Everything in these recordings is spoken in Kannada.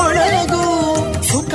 ಮೊಳಗು, ಸುಖ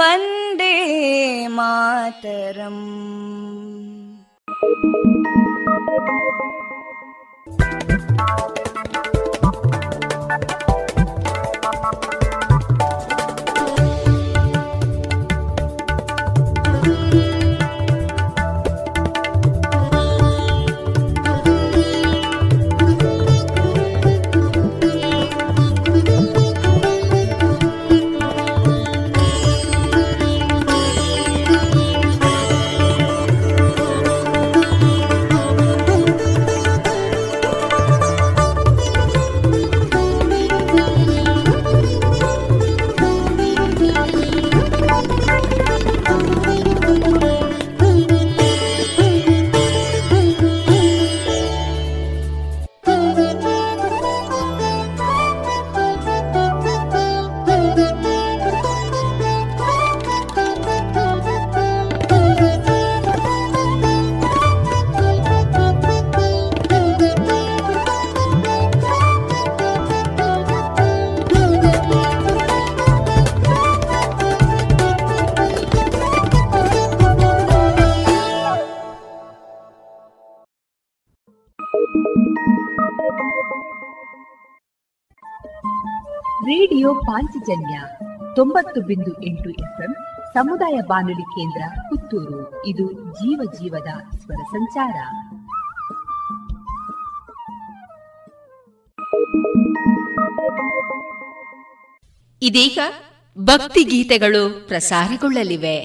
ವಂದೇ ಮಾತರಂ. ರೇಡಿಯೋ ಪಾಂಚಜನ್ಯ 90.8 FM ಸಮುದಾಯ ಬಾನುಲಿ ಕೇಂದ್ರ ಪುತ್ತೂರು. ಇದು ಜೀವ ಜೀವದ ಸ್ವರ ಸಂಚಾರ. ಇದೀಗ ಭಕ್ತಿ ಗೀತೆಗಳು ಪ್ರಸಾರಗೊಳ್ಳಲಿವೆ.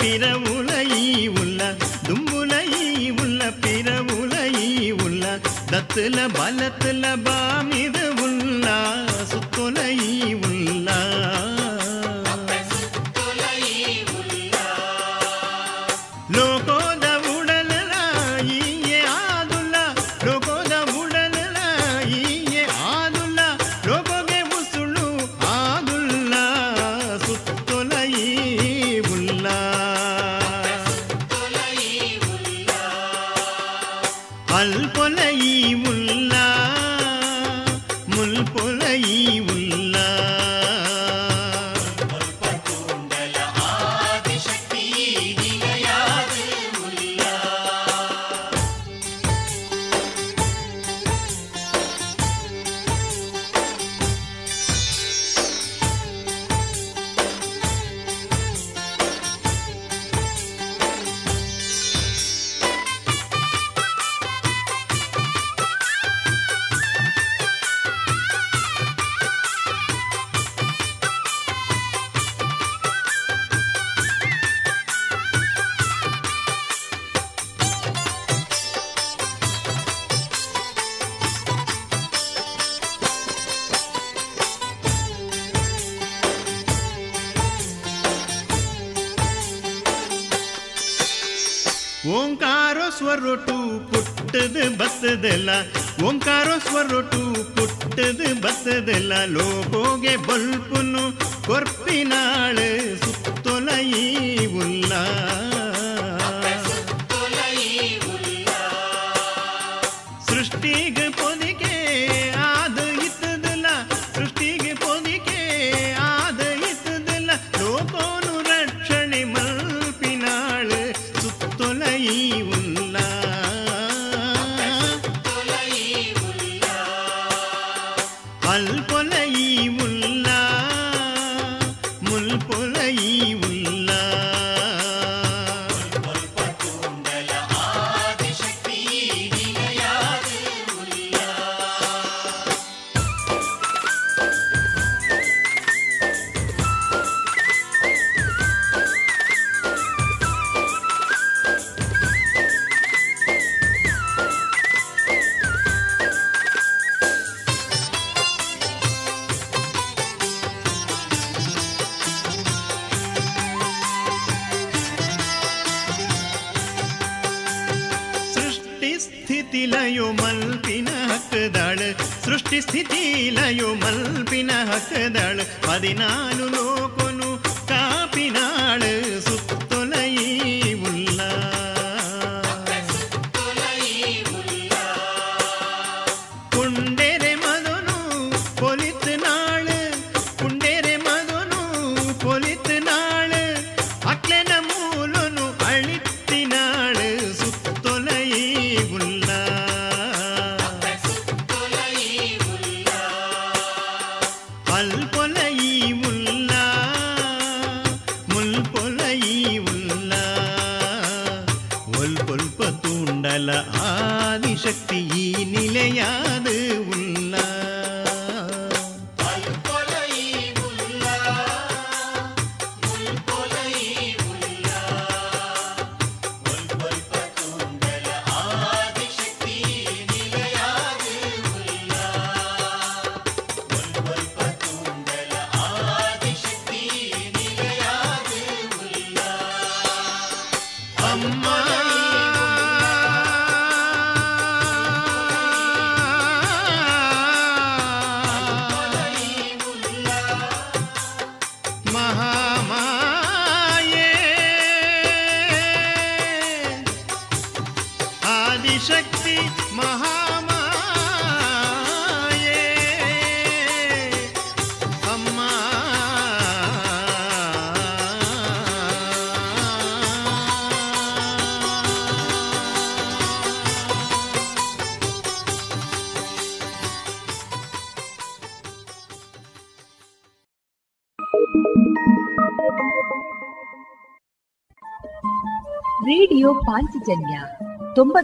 பிறவுலகி உள்ள தும்புலகி உள்ள பிறவுலகி உள்ள தத்துல பலத்துல பாமிது உள்ளா சுத்துலகி உள்ளா ಓಂಕಾರೋ ಸ್ವರೊಟ್ಟು ಪುಟ್ಟದು ಬತ್ತದೆಲ್ಲ ಲೋಕೋಗೆ ಬಲ್ಪುನು ಕೊರ್ಪಿನಾಳು ಸುತ್ತೊಲಯಿ ಉಲ್ಲ ಸೃಷ್ಟಿಗೆ ಪೊದಿಕೆ ಆದು ಇತ್ತದಲ್ಲ ಸೃಷ್ಟಿಗೆ ಪೊದಿಕೆ ಆದು ಇತ್ತದಲ್ಲ ಲೋಕೋನು ರಕ್ಷಣೆ ಮಲ್ಪಿನಾಳು ಸುತ್ತೊಲಯಿ ಉಲ್ಲ ಹದಿನಾಲು ಲೋಕನು ಕಾಪಿನಾಳು ಸುತ್ತೊಲಯಿ ಉಲ್ಲ ಕುಂಡೆರೆ ಮದನು ಪೊಲಿತ್ ನಾಳು ಕುಂಡೆರೆ ಮದನು ಪೊಲಿತ್ ನಾಳು ಅಕ್ಲೆನ ಮೂಲನು ಅಳಿತ್ತಿನಾಳು ಸುತ್ತೊಲಯಿ ಉಲ್ಲ ಅಲ್ಪೊಲ ಆದಿಶಕ್ತಿ ಈ ನಿಲೆಯಾದ ಉಲ್ಲ ರೇಡಿಯೋ ಪಾಂಚಜನ್ಯ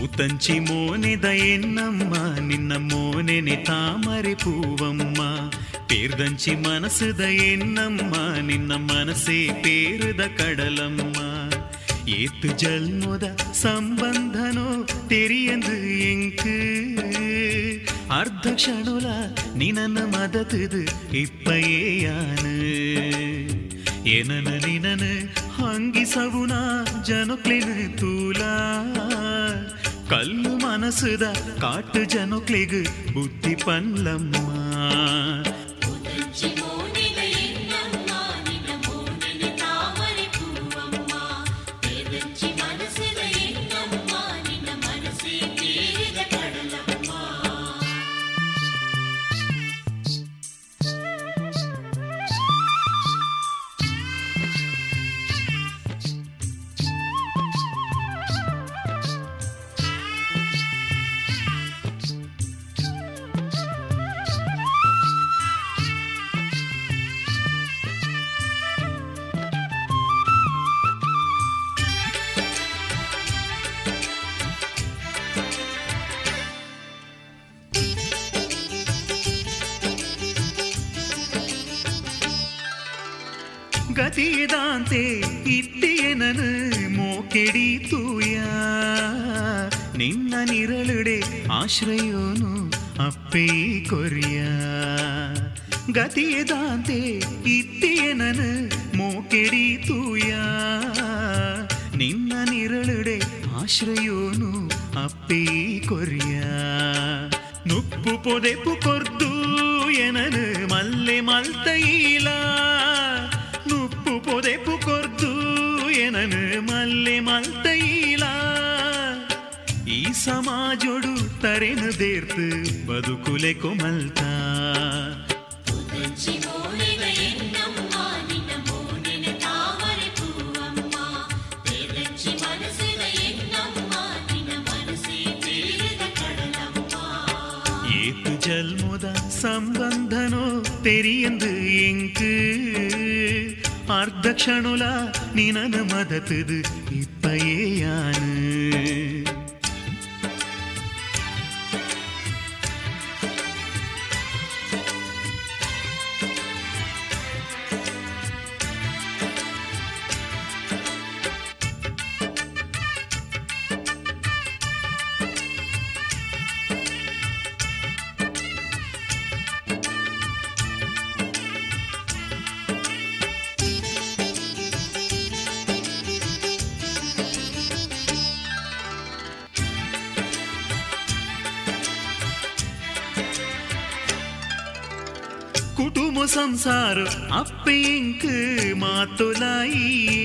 పూతంచి మోనెద ఎన్నమ్మ నిన్న మోనెని తామరి పూవమ్మ పేర్దంచి మనసుద ఎన్నమ్మ నిన్న మనసే పేరుద కడలమ్మ ఏతు జల్ముద సంబంధనో తెరియందు ఎంకు అర్ధ క్షణుల నినన మదతుదు ఇప్పయేయాను ಏನನ ನಿನನ ಹಂಗಿಸವುನ ಜನಕ್ಲಿನ ತೂಲ ಕಲ್ಲು ಮನಸುದ ಕಾಟು ಜನಕ್ಲಿಗ ಬುದ್ಧಿ ಪನ್ಲಮ್ಮ ಗತಿಯದಂತೆ ಇತ್ತೆನನ ಮೋಕೆಡಿತೂಯ ನಿನ್ನ ನಿರಳುಡೆ ಆಶ್ರಯೋನು ಅಪ್ಪೇ ಕೊರಿಯ ಗತಿಯದಂತೆ ಇತ್ತೆನನ ಮೋಕೆಡಿತೂಯ ನಿನ್ನ ನಿರಳುಡೆ ಆಶ್ರಯೋನು ಅಪ್ಪೇ ಕೊರಿಯ ನುಪ್ಪು ಪೊದೆಪು ಕೊರ್ದು ಎನನ ಮಲ್ಲೆ ಮಲ್ತೈಲ ಪೊದೆಪು ಕೊರ್ದು ಎನನು ಮಲ್ಲೆ ಮಲ್ತೈಲ ಈ ಸಮಾಜೊಡು ತರೆನು ದೇರ್ತು ಬದುಕುಲೆ ಕೊಮಲ್ತ ಏತು ಜಲ್ಮುದ ಸಂಬಂಧನೋ ತೆರಿಯಂದು ಎಂಕು ಅರ್ಧಕ್ಷಣುಲ ನಿನನ ಮದತದು ಇಪ್ಪಯೇಯಾನ ಸಂಸಾರ ಅಪ್ಪೆಂಕು ಮಾತೊಲಾಯಿಯೇ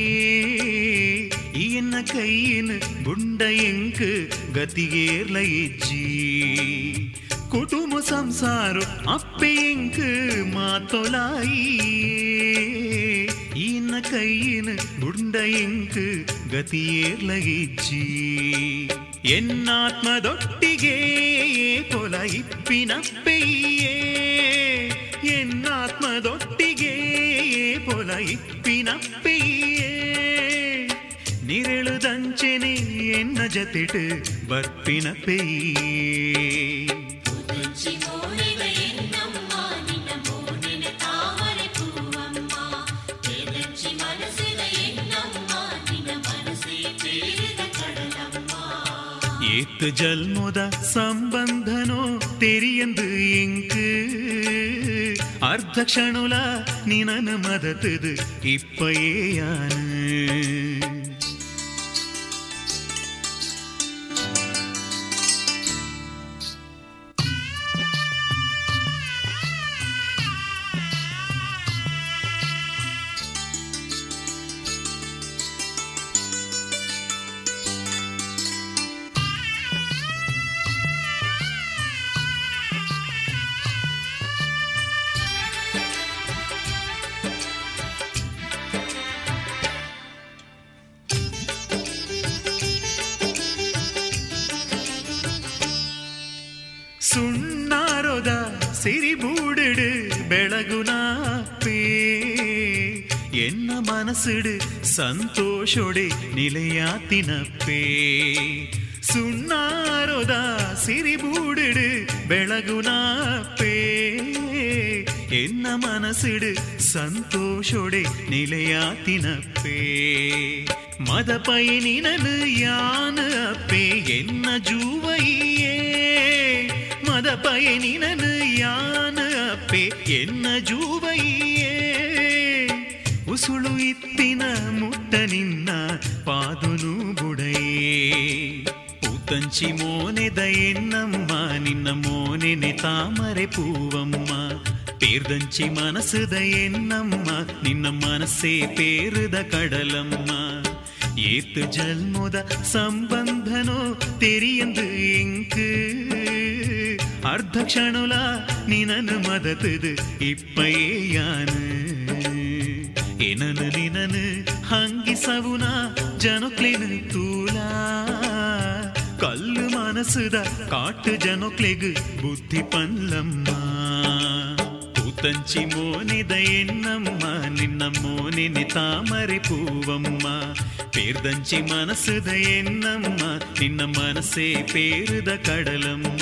ಈಯನ್ನ ಕೈಯಿನ ಗುಂಡ ಎಂಕು ಗತಿಯೇರ್ಲೈಜ್ಜಿ ಕುಟುಂಬ ಸಂಸಾರ ಅಪ್ಪೆಂಕು ಮಾತೊಲಾಯಿಯೇ ಈಯನ್ನ ಕೈಯಿನ ಗುಂಡ ಎಂಕು ಗತಿಯೇರ್ಲೈಜ್ಜಿ ಎನ್ನಾತ್ಮದೊಟ್ಟಿಗೆ ಕೊಲ ಇಪ್ಪಿನಪ್ಪೆಯೇ ಎನ್ನಾತ್ಮದೊಟ್ಟಿಗೆ ಪೊಲ ಇಪ್ಪಿನಪ್ಪಿಯೇ ನಿರಳು ದಂಚನೆ ಎನ್ನ ಜತಿಟು ಬರ್ಪಿನಪ್ಪೆಯೇ ಏತು ಜಲ್ಮುದ ಸಂಬಂಧನೋ ತೆರಿಯಂದು ಎಂಕು ಅರ್ಧ ಕ್ಷಣುಲ ನಿನನ ಮದತದು ಇಪ್ಪಯೇಯಾನ சந்தோஷோடே நிலையாத்தினப்பே சுண்ணாரோதா சிரிபூடிடு பெளகுனாப்பே என்ன மனசிடு சந்தோஷோடே நிலையாத்தினப்பே மத பயனினு யானு அப்பே என்ன ஜூவையே மத பயனினு யானு அப்பே என்ன ஜூவையே ಉಸುಳು ಇತ್ತಿನ ಮುಟ್ಟ ನಿನ್ನ ಪಾದುನು ಬುಡಯೇ ಪೂತಂಚಿ ಮೋನೆದ ಎನ್ನಮ್ಮ ನಿನ್ನ ಮೋನೆನೆ ತಾಮರೆ ಪೂವಮ್ಮ ಪೇರ್ದಂಚಿ ಮನಸದ ಎನ್ನಮ್ಮ ನಿನ್ನ ಮನಸ್ಸೇ ಪೇರದ ಕಡಲಮ್ಮ ಏತ್ತು ಜನ್ಮದ ಸಂಬಂಧನೋ ತೆರಿಯಂದು ಎಂಕು ಅರ್ಧ ಕ್ಷಣುಲ ನಿನ್ನ ಮದತದು ಇಪ್ಪಯೇ ಯಾನ ಏನನು ನಿನನು ಹಂಗಿಸವುನ ಜನೊಕ್ಲೆನು ತೂಲ ಕಲ್ಲು ಮನಸುದ ಕಾಟು ಜನೊಕ್ಲೆಗು ಬುದ್ಧಿ ಪನ್ಲಮ್ಮ ಕೂತಂಚಿ ಮೋನೆದ ಎನ್ನಮ್ಮ ನಿನ್ನ ಮೋನೆನೆ ತಾಮರೆ ಪೂವಮ್ಮ ಪೇರ್ದಂಚಿ ಮನಸುದ ಎನ್ನಮ್ಮ ನಿನ್ನ ಮನಸ್ಸೇ ಪೇರುದ ಕಡಲಮ್ಮ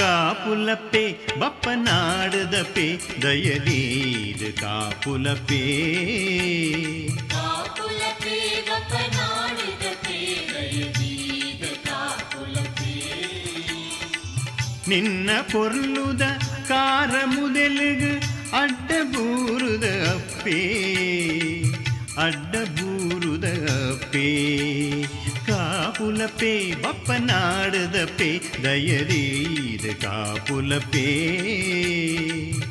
ಕಾಪುಲಪ್ಪೆ ಬಪ್ಪನಾಡದ ಪೇ ದಯದೀದ ಕಾಪುಲಪ್ಪೇ ಕಾಪುಲಪ್ಪೆ ಬಪ್ಪನಾಡದ ಪೇ ದಯದೀದ ಕಾಪುಲಪ್ಪೇ ನಿನ್ನ ಪೊರ್ಲುದ ಕಾರ ಮುದೆಲುಗು ಅಡ್ಡಬೂರುದ ಅಪ್ಪೇ ಅಡ್ಡಬೂರುದ ಅಪ್ಪೇ ಕಾಪುಲಪ್ಪೆ ಬಪ್ಪನಾಡದ ಪೇ ದಯದೀದ ಕಾಪುಲಪ್ಪೆ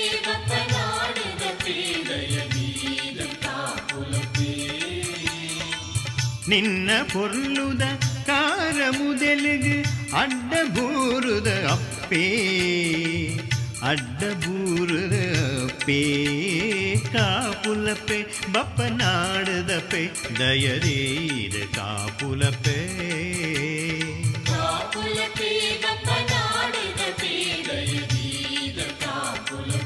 ಕಾಪುಲಪ್ಪೆ ಬಪ್ಪನಾಡದ ಪೇ ದಯದೀದ ಕಾಪುಲಪ್ಪೆ ನಿನ್ನ ಪೊರ್ಲುದ ಕಾರ ಮುದೆಲುಗು ಅಡ್ಡಬೂರುದ ಅಪ್ಪೇ ಅಡ್ಡಬೂರುದ ಪೇ ಕಾಪುಲಪ್ಪೆ ಬಪ್ಪನಾಡದ ಪೇ ದಯದೀದ ಕಾಪುಲಪ್ಪೆ ಕಾಪುಲಪ್ಪೆ ಬಪ್ಪನಾಡದ ಪೇ ದಯದೀದ ಕಾಪುಲಪ್ಪೆ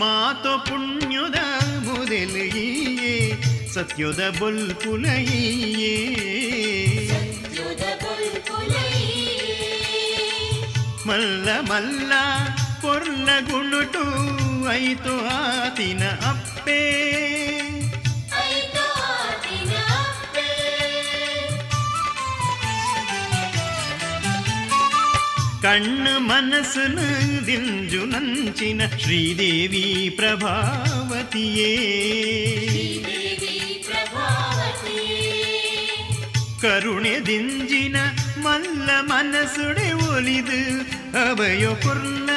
ಮಾತೋ ಪುಣ್ಯದ ಮುದೆಲುಗಿಯೇ ಸತ್ಯೋದ ಬೊಲ್ಪುಲಗಿಯೇ ಮಲ್ಲ ಮಲ್ಲ ಪೊರ್ಲ ಗುಣುಟು ಐತು ಆತಿನ ಅಪ್ಪೆ ಕಣ್ಣು ಮನಸ್ಸನು ದಿಂಜು ನಂಚಿನ ಶ್ರೀದೇವಿ ಪ್ರಭಾವತಿಯೇ ಕರುಣೆ ದಿಂಜಿನ ಮಲ್ಲ ಮನಸುಡೆ ಒಲಿದು ಅಭಯೋ ಪುರ್ಲ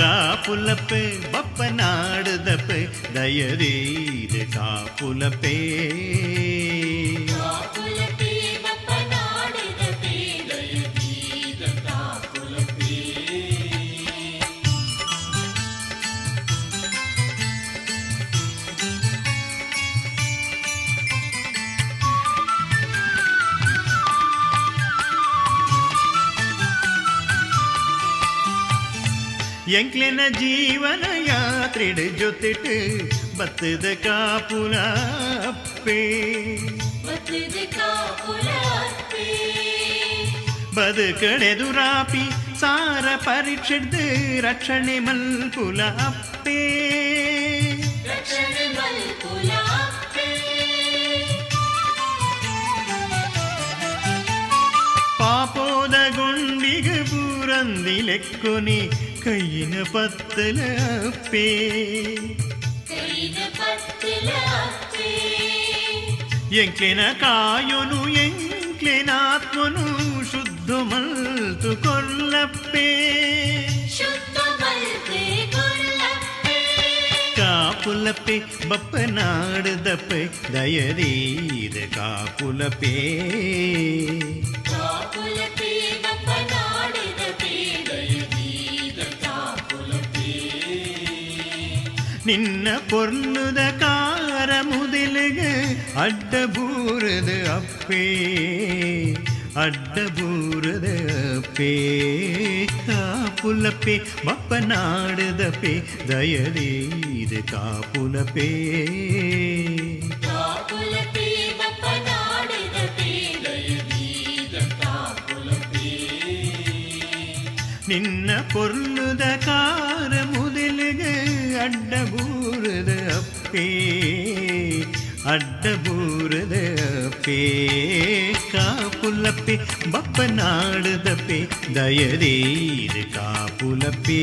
ಕಾಪುಲಪ್ಪೆ ಬಪ್ಪನಾಡದಪ್ಪೆ ದಯದೀದ ಕಾಪುಲಪ್ಪೆ ಎಂಕ್ಲೆನ ಜೀವನ ಯಾತ್ರೆಡು ಜೊತೆಟ್ಟು ಬತ್ತದ ಕಾಪುಲಪ್ಪ पे ಬದುಕಡೆದುರಾಪಿ ಸಾರ ಪರೀಕ್ಷೆಡ್ದು ರಕ್ಷಣೆ ಮಲ್ಪುಲ ಅಪ್ಪೇ ಪಾಪೋದ ಗುಂಡಿಗೆ ಪೂರಂದಿ ಲೆಕ್ಕೊನಿ ಕೈಯಿನ ಪತ್ತಲ ಅಪ್ಪೇ ಎಂಕ್ಲಿನ ಕಾಯೋನು ಎಂಕ್ಲಿನಾತ್ಮನು ಶುದ್ಧಮಲ್ತು ಕೊಲ್ಲಪ್ಪೇ ಕಾಪುಲಪ್ಪೆ ಬಪ್ಪನಾಡದಪ್ಪೆ ದಯರೀದ ಕಾಪುಲಪೇ ನಿನ್ನ ಪೊರ್ನುದ ಕಾರ ಮುದಿಲಿಗೆ ಅಡ್ಡಬೂರದ ಅಪ್ಪೇ ಅಡ್ಡಬೂರದ ಅಪ್ಪೇ ಕಾಪುಲಪೇ ಬಪ್ಪನಾಡದ ಪೇ ದಯಲೀದ ಕಾಪುಲಪೇ ನಿನ್ನ ಪೊರ್ನುದ ಕಾರ ಮುದಿಲಿಗೆ ಅಡ್ಡಬೂರದ ಅಪ್ಪೇ ಅಡ್ಡಬೂರದ ಅಪ್ಪೇ ಕಾಪುಲಪ್ಪೆ ಬಪ್ಪನಾಡದಪ್ಪೆ ದಯರೀದ ಕಾಪುಲಪ್ಪೇ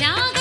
ಜಾಗ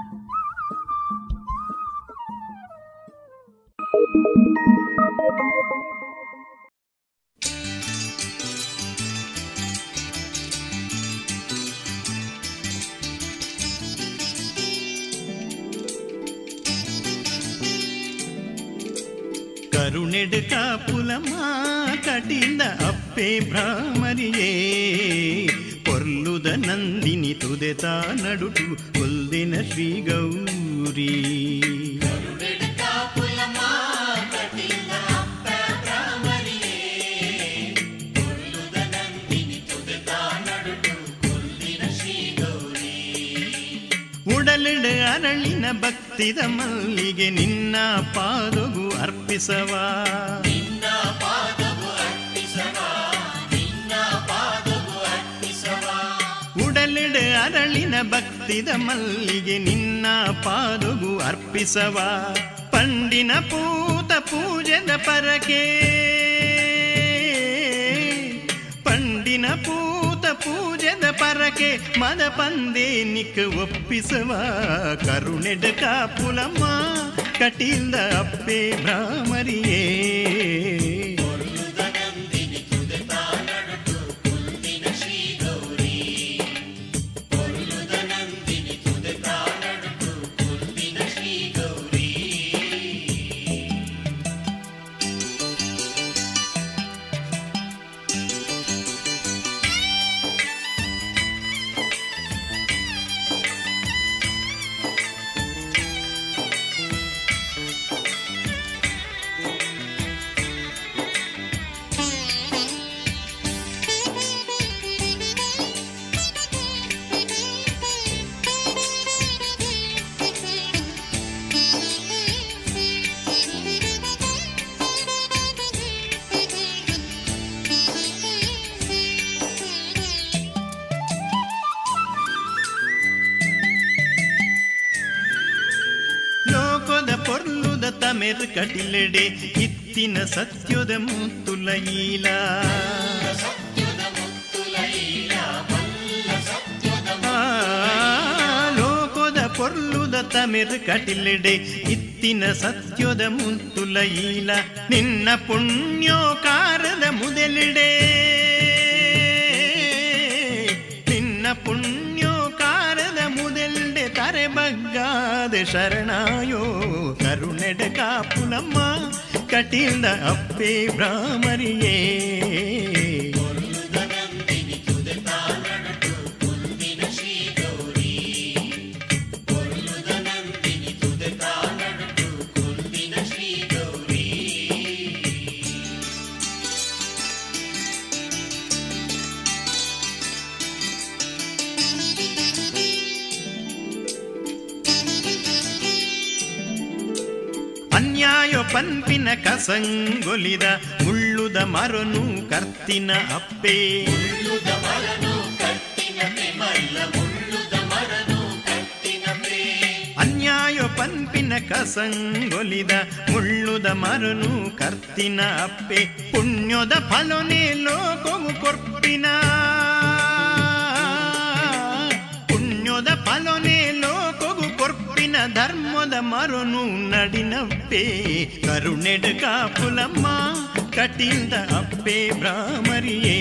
கருணெடுக்க புலமா கடிந்த அப்பே பிராமரியே பொருளுத நந்தினி துதைத்தா நடுட்டு கொல்தின ஸ்ரீ கௌரி ಉಡಲಿಡು ಅರಳಿನ ಭಕ್ತಿದ ಮಲ್ಲಿಗೆ ನಿನ್ನ ಪಾದಗು ಅರ್ಪಿಸವಾ ಉಡಲಿಡು ಅರಳಿನ ಭಕ್ತಿದ ಮಲ್ಲಿಗೆ ನಿನ್ನ ಪಾದಗು ಅರ್ಪಿಸವಾ ಪಂಡಿನ ಪೂತ ಪೂಜದ ಪರಕೆ ಪಂಡಿನ ಪೂತ ಪೂಜದ ಪರಕೆ ಮದ ಪಂದೇ ನಿಕ್ ಒಪ್ಪಿಸವ ಕರುಣೆಡ ಕಾಪುಲಮ್ಮ ಕಟೀಲ್ದ ಅಪ್ಪೆ ಭ್ರಾಮರಿಯೇ ಕಟಿಲೆಡೆ ಇತ್ತಿನ ಸತ್ಯದ ಮುತ್ತುಲೈಲ ಲೋಕದ ಪೊರ್ಲುದ ತಮಿರ್ ಕಟಿಲೆಡೆ ಇತ್ತಿನ ಸತ್ಯದ ಮುತ್ತುಲೈಲ ನಿನ್ನ ಪುಣ್ಯೋಕಾರದ ಮುದಲಿಡೆ ನಿನ್ನ ಪುಣ್ಯೋಕಾರದ ಮುದಲಿಡೆ ತರೆ ಬಗ್ಗಾದ ಶರಣಾಯೋ ಕರುಣೆಡ ಕಾಪುಲಮ್ಮ ಕಟೀಲ್ದ ಅಪ್ಪೆ ಭ್ರಾಮರಿಯೇ ಪನ್ಪಿನ ಕಸಂಗೊಲಿದ ಮುಳ್ಳುದ ಮರನು ಕರ್ತಿನ ಅಪ್ಪೆ ಅನ್ಯಾಯ ಪನ್ಪಿನ ಕಸಂಗೊಲಿದ ಮುಳ್ಳುದ ಮರನು ಕರ್ತಿನ ಅಪ್ಪೆ ಪುಣ್ಯದ ಫಲನೆ ಲೋಕವು ಕೊರ್ಪಿನ ಪುಣ್ಯದ ಫಲನೆ ಲೋಕವು ಕೊರ್ಪಿನ ಧರ್ಮದ ಮರನು ನಡಿನಪ್ಪೆ ಕರುಣೆಡ ಕಾಪುಲಮ್ಮ ಕಟೀಲ್ದ ಅಪ್ಪೆ ಭ್ರಾಮರಿಯೇ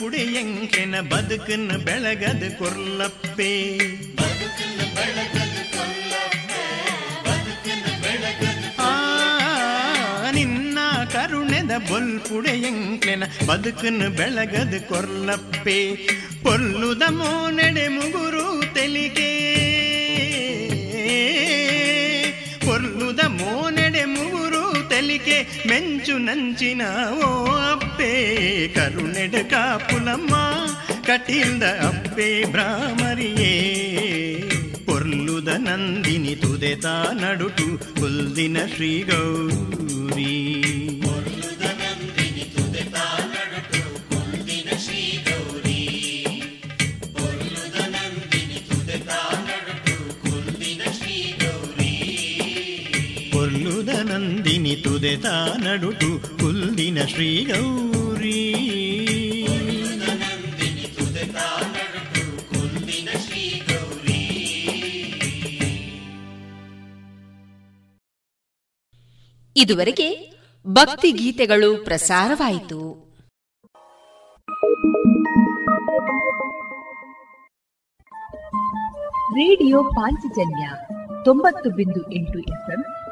ಕುಡಿಯಂಕೆನ ಬದುಕನ್ನು ಬೆಳಗದ ಕೊರ್ಲಪ್ಪೆ ನಿನ್ನ ಕರುಣೆದ ಬೊಲ್ಪುಡೆಯಂಕೆನ ಬದುಕನ್ನು ಬೆಳಗದ ಕೊರ್ಲಪ್ಪೆ ಪೊಲ್ಲುದ ಮೋನೆಡೆ ಮುಗುರು ತೆಲಿಗೆ ಪೊಲ್ಲುದ ಮೋನೆಡೆ ಮುಗುರು ತೆಲಿಕೆ ಮೆಂಚು ನಂಚಿನ ಓ ಅಪ್ಪೆ ಕರುಣೆಡ ಕಾಪುಲಮ್ಮ ಕಟೀಲ್ದ ಅಪ್ಪೆ ಬ್ರಾಮರಿಯೇ ಪೊರ್ಲುದ ನಂದಿನಿ ತುದೆತ ನಡುಟು ಕುಲ್ದಿನ ಶ್ರೀ ಗೌರಿ ನಂದಿನಿ ತುದೆತ ನಡುಟು ಕುಲ್ದಿನ ಶ್ರೀ ಗೌರಿ ಇದುವರೆಗೆ ಭಕ್ತಿ ಗೀತೆಗಳು ಪ್ರಸಾರವಾಯಿತು. ರೇಡಿಯೋ ಪಾಂಚಜನ್ಯ 90.8 FM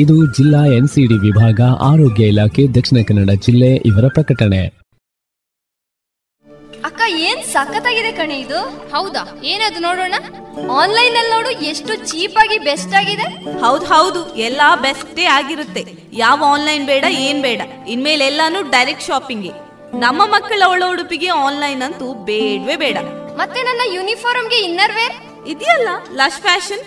ಇದು ಜಿಲ್ಲಾ ಎನ್ಸಿಡಿ ವಿಭಾಗ, ಆರೋಗ್ಯ ಇಲಾಖೆ, ದಕ್ಷಿಣ ಕನ್ನಡ ಜಿಲ್ಲೆ ಇವರ ಪ್ರಕಟಣೆ. ಅಕ್ಕ, ಏನ್ ಸಖತ್ತಾಗಿದೆ ಕಣೆ ಇದು. ಹೌದಾ, ಏನದು ನೋಡೋಣ. ಆನ್ಲೈನ್ ಅಲ್ಲಿ ನೋಡು, ಎಷ್ಟು ಚೀಪ್ ಆಗಿ ಬೆಸ್ಟ್ ಆಗಿದೆ. ಹೌದು ಹೌದು, ಎಲ್ಲಾ ಬೆಸ್ಟೇ ಆಗಿರುತ್ತೆ. ಯಾವ ಆನ್ಲೈನ್ ಬೇಡ, ಏನ್ ಬೇಡ. ಇನ್ಮೇಲೆ ಎಲ್ಲಾನು ಡೈರೆಕ್ಟ್ ಶಾಪಿಂಗ್. ನಮ್ಮ ಮಕ್ಕಳ ಒಳ ಉಡುಪಿಗೆ ಆನ್ಲೈನ್ ಅಂತೂ ಬೇಡವೇ ಬೇಡ. ಮತ್ತೆ ನನ್ನ ಯೂನಿಫಾರ್ಮ್ಗೆ ಇನ್ನರ್ ವೇರ್ ಇದೆಯಲ್ಲ, ಲಶ್ ಫ್ಯಾಷನ್.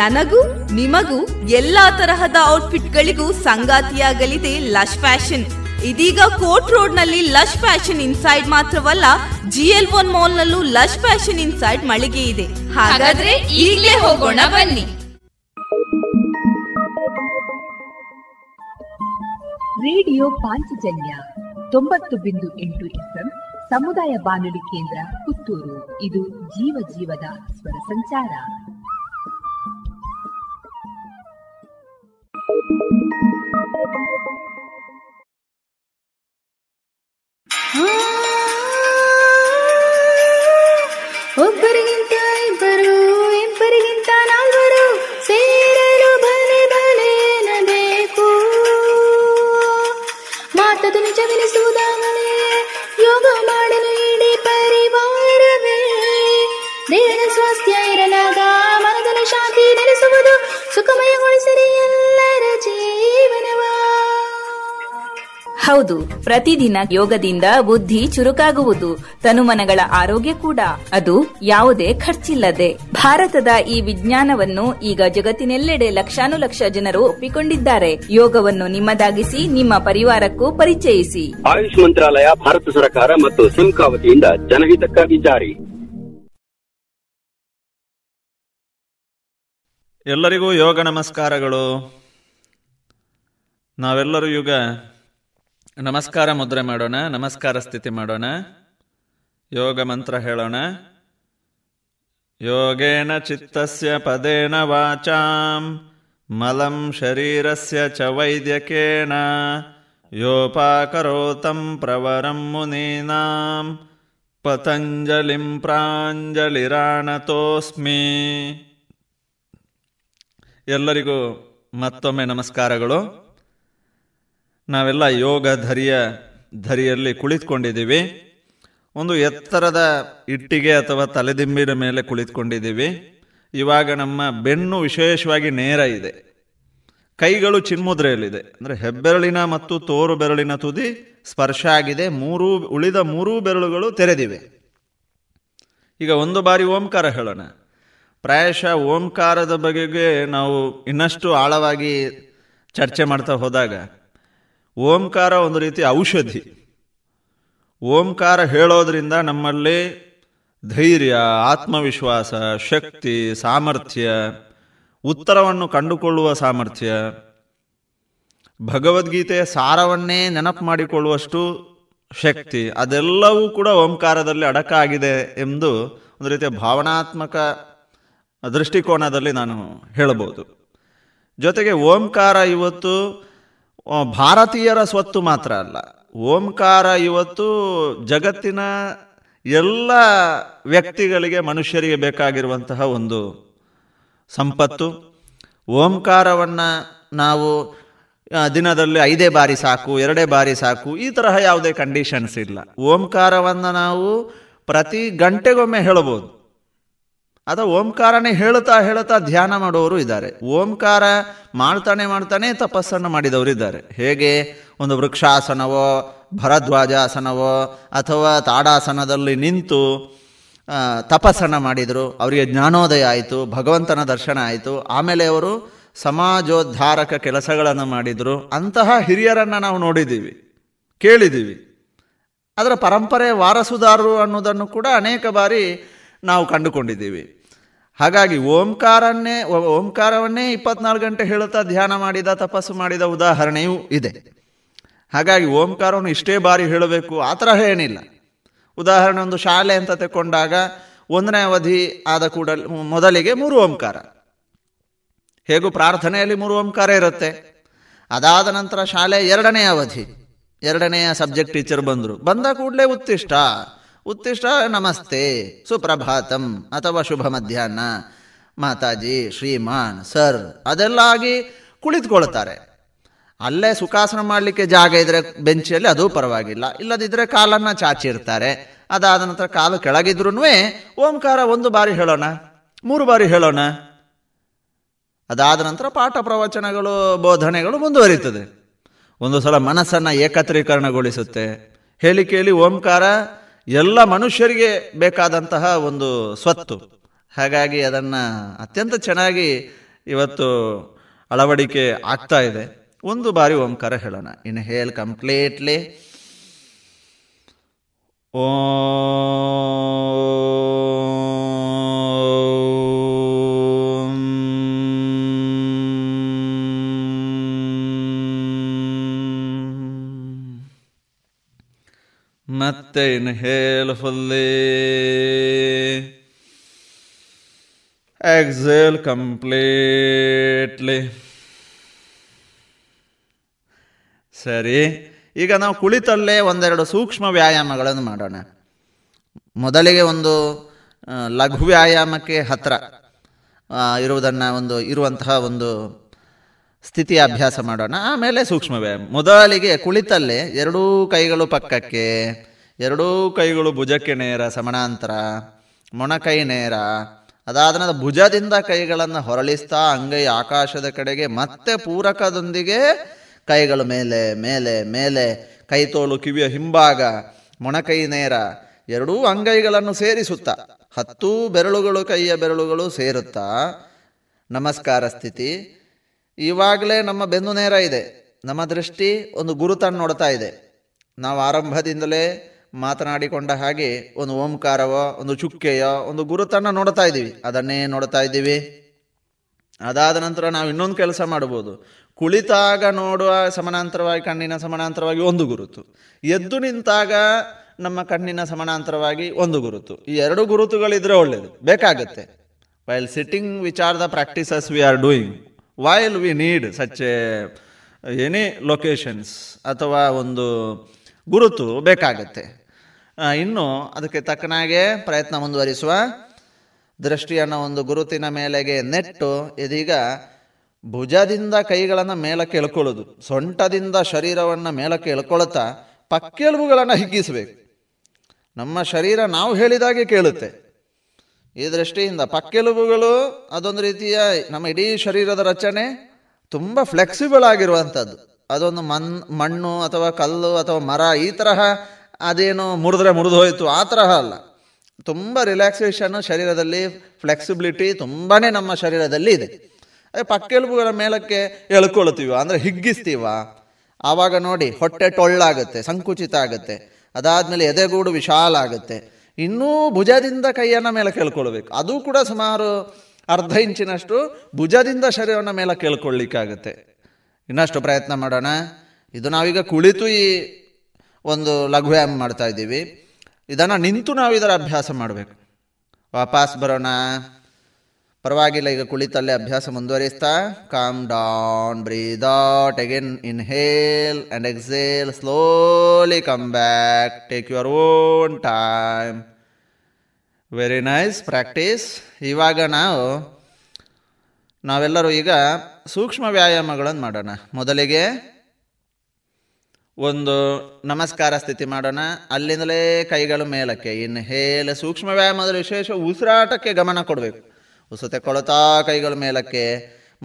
ನನಗೂ ನಿಮಗೂ ಎಲ್ಲಾ ತರಹದ ಔಟ್ಫಿಟ್ ಗಳಿಗೂ ಸಂಗಾತಿಯಾಗಲಿದೆ ಲಶ್ ಫ್ಯಾಷನ್. ಇದೀಗ ಕೋರ್ಟ್ ರೋಡ್ ನಲ್ಲಿ ಲಶ್ ಫ್ಯಾಷನ್ ಇನ್ಸೈಡ್ ಮಾತ್ರವಲ್ಲ, GL1 ಮಾಲ್ ನಲ್ಲೂ ಲಶ್ ಫ್ಯಾಷನ್ ಇನ್ಸೈಡ್ ಮಳಿಗೆ ಇದೆ. ಹಾಗಾದ್ರೆ ಈಗಲೇ ಹೋಗೋಣ ಬನ್ನಿ. ರೇಡಿಯೋ ಪಾಂಚಜನ್ಯ 90.8 FM ಸಮುದಾಯ ಬಾನುಲಿ ಕೇಂದ್ರ ಪುತ್ತೂರು. ಇದು ಜೀವ ಜೀವದ ಸ್ವರ ಸಂಚಾರ. ಒಬ್ಬರಿಗಿಂತ ಇಬ್ಬರು, ಇಬ್ಬರಿಗಿಂತ ನಾಲ್ವರು, ಸೇರಲು ಬಲೆ ಬಲೆನಬೇಕು. ಮಾತದು ನಿಜವೆನಿಸುವುದಾಗಲೇ ಯೋಗ ಮಾಡಲು ಇಡೀ ಪರಿವಾರವೇ. ದೇಹದ ಸ್ವಾಸ್ಥ್ಯ ಇರಲಾಗ ಮನದಲ್ಲಿ ಶಾಂತಿ ನೆಲೆಸುವುದು. ಸುಖಮಯಗೊಳಿಸಲಿ ಎಲ್ಲರ ಜೀವನವ. ಹೌದು, ಪ್ರತಿದಿನ ಯೋಗದಿಂದ ಬುದ್ಧಿ ಚುರುಕಾಗುವುದು, ತನುಮನಗಳ ಆರೋಗ್ಯ ಕೂಡ. ಅದು ಯಾವುದೇ ಖರ್ಚಿಲ್ಲದೆ. ಭಾರತದ ಈ ವಿಜ್ಞಾನವನ್ನು ಈಗ ಜಗತ್ತಿನೆಲ್ಲೆಡೆ ಲಕ್ಷಾನುಲಕ್ಷ ಜನರು ಒಪ್ಪಿಕೊಂಡಿದ್ದಾರೆ. ಯೋಗವನ್ನು ನಿಮ್ಮದಾಗಿಸಿ ನಿಮ್ಮ ಪರಿವಾರಕ್ಕೂ ಪರಿಚಯಿಸಿ. ಆಯುಷ್ ಮಂತ್ರಾಲಯ, ಭಾರತ ಸರ್ಕಾರ ಮತ್ತು ಸಿಮ್ಕಾ ವತಿಯಿಂದ ಜನಹಿತಕ್ಕಾಗಿ ಜಾರಿ. ಎಲ್ಲರಿಗೂ ಯೋಗ ನಮಸ್ಕಾರಗಳು. ನಾವೆಲ್ಲರೂ ಈಗ ನಮಸ್ಕಾರ ಮುದ್ರೆ ಮಾಡೋಣ, ನಮಸ್ಕಾರ ಸ್ಥಿತಿ ಮಾಡೋಣ, ಯೋಗ ಮಂತ್ರ ಹೇಳೋಣ. ಯೋಗೇನ ಚಿತ್ತಸ್ಯ ಪದೇನ ವಾಚಾಂ ಮಲಂ ಶರೀರಸ್ಯ ಚ ವೈದ್ಯಕೇನ ಯೋಪಾಕರೋತಂ ಪ್ರವರಂ ಮುನೀನಾಂ ಪತಂಜಲಿಂ ಪ್ರಾಂಜಲಿರಾಣತೋಸ್ಮಿ. ಎಲ್ಲರಿಗೂ ಮತ್ತೊಮ್ಮೆ ನಮಸ್ಕಾರಗಳು. ನಾವೆಲ್ಲ ಯೋಗ ಧರಿಯಲ್ಲಿ ಕುಳಿತುಕೊಂಡಿದ್ದೀವಿ. ಒಂದು ಎತ್ತರದ ಇಟ್ಟಿಗೆ ಅಥವಾ ತಲೆದಿಂಬಿನ ಮೇಲೆ ಕುಳಿತುಕೊಂಡಿದ್ದೀವಿ. ಇವಾಗ ನಮ್ಮ ಬೆನ್ನು ವಿಶೇಷವಾಗಿ ನೇರ ಇದೆ, ಕೈಗಳು ಚಿನ್ಮುದ್ರೆಯಲ್ಲಿದೆ, ಅಂದರೆ ಹೆಬ್ಬೆರಳಿನ ಮತ್ತು ತೋರು ಬೆರಳಿನ ತುದಿ ಸ್ಪರ್ಶ ಆಗಿದೆ. ಉಳಿದ ಮೂರೂ ಬೆರಳುಗಳು ತೆರೆದಿವೆ. ಈಗ ಒಂದು ಬಾರಿ ಓಂಕಾರ ಹೇಳೋಣ. ಪ್ರಾಯಶಃ ಓಂಕಾರದ ಬಗೆಗೆ ನಾವು ಇನ್ನಷ್ಟು ಆಳವಾಗಿ ಚರ್ಚೆ ಮಾಡ್ತಾ ಹೋದಾಗ ಓಂಕಾರ ಒಂದು ರೀತಿ ಔಷಧಿ. ಓಂಕಾರ ಹೇಳೋದ್ರಿಂದ ನಮ್ಮಲ್ಲಿ ಧೈರ್ಯ, ಆತ್ಮವಿಶ್ವಾಸ, ಶಕ್ತಿ, ಸಾಮರ್ಥ್ಯ, ಉತ್ತರವನ್ನು ಕಂಡುಕೊಳ್ಳುವ ಸಾಮರ್ಥ್ಯ, ಭಗವದ್ಗೀತೆಯ ಸಾರವನ್ನೇ ನೆನಪು ಮಾಡಿಕೊಳ್ಳುವಷ್ಟು ಶಕ್ತಿ, ಅದೆಲ್ಲವೂ ಕೂಡ ಓಂಕಾರದಲ್ಲಿ ಅಡಕ ಆಗಿದೆ ಎಂದು ಒಂದು ರೀತಿಯ ಭಾವನಾತ್ಮಕ ದೃಷ್ಟಿಕೋನದಲ್ಲಿ ನಾನು ಹೇಳಬಹುದು. ಜೊತೆಗೆ ಓಂಕಾರ ಇವತ್ತು ಭಾರತೀಯರ ಸ್ವತ್ತು ಮಾತ್ರ ಅಲ್ಲ, ಓಂಕಾರ ಇವತ್ತು ಜಗತ್ತಿನ ಎಲ್ಲ ವ್ಯಕ್ತಿಗಳಿಗೆ, ಮನುಷ್ಯರಿಗೆ ಬೇಕಾಗಿರುವಂತಹ ಒಂದು ಸಂಪತ್ತು. ಓಂಕಾರವನ್ನು ನಾವು ದಿನದಲ್ಲಿ 5 ಬಾರಿ ಸಾಕು, 2 ಬಾರಿ ಸಾಕು, ಈ ತರಹ ಯಾವುದೇ ಕಂಡೀಷನ್ಸ್ ಇಲ್ಲ. ಓಂಕಾರವನ್ನು ನಾವು ಪ್ರತಿ ಗಂಟೆಗೊಮ್ಮೆ ಹೇಳಬಹುದು. ಅಥವಾ ಓಂಕಾರನೇ ಹೇಳ್ತಾ ಹೇಳ್ತಾ ಧ್ಯಾನ ಮಾಡೋರು ಇದ್ದಾರೆ. ಓಂಕಾರ ಮಾಡ್ತಾನೆ ತಪಸ್ಸನ್ನು ಮಾಡಿದವರು ಇದ್ದಾರೆ. ಹೇಗೆ ಒಂದು ವೃಕ್ಷಾಸನವೋ, ಭರದ್ವಾಜಾಸನವೋ ಅಥವಾ ತಾಡಾಸನದಲ್ಲಿ ನಿಂತು ತಪಸ್ಸನ್ನು ಮಾಡಿದರು, ಅವರಿಗೆ ಜ್ಞಾನೋದಯ ಆಯಿತು, ಭಗವಂತನ ದರ್ಶನ ಆಯಿತು, ಆಮೇಲೆ ಅವರು ಸಮಾಜೋದ್ಧಾರಕ ಕೆಲಸಗಳನ್ನು ಮಾಡಿದರು. ಅಂತಹ ಹಿರಿಯರನ್ನು ನಾವು ನೋಡಿದ್ದೀವಿ, ಕೇಳಿದ್ದೀವಿ. ಅದರ ಪರಂಪರೆ ವಾರಸುದಾರರು ಅನ್ನೋದನ್ನು ಕೂಡ ಅನೇಕ ಬಾರಿ ನಾವು ಕಂಡುಕೊಂಡಿದ್ದೀವಿ. ಹಾಗಾಗಿ ಓಂಕಾರವನ್ನೇ 24 ಗಂಟೆ ಹೇಳುತ್ತಾ ಧ್ಯಾನ ಮಾಡಿದ, ತಪಸ್ಸು ಮಾಡಿದ ಉದಾಹರಣೆಯೂ ಇದೆ. ಹಾಗಾಗಿ ಓಂಕಾರವನ್ನು ಇಷ್ಟೇ ಬಾರಿ ಹೇಳಬೇಕು ಆ ತರಹ ಏನಿಲ್ಲ. ಉದಾಹರಣೆ, ಒಂದು ಶಾಲೆ ಅಂತ ತಗೊಂಡಾಗ 1ನೇ ಅವಧಿ ಆದ ಕೂಡಲೇ ಮೊದಲಿಗೆ 3 ಓಂಕಾರ, ಹೇಗೂ ಪ್ರಾರ್ಥನೆಯಲ್ಲಿ 3 ಓಂಕಾರ ಇರುತ್ತೆ. ಅದಾದ ನಂತರ ಶಾಲೆ 2ನೇ ಅವಧಿ, 2ನೇ ಸಬ್ಜೆಕ್ಟ್ ಟೀಚರ್ ಬಂದ ಕೂಡಲೇ ಉತ್ತಿಷ್ಟ ನಮಸ್ತೆ, ಸುಪ್ರಭಾತಂ ಅಥವಾ ಶುಭ ಮಧ್ಯಾಹ್ನ, ಮಾತಾಜಿ, ಶ್ರೀಮಾನ್, ಸರ್ ಅದೆಲ್ಲ ಆಗಿ ಕುಳಿತುಕೊಳ್ತಾರೆ. ಅಲ್ಲೇ ಸುಖಾಸನ ಮಾಡಲಿಕ್ಕೆ ಜಾಗ ಇದ್ದರೆ ಬೆಂಚಲ್ಲಿ ಅದೂ ಪರವಾಗಿಲ್ಲ, ಇಲ್ಲದಿದ್ದರೆ ಕಾಲನ್ನು ಚಾಚಿರ್ತಾರೆ. ಅದಾದ ನಂತರ ಕಾಲು ಕೆಳಗಿದ್ರೂ ಓಂಕಾರ 1 ಬಾರಿ ಹೇಳೋಣ, 3 ಬಾರಿ ಹೇಳೋಣ. ಅದಾದ ನಂತರ ಪಾಠ ಪ್ರವಚನಗಳು, ಬೋಧನೆಗಳು ಮುಂದುವರಿಯುತ್ತದೆ. ಒಂದು ಸಲ ಮನಸ್ಸನ್ನು ಏಕತ್ರೀಕರಣಗೊಳಿಸುತ್ತೆ. ಹೇಳಿಕೆಯಲ್ಲಿ ಓಂಕಾರ ಎಲ್ಲ ಮನುಷ್ಯರಿಗೆ ಬೇಕಾದಂತಹ ಒಂದು ಸ್ವತ್ತು. ಹಾಗಾಗಿ ಅದನ್ನು ಅತ್ಯಂತ ಚೆನ್ನಾಗಿ ಇವತ್ತು ಅಳವಡಿಕೆ ಆಗ್ತಾ ಇದೆ. 1 ಬಾರಿ ಓಂಕಾರ ಹೇಳೋಣ. ಇನ್ಹೇಲ್ ಕಂಪ್ಲೀಟ್ಲಿ ಓ ಮತ್ತೆ ಇನ್ಹೇಲ್ ಫುಲ್ಲಿ, ಎಕ್ಸೇಲ್ ಕಂಪ್ಲೀಟ್ಲಿ. ಸರಿ, ಈಗ ನಾವು ಕುಳಿತಲ್ಲೇ 1-2 ಸೂಕ್ಷ್ಮ ವ್ಯಾಯಾಮಗಳನ್ನು ಮಾಡೋಣ. ಮೊದಲಿಗೆ ಒಂದು ಲಘು ವ್ಯಾಯಾಮಕ್ಕೆ ಹತ್ತಿರ ಇರುವುದನ್ನು ಇರುವಂತಹ ಒಂದು ಸ್ಥಿತಿಯ ಅಭ್ಯಾಸ ಮಾಡೋಣ. ಆಮೇಲೆ ಸೂಕ್ಷ್ಮ ವ್ಯಾಯಾಮ. ಮೊದಲಿಗೆ ಕುಳಿತಲ್ಲೇ 2 ಕೈಗಳು ಪಕ್ಕಕ್ಕೆ, 2 ಕೈಗಳು ಭುಜಕ್ಕೆ ನೇರ ಸಮಾನಾಂತರ, ಮೊಣಕೈ ನೇರ. ಅದಾದ ನಂತರ ಭುಜದಿಂದ ಕೈಗಳನ್ನು ಹೊರಳಿಸ್ತಾ ಅಂಗೈ ಆಕಾಶದ ಕಡೆಗೆ, ಮತ್ತೆ ಪೂರಕದೊಂದಿಗೆ ಕೈಗಳು ಮೇಲೆ ಮೇಲೆ ಮೇಲೆ, ಕೈತೋಳು ಕಿವಿಯ ಹಿಂಭಾಗ, ಮೊಣಕೈ ನೇರ, 2 ಅಂಗೈಗಳನ್ನು ಸೇರಿಸುತ್ತಾ 10 ಬೆರಳುಗಳು ಕೈಯ ಬೆರಳುಗಳು ಸೇರುತ್ತಾ ನಮಸ್ಕಾರ ಸ್ಥಿತಿ. ಇವಾಗಲೇ ನಮ್ಮ ಬೆನ್ನು ನೇರ ಇದೆ, ನಮ್ಮ ದೃಷ್ಟಿ ಒಂದು ಗುರುತನ್ನು ನೋಡ್ತಾ ಇದೆ. ನಾವು ಆರಂಭದಿಂದಲೇ ಮಾತನಾಡಿಕೊಂಡ ಹಾಗೆ ಒಂದು ಓಂಕಾರವೋ ಒಂದು ಚುಕ್ಕೆಯೋ ಒಂದು ಗುರುತನ್ನು ನೋಡ್ತಾ ಇದ್ದೀವಿ, ಅದನ್ನೇ ನೋಡ್ತಾ ಇದ್ದೀವಿ. ಅದಾದ ನಂತರ ನಾವು ಇನ್ನೊಂದು ಕೆಲಸ ಮಾಡ್ಬೋದು. ಕುಳಿತಾಗ ನೋಡುವ ಸಮಾನಾಂತರವಾಗಿ ಕಣ್ಣಿನ ಸಮಾನಾಂತರವಾಗಿ 1 ಗುರುತು, ಎದ್ದು ನಿಂತಾಗ ನಮ್ಮ ಕಣ್ಣಿನ ಸಮಾನಾಂತರವಾಗಿ 1 ಗುರುತು, ಈ 2 ಗುರುತುಗಳಿದ್ರೆ ಒಳ್ಳೆಯದು, ಬೇಕಾಗುತ್ತೆ. While sitting which are the practices we are doing, while we need such any locations ಅಥವಾ ಒಂದು ಗುರುತು ಬೇಕಾಗತ್ತೆ. ಇನ್ನು ಅದಕ್ಕೆ ತಕ್ಕನಾಗೆ ಪ್ರಯತ್ನ ಮುಂದುವರಿಸುವ, ದೃಷ್ಟಿಯನ್ನು ಒಂದು ಗುರುತಿನ ಮೇಲೆಗೆ ನೆಟ್ಟು ಇದೀಗ ಭುಜದಿಂದ ಕೈಗಳನ್ನು ಮೇಲಕ್ಕೆ ಎಳ್ಕೊಳ್ಳೋದು, ಸೊಂಟದಿಂದ ಶರೀರವನ್ನು ಮೇಲಕ್ಕೆ ಎಳ್ಕೊಳ್ತಾ ಪಕ್ಕೆಲುಬುಗಳನ್ನು ಹಿಗ್ಗಿಸಬೇಕು. ನಮ್ಮ ಶರೀರ ನಾವು ಹೇಳಿದಾಗೆ ಕೇಳುತ್ತೆ. ಈ ದೃಷ್ಟಿಯಿಂದ ಪಕ್ಕೆಲುಬುಗಳು ಅದೊಂದು ರೀತಿಯ ನಮ್ಮ ಇಡೀ ಶರೀರದ ರಚನೆ, ತುಂಬ ಫ್ಲೆಕ್ಸಿಬಲ್ ಆಗಿರುವಂಥದ್ದು. ಅದೊಂದು ಮಣ್ಣು ಅಥವಾ ಕಲ್ಲು ಅಥವಾ ಮರ ಈ ತರಹ ಅದೇನು ಮುರಿದು ಹೋಯಿತು ಆ ತರಹ ಅಲ್ಲ, ತುಂಬ ರಿಲ್ಯಾಕ್ಸೇಷನ್ನು ಶರೀರದಲ್ಲಿ, ಫ್ಲೆಕ್ಸಿಬಿಲಿಟಿ ತುಂಬಾ ನಮ್ಮ ಶರೀರದಲ್ಲಿ ಇದೆ. ಅದೇ ಪಕ್ಕೆಲುಬುಗಳ ಮೇಲಕ್ಕೆ ಎಳ್ಕೊಳ್ತೀವ ಅಂದರೆ ಹಿಗ್ಗಿಸ್ತೀವ, ಆವಾಗ ನೋಡಿ ಹೊಟ್ಟೆ ಟೊಳ್ಳಾಗುತ್ತೆ, ಸಂಕುಚಿತ ಆಗುತ್ತೆ. ಅದಾದಮೇಲೆ ಎದೆಗೂಡು ವಿಶಾಲ ಆಗುತ್ತೆ. ಇನ್ನೂ ಭುಜದಿಂದ ಕೈಯನ್ನು ಮೇಲಕ್ಕೆ ಎಳ್ಕೊಳ್ಬೇಕು, ಅದು ಕೂಡ ಸುಮಾರು ಅರ್ಧ ಇಂಚಿನಷ್ಟು ಭುಜದಿಂದ ಶರೀರವನ್ನು ಮೇಲಕ್ಕೆ ಎಳ್ಕೊಳ್ಳಿಕ್ಕಾಗುತ್ತೆ. ಇನ್ನಷ್ಟು ಪ್ರಯತ್ನ ಮಾಡೋಣ. ಇದು ನಾವೀಗ ಕುಳಿತು ಈ ಒಂದು ಲಘುವ್ಯಾಯಾಮ ಮಾಡ್ತಾ ಇದ್ದೀವಿ. ಇದನ್ನು ನಿಂತು ನಾವು ಇದರ ಅಭ್ಯಾಸ ಮಾಡಬೇಕು. ವಾಪಸ್ ಬರೋಣ, ಪರವಾಗಿಲ್ಲ. ಈಗ ಕುಳಿತಲ್ಲೇ ಅಭ್ಯಾಸ ಮುಂದುವರಿಸ್ತಾ, calm down, breathe out again, inhale and exhale, slowly come back, take your own time. Very nice practice. ಇವಾಗ ನಾವೆಲ್ಲರೂ ಈಗ ಸೂಕ್ಷ್ಮ ವ್ಯಾಯಾಮಗಳನ್ನು ಮಾಡೋಣ. ಮೊದಲಿಗೆ ಒಂದು ನಮಸ್ಕಾರ ಸ್ಥಿತಿ ಮಾಡೋಣ. ಅಲ್ಲಿಂದಲೇ ಕೈಗಳು ಮೇಲಕ್ಕೆ, ಇನ್ಹೇಲ್. ಸೂಕ್ಷ್ಮ ವ್ಯಾಯಾಮದಲ್ಲಿ ವಿಶೇಷ ಉಸಿರಾಟಕ್ಕೆ ಗಮನ ಕೊಡಬೇಕು. ಉಸತೆ ಕೊಳತಾ ಕೈಗಳು ಮೇಲಕ್ಕೆ,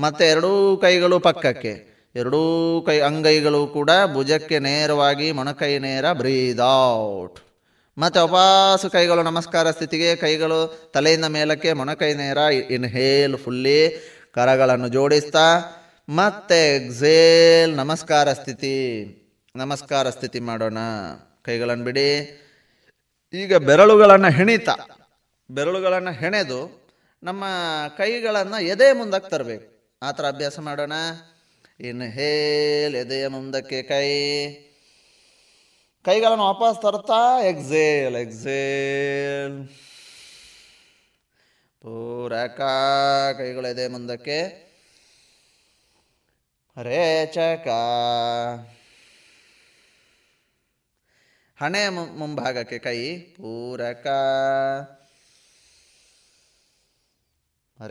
ಮತ್ತು ಎರಡೂ ಕೈಗಳು ಪಕ್ಕಕ್ಕೆ, ಎರಡೂ ಅಂಗೈಗಳು ಕೂಡ ಭುಜಕ್ಕೆ ನೇರವಾಗಿ, ಮೊಣಕೈ ನೇರ. Breathe out. ಮತ್ತು ವಾಪಾಸು ಕೈಗಳು ನಮಸ್ಕಾರ ಸ್ಥಿತಿಗೆ, ಕೈಗಳು ತಲೆಯಿಂದ ಮೇಲಕ್ಕೆ, ಮೊಣಕೈ ನೇರ. ಇನ್ಹೇಲ್ ಫುಲ್ಲಿ, ಕರಗಳನ್ನು ಜೋಡಿಸ್ತಾ, ಮತ್ತೆ ಎಕ್ಸೇಲ್, ನಮಸ್ಕಾರ ಸ್ಥಿತಿ. ನಮಸ್ಕಾರ ಸ್ಥಿತಿ ಮಾಡೋಣ. ಕೈಗಳನ್ನು ಬಿಡಿ. ಈಗ ಬೆರಳುಗಳನ್ನು ಹೆಣೆದು ನಮ್ಮ ಕೈಗಳನ್ನು ಎದೆ ಮುಂದಕ್ಕೆ ತರಬೇಕು. ಆ ಥರ ಅಭ್ಯಾಸ ಮಾಡೋಣ. ಇನ್ಹೇಲ್, ಎದೆಯ ಮುಂದಕ್ಕೆ ಕೈಗಳನ್ನು ವಾಪಸ್ ತರ್ತಾ, ಎಕ್ಸೇಲ್ ಎಕ್ಸೇಲ್ ಪೂರಕ. ಕೈಗಳು ಎದೆ ಮುಂದಕ್ಕೆ, ರೇಚಕ. ಹಣೆಯ ಮುಂಭಾಗಕ್ಕೆ ಕೈ, ಪೂರಕ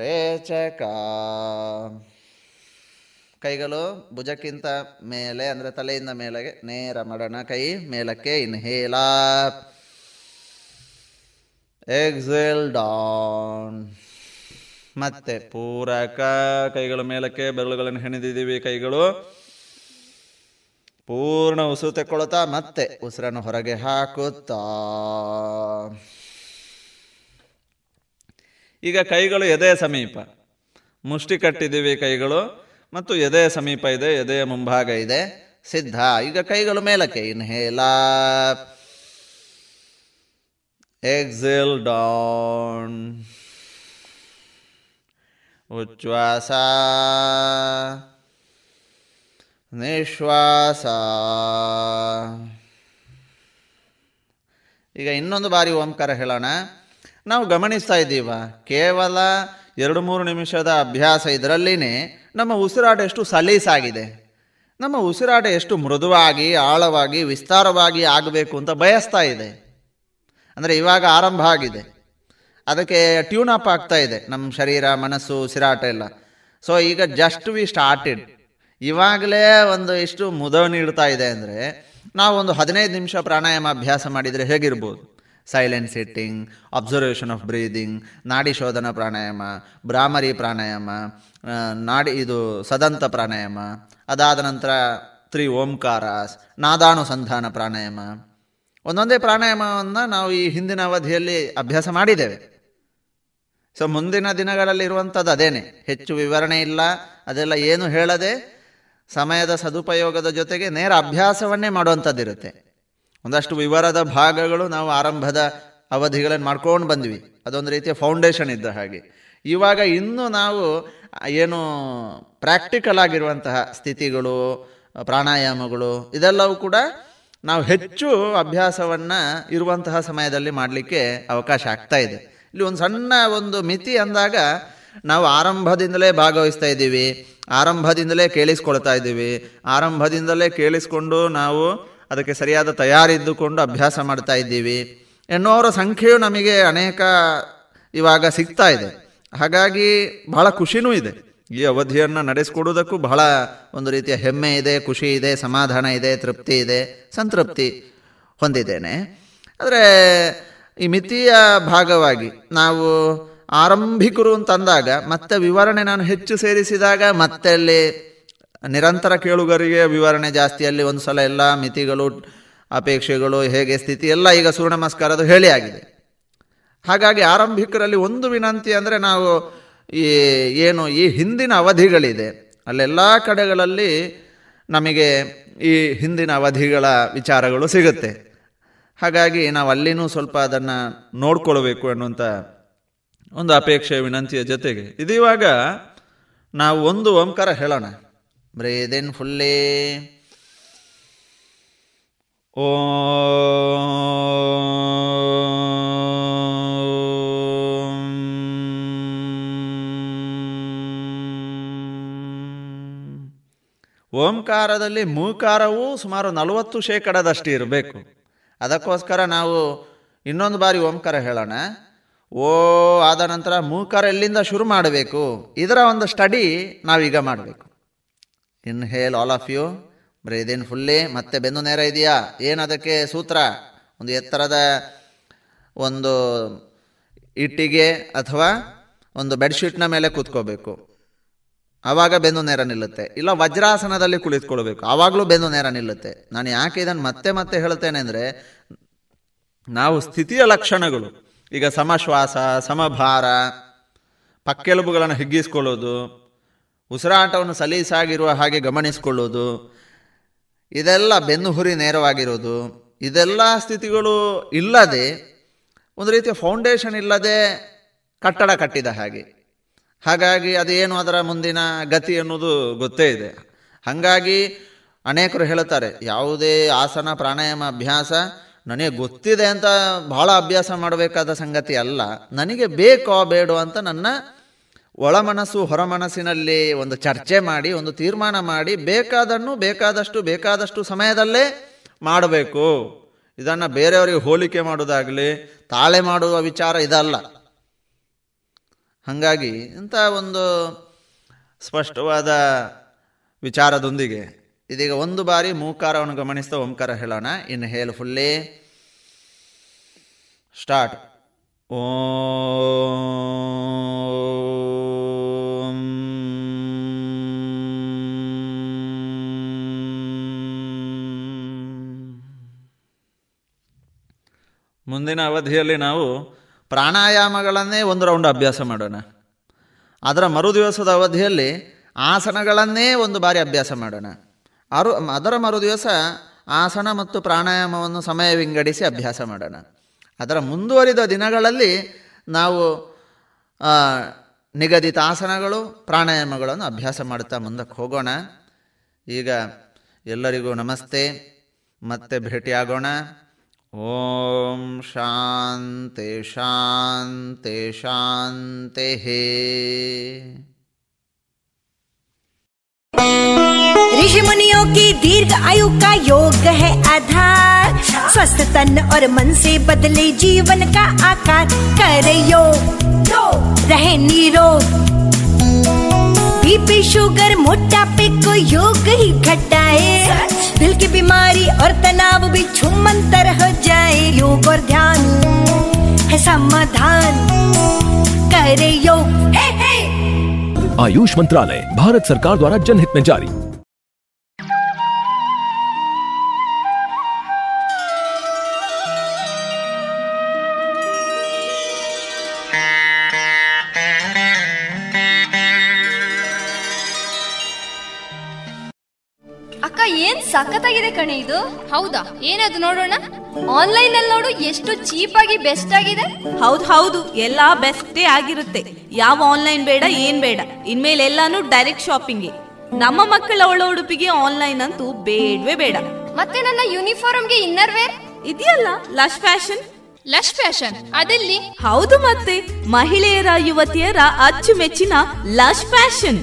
ರೇಚಕ. ಕೈಗಳು ಭುಜಕ್ಕಿಂತ ಮೇಲೆ ಅಂದರೆ ತಲೆಯಿಂದ ಮೇಲೆಗೆ ನೇರ ಮಾಡೋಣ. ಕೈ ಮೇಲಕ್ಕೆ, ಇನ್ಹೇಲ್ ಅಪ್, ಎಕ್ಸೇಲ್ ಡೌನ್. ಮತ್ತೆ ಪೂರಕ. ಕೈಗಳು ಮೇಲಕ್ಕೆ, ಬೆರಳುಗಳನ್ನು ಹೆಣೆದಿದ್ದೀವಿ. ಕೈಗಳು ಪೂರ್ಣ ಉಸಿರು ತೆಕ್ಕೊಳ್ತಾ, ಮತ್ತೆ ಉಸಿರನ್ನು ಹೊರಗೆ ಹಾಕುತ್ತಾ. ಈಗ ಕೈಗಳು ಎದೆಯ ಸಮೀಪ, ಮುಷ್ಟಿ ಕಟ್ಟಿದ್ದೀವಿ ಕೈಗಳು, ಮತ್ತು ಎದೆಯ ಸಮೀಪ ಇದೆ, ಎದೆಯ ಮುಂಭಾಗ ಇದೆ. ಸಿದ್ಧ. ಈಗ ಕೈಗಳು ಮೇಲಕ್ಕೆ, ಇನ್ಹೇಲ್ ಅಪ್, ಎಕ್ಸೇಲ್ ಡೌನ್. ಉಚ್ಛ್ವಾಸ, ನಿಶ್ವಾಸ. ಈಗ ಇನ್ನೊಂದು ಬಾರಿ ಓಂಕಾರ ಹೇಳೋಣ. ನಾವು ಗಮನಿಸ್ತಾ ಇದ್ದೀವ, ಕೇವಲ 2-3 ನಿಮಿಷದ ಅಭ್ಯಾಸ ಇದರಲ್ಲಿನೇ ನಮ್ಮ ಉಸಿರಾಟ ಎಷ್ಟು ಸಲೀಸಾಗಿದೆ, ನಮ್ಮ ಉಸಿರಾಟ ಎಷ್ಟು ಮೃದುವಾಗಿ, ಆಳವಾಗಿ, ವಿಸ್ತಾರವಾಗಿ ಆಗಬೇಕು ಅಂತ ಬಯಸ್ತಾ ಇದೆ. ಅಂದರೆ ಇವಾಗ ಆರಂಭ ಆಗಿದೆ, ಅದಕ್ಕೆ ಟ್ಯೂನ್ ಅಪ್ ಆಗ್ತಾ ಇದೆ ನಮ್ಮ ಶರೀರ, ಮನಸ್ಸು, ಉಸಿರಾಟ ಎಲ್ಲ. ಸೊ ಈಗ ಜಸ್ಟ್ ವಿ ಸ್ಟಾರ್ಟೆಡ್, ಇವಾಗಲೇ ಒಂದು ಇಷ್ಟು ಮುದ ನೀಡ್ತಾ ಇದೆ ಅಂದರೆ ನಾವೊಂದು 15 ನಿಮಿಷ ಪ್ರಾಣಾಯಾಮ ಅಭ್ಯಾಸ ಮಾಡಿದರೆ ಹೇಗಿರ್ಬೋದು? Silent sitting, observation of breathing, ನಾಡಿ ಶೋಧನ ಪ್ರಾಣಾಯಾಮ, ಭ್ರಾಮರಿ ಪ್ರಾಣಾಯಾಮ, ಸದಂತ ಪ್ರಾಣಾಯಾಮ, ಅದಾದ ನಂತರ 3 ಓಂಕಾರಾಸ್, ನಾದಾನುಸಂಧಾನ ಪ್ರಾಣಾಯಾಮ. ಒಂದೊಂದೇ ಪ್ರಾಣಾಯಾಮವನ್ನು ನಾವು ಈ ಹಿಂದಿನ ಅವಧಿಯಲ್ಲಿ ಅಭ್ಯಾಸ ಮಾಡಿದ್ದೇವೆ. ಸೊ ಮುಂದಿನ ದಿನಗಳಲ್ಲಿರುವಂಥದ್ದು ಅದೇನೆ, ಹೆಚ್ಚು ವಿವರಣೆ ಇಲ್ಲ, ಅದೆಲ್ಲ ಏನು ಹೇಳದೆ ಸಮಯದ ಸದುಪಯೋಗದ ಜೊತೆಗೆ ನೇರ ಅಭ್ಯಾಸವನ್ನೇ ಮಾಡುವಂಥದ್ದಿರುತ್ತೆ. ಒಂದಷ್ಟು ವಿವರದ ಭಾಗಗಳು ನಾವು ಆರಂಭದ ಅವಧಿಗಳನ್ನು ಮಾಡ್ಕೊಂಡು ಬಂದ್ವಿ, ಅದೊಂದು ರೀತಿಯ ಫೌಂಡೇಶನ್ ಇದ್ದ ಹಾಗೆ. ಇವಾಗ ಇನ್ನೂ ನಾವು ಏನು ಪ್ರಾಕ್ಟಿಕಲ್ ಆಗಿರುವಂತಹ ಸ್ಥಿತಿಗಳು, ಪ್ರಾಣಾಯಾಮಗಳು, ಇದೆಲ್ಲವೂ ಕೂಡ ನಾವು ಹೆಚ್ಚು ಅಭ್ಯಾಸವನ್ನು ಇರುವಂತಹ ಸಮಯದಲ್ಲಿ ಮಾಡಲಿಕ್ಕೆ ಅವಕಾಶ ಆಗ್ತಾ ಇದೆ. ಇಲ್ಲಿ ಒಂದು ಸಣ್ಣ ಮಿತಿ ಅಂದಾಗ ನಾವು ಆರಂಭದಿಂದಲೇ ಭಾಗವಹಿಸ್ತಾ ಇದ್ದೀವಿ, ಆರಂಭದಿಂದಲೇ ಕೇಳಿಸ್ಕೊಳ್ತಾ ಇದ್ದೀವಿ, ಆರಂಭದಿಂದಲೇ ಕೇಳಿಸ್ಕೊಂಡು ನಾವು ಅದಕ್ಕೆ ಸರಿಯಾದ ತಯಾರಿದ್ದುಕೊಂಡು ಅಭ್ಯಾಸ ಮಾಡ್ತಾ ಇದ್ದೀವಿ ಎನ್ನುವರ ಸಂಖ್ಯೆಯು ನಮಗೆ ಅನೇಕ ಇವಾಗ ಸಿಗ್ತಾ ಇದೆ. ಹಾಗಾಗಿ ಬಹಳ ಖುಷಿನೂ ಇದೆ. ಈ ಅವಧಿಯನ್ನು ನಡೆಸಿಕೊಡುವುದಕ್ಕೂ ಬಹಳ ಒಂದು ರೀತಿಯ ಹೆಮ್ಮೆ ಇದೆ, ಖುಷಿ ಇದೆ, ಸಮಾಧಾನ ಇದೆ, ತೃಪ್ತಿ ಇದೆ, ಸಂತೃಪ್ತಿ ಹೊಂದಿದ್ದೇನೆ. ಆದರೆ ಈ ಮಿತಿಯ ಭಾಗವಾಗಿ ನಾವು ಆರಂಭಿಕರು ಅಂತಂದಾಗ ಮತ್ತೆ ವಿವರಣೆ ನಾನು ಹೆಚ್ಚು ಸೇರಿಸಿದಾಗ ಮತ್ತೆ ಅಲ್ಲಿ ನಿರಂತರ ಕೇಳುಗರಿಗೆ ವಿವರಣೆ ಜಾಸ್ತಿಯಲ್ಲಿ ಒಂದು ಸಲ ಎಲ್ಲ ಮಿತಿಗಳು, ಅಪೇಕ್ಷೆಗಳು, ಹೇಗೆ ಸ್ಥಿತಿ ಎಲ್ಲ ಈಗ ಸೂರ್ಯ ನಮಸ್ಕಾರದ ಹೇಳಿ ಆಗಿದೆ. ಹಾಗಾಗಿ ಆರಂಭಿಕರಲ್ಲಿ ಒಂದು ವಿನಂತಿ ಅಂದರೆ ನಾವು ಈ ಹಿಂದಿನ ಅವಧಿಗಳಿದೆ ಅಲ್ಲೆಲ್ಲ ಕಡೆಗಳಲ್ಲಿ ನಮಗೆ ಈ ಹಿಂದಿನ ಅವಧಿಗಳ ವಿಚಾರಗಳು ಸಿಗುತ್ತೆ. ಹಾಗಾಗಿ ನಾವು ಅಲ್ಲಿನೂ ಸ್ವಲ್ಪ ಅದನ್ನು ನೋಡ್ಕೊಳ್ಬೇಕು ಅನ್ನುವಂಥ ಒಂದು ಅಪೇಕ್ಷೆ, ವಿನಂತಿಯ ಜೊತೆಗೆ ಇದೀವಾಗ ನಾವು ಒಂದು ಓಂಕಾರ ಹೇಳೋಣ. ಬ್ರೀದ್ ಇನ್ ಫುಲ್ಲಿ ಓ ಓಂಕಾರದಲ್ಲಿ ಮೂಕಾರವು ಸುಮಾರು 40% ಇರಬೇಕು. ಅದಕ್ಕೋಸ್ಕರ ನಾವು ಇನ್ನೊಂದು ಬಾರಿ ಓಂಕಾರ ಹೇಳೋಣ. ಓ ಆದ ನಂತರ ಮೂಕಾರ ಎಲ್ಲಿಂದ ಶುರು ಮಾಡಬೇಕು, ಇದರ ಒಂದು ಸ್ಟಡಿ ನಾವೀಗ ಮಾಡಬೇಕು. Inhale all of you, breathe in fully. ಮತ್ತೆ ಬೆನ್ನು ನೇರ ಇದೆಯಾ, ಏನದಕ್ಕೆ ಸೂತ್ರ? ಒಂದು ಎತ್ತರದ ಒಂದು ಇಟ್ಟಿಗೆ ಅಥವಾ ಒಂದು ಬೆಡ್ಶೀಟ್ನ ಮೇಲೆ ಕೂತ್ಕೋಬೇಕು, ಆವಾಗ ಬೆನ್ನು ನೇರ ನಿಲ್ಲುತ್ತೆ. ಇಲ್ಲ ವಜ್ರಾಸನದಲ್ಲಿ ಕುಳಿತುಕೊಳ್ಬೇಕು, ಆವಾಗಲೂ ಬೆನ್ನು ನೇರ ನಿಲ್ಲುತ್ತೆ. ನಾನು ಯಾಕೆ ಇದನ್ನು ಮತ್ತೆ ಮತ್ತೆ ಹೇಳ್ತೇನೆ ಅಂದರೆ, ನಾವು ಸ್ಥಿತಿಯ ಲಕ್ಷಣಗಳು ಈಗ ಸಮಶ್ವಾಸ, ಸಮಭಾರ, ಪಕ್ಕೆಲುಬುಗಳನ್ನು ಹಿಗ್ಗಿಸ್ಕೊಳ್ಳೋದು, ಉಸಿರಾಟವನ್ನು ಸಲೀಸಾಗಿರುವ ಹಾಗೆ ಗಮನಿಸಿಕೊಳ್ಳೋದು, ಇದೆಲ್ಲ ಬೆನ್ನು ಹುರಿ ನೇರವಾಗಿರೋದು, ಇದೆಲ್ಲ ಸ್ಥಿತಿಗಳು ಇಲ್ಲದೆ ಒಂದು ರೀತಿಯ ಫೌಂಡೇಶನ್ ಇಲ್ಲದೆ ಕಟ್ಟಡ ಕಟ್ಟಿದ ಹಾಗೆ. ಹಾಗಾಗಿ ಅದೇನು ಅದರ ಮುಂದಿನ ಗತಿ ಅನ್ನೋದು ಗೊತ್ತೇ ಇದೆ. ಹಾಗಾಗಿ ಅನೇಕರು ಹೇಳ್ತಾರೆ, ಯಾವುದೇ ಆಸನ ಪ್ರಾಣಾಯಾಮ ಅಭ್ಯಾಸ ನನಗೆ ಗೊತ್ತಿದೆ ಅಂತ ಬಹಳ ಅಭ್ಯಾಸ ಮಾಡಬೇಕಾದ ಸಂಗತಿ ಅಲ್ಲ, ನನಗೆ ಬೇಕೋ ಬೇಡೋ ಅಂತ ನನ್ನ ಒಳಮನಸ್ಸು ಹೊರಮನಸ್ಸಿನಲ್ಲಿ ಒಂದು ಚರ್ಚೆ ಮಾಡಿ ಒಂದು ತೀರ್ಮಾನ ಮಾಡಿ ಬೇಕಾದನ್ನು ಬೇಕಾದಷ್ಟು ಸಮಯದಲ್ಲೇ ಮಾಡಬೇಕು. ಇದನ್ನು ಬೇರೆಯವರಿಗೆ ಹೋಲಿಕೆ ಮಾಡೋದಾಗಲಿ ತಾಳೆ ಮಾಡುವ ವಿಚಾರ ಇದಲ್ಲ. ಹಾಗಾಗಿ ಇಂಥ ಒಂದು ಸ್ಪಷ್ಟವಾದ ವಿಚಾರದೊಂದಿಗೆ ಇದೀಗ ಒಂದು ಬಾರಿ ಮೂಕಾರವನ್ನು ಗಮನಿಸ್ತಾ ಓಂಕಾರ ಹೇಳೋಣ. Inhale fully, start. ಓ ಮುಂದಿನ ಅವಧಿಯಲ್ಲಿ ನಾವು ಪ್ರಾಣಾಯಾಮಗಳನ್ನೇ ಒಂದು ರೌಂಡ್ ಅಭ್ಯಾಸ ಮಾಡೋಣ. ಅದರ ಮರುದಿವಸದ ಅವಧಿಯಲ್ಲಿ ಆಸನಗಳನ್ನೇ ಒಂದು ಬಾರಿ ಅಭ್ಯಾಸ ಮಾಡೋಣ. ಅದರ ಮರುದಿವಸ ಆಸನ ಮತ್ತು ಪ್ರಾಣಾಯಾಮವನ್ನು ಸಮಯ ವಿಂಗಡಿಸಿ ಅಭ್ಯಾಸ ಮಾಡೋಣ. ಅದರ ಮುಂದುವರಿದ ದಿನಗಳಲ್ಲಿ ನಾವು ನಿಗದಿತ ಆಸನಗಳು, ಪ್ರಾಣಾಯಾಮಗಳನ್ನು ಅಭ್ಯಾಸ ಮಾಡುತ್ತಾ ಮುಂದಕ್ಕೆ ಹೋಗೋಣ. ಈಗ ಎಲ್ಲರಿಗೂ ನಮಸ್ತೆ, ಮತ್ತೆ ಭೇಟಿಯಾಗೋಣ. ಓಂ ಶಾಂತಿ ಶಾಂತಿ ಶಾಂತಿ. ऋषि मुनियों की दीर्घ आयु का योग है आधार, स्वस्थ तन और मन से बदले जीवन का आकार, करे योग रहे निरोग, बीपी शुगर मोटापे को योग ही घटाए, दिल की बीमारी और तनाव भी छुमंतर हो जाए, योग और ध्यान है समाधान, करे योग। आयुष मंत्रालय भारत सरकार द्वारा जनहित में जारी। ಅಕ್ಕ ಏನ್ ಸಖತ್ತಾಗಿದೆ ಕಣೆ ಇದು. ಹೌದಾ, ಏನದು ನೋಡೋಣ. ಆನ್ಲೈನ್ ಅಲ್ಲಿ ನೋಡು ಎಷ್ಟು ಚೀಪ್ ಆಗಿ ಬೆಸ್ಟ್ ಆಗಿದೆ. ಹೌದು ಎಲ್ಲಾ ಬೆಸ್ಟ್ ಆಗಿರುತ್ತೆ. ಯಾವ ಆನ್ಲೈನ್ ಬೇಡ, ಏನ್ ಬೇಡ, ಇನ್ಮೇಲೆ ಎಲ್ಲಾನು ಡೈರೆಕ್ಟ್ ಶಾಪಿಂಗ್. ನಮ್ಮ ಮಕ್ಕಳ ಒಳ ಉಡುಪಿಗೆ ಆನ್ಲೈನ್ ಅಂತೂ ಬೇಡವೇ ಬೇಡ. ಮತ್ತೆ ನನ್ನ ಯೂನಿಫಾರ್ಮ್ಗೆ ಇನ್ನರ್ ವೇರ್ ಇದೆಯಲ್ಲ, ಲಶ್ ಫ್ಯಾಷನ್ ಅದೆಲ್ಲಿ? ಹೌದು, ಮತ್ತೆ ಮಹಿಳೆಯರ ಯುವತಿಯರ ಅಚ್ಚುಮೆಚ್ಚಿನ ಲಶ್ ಫ್ಯಾಷನ್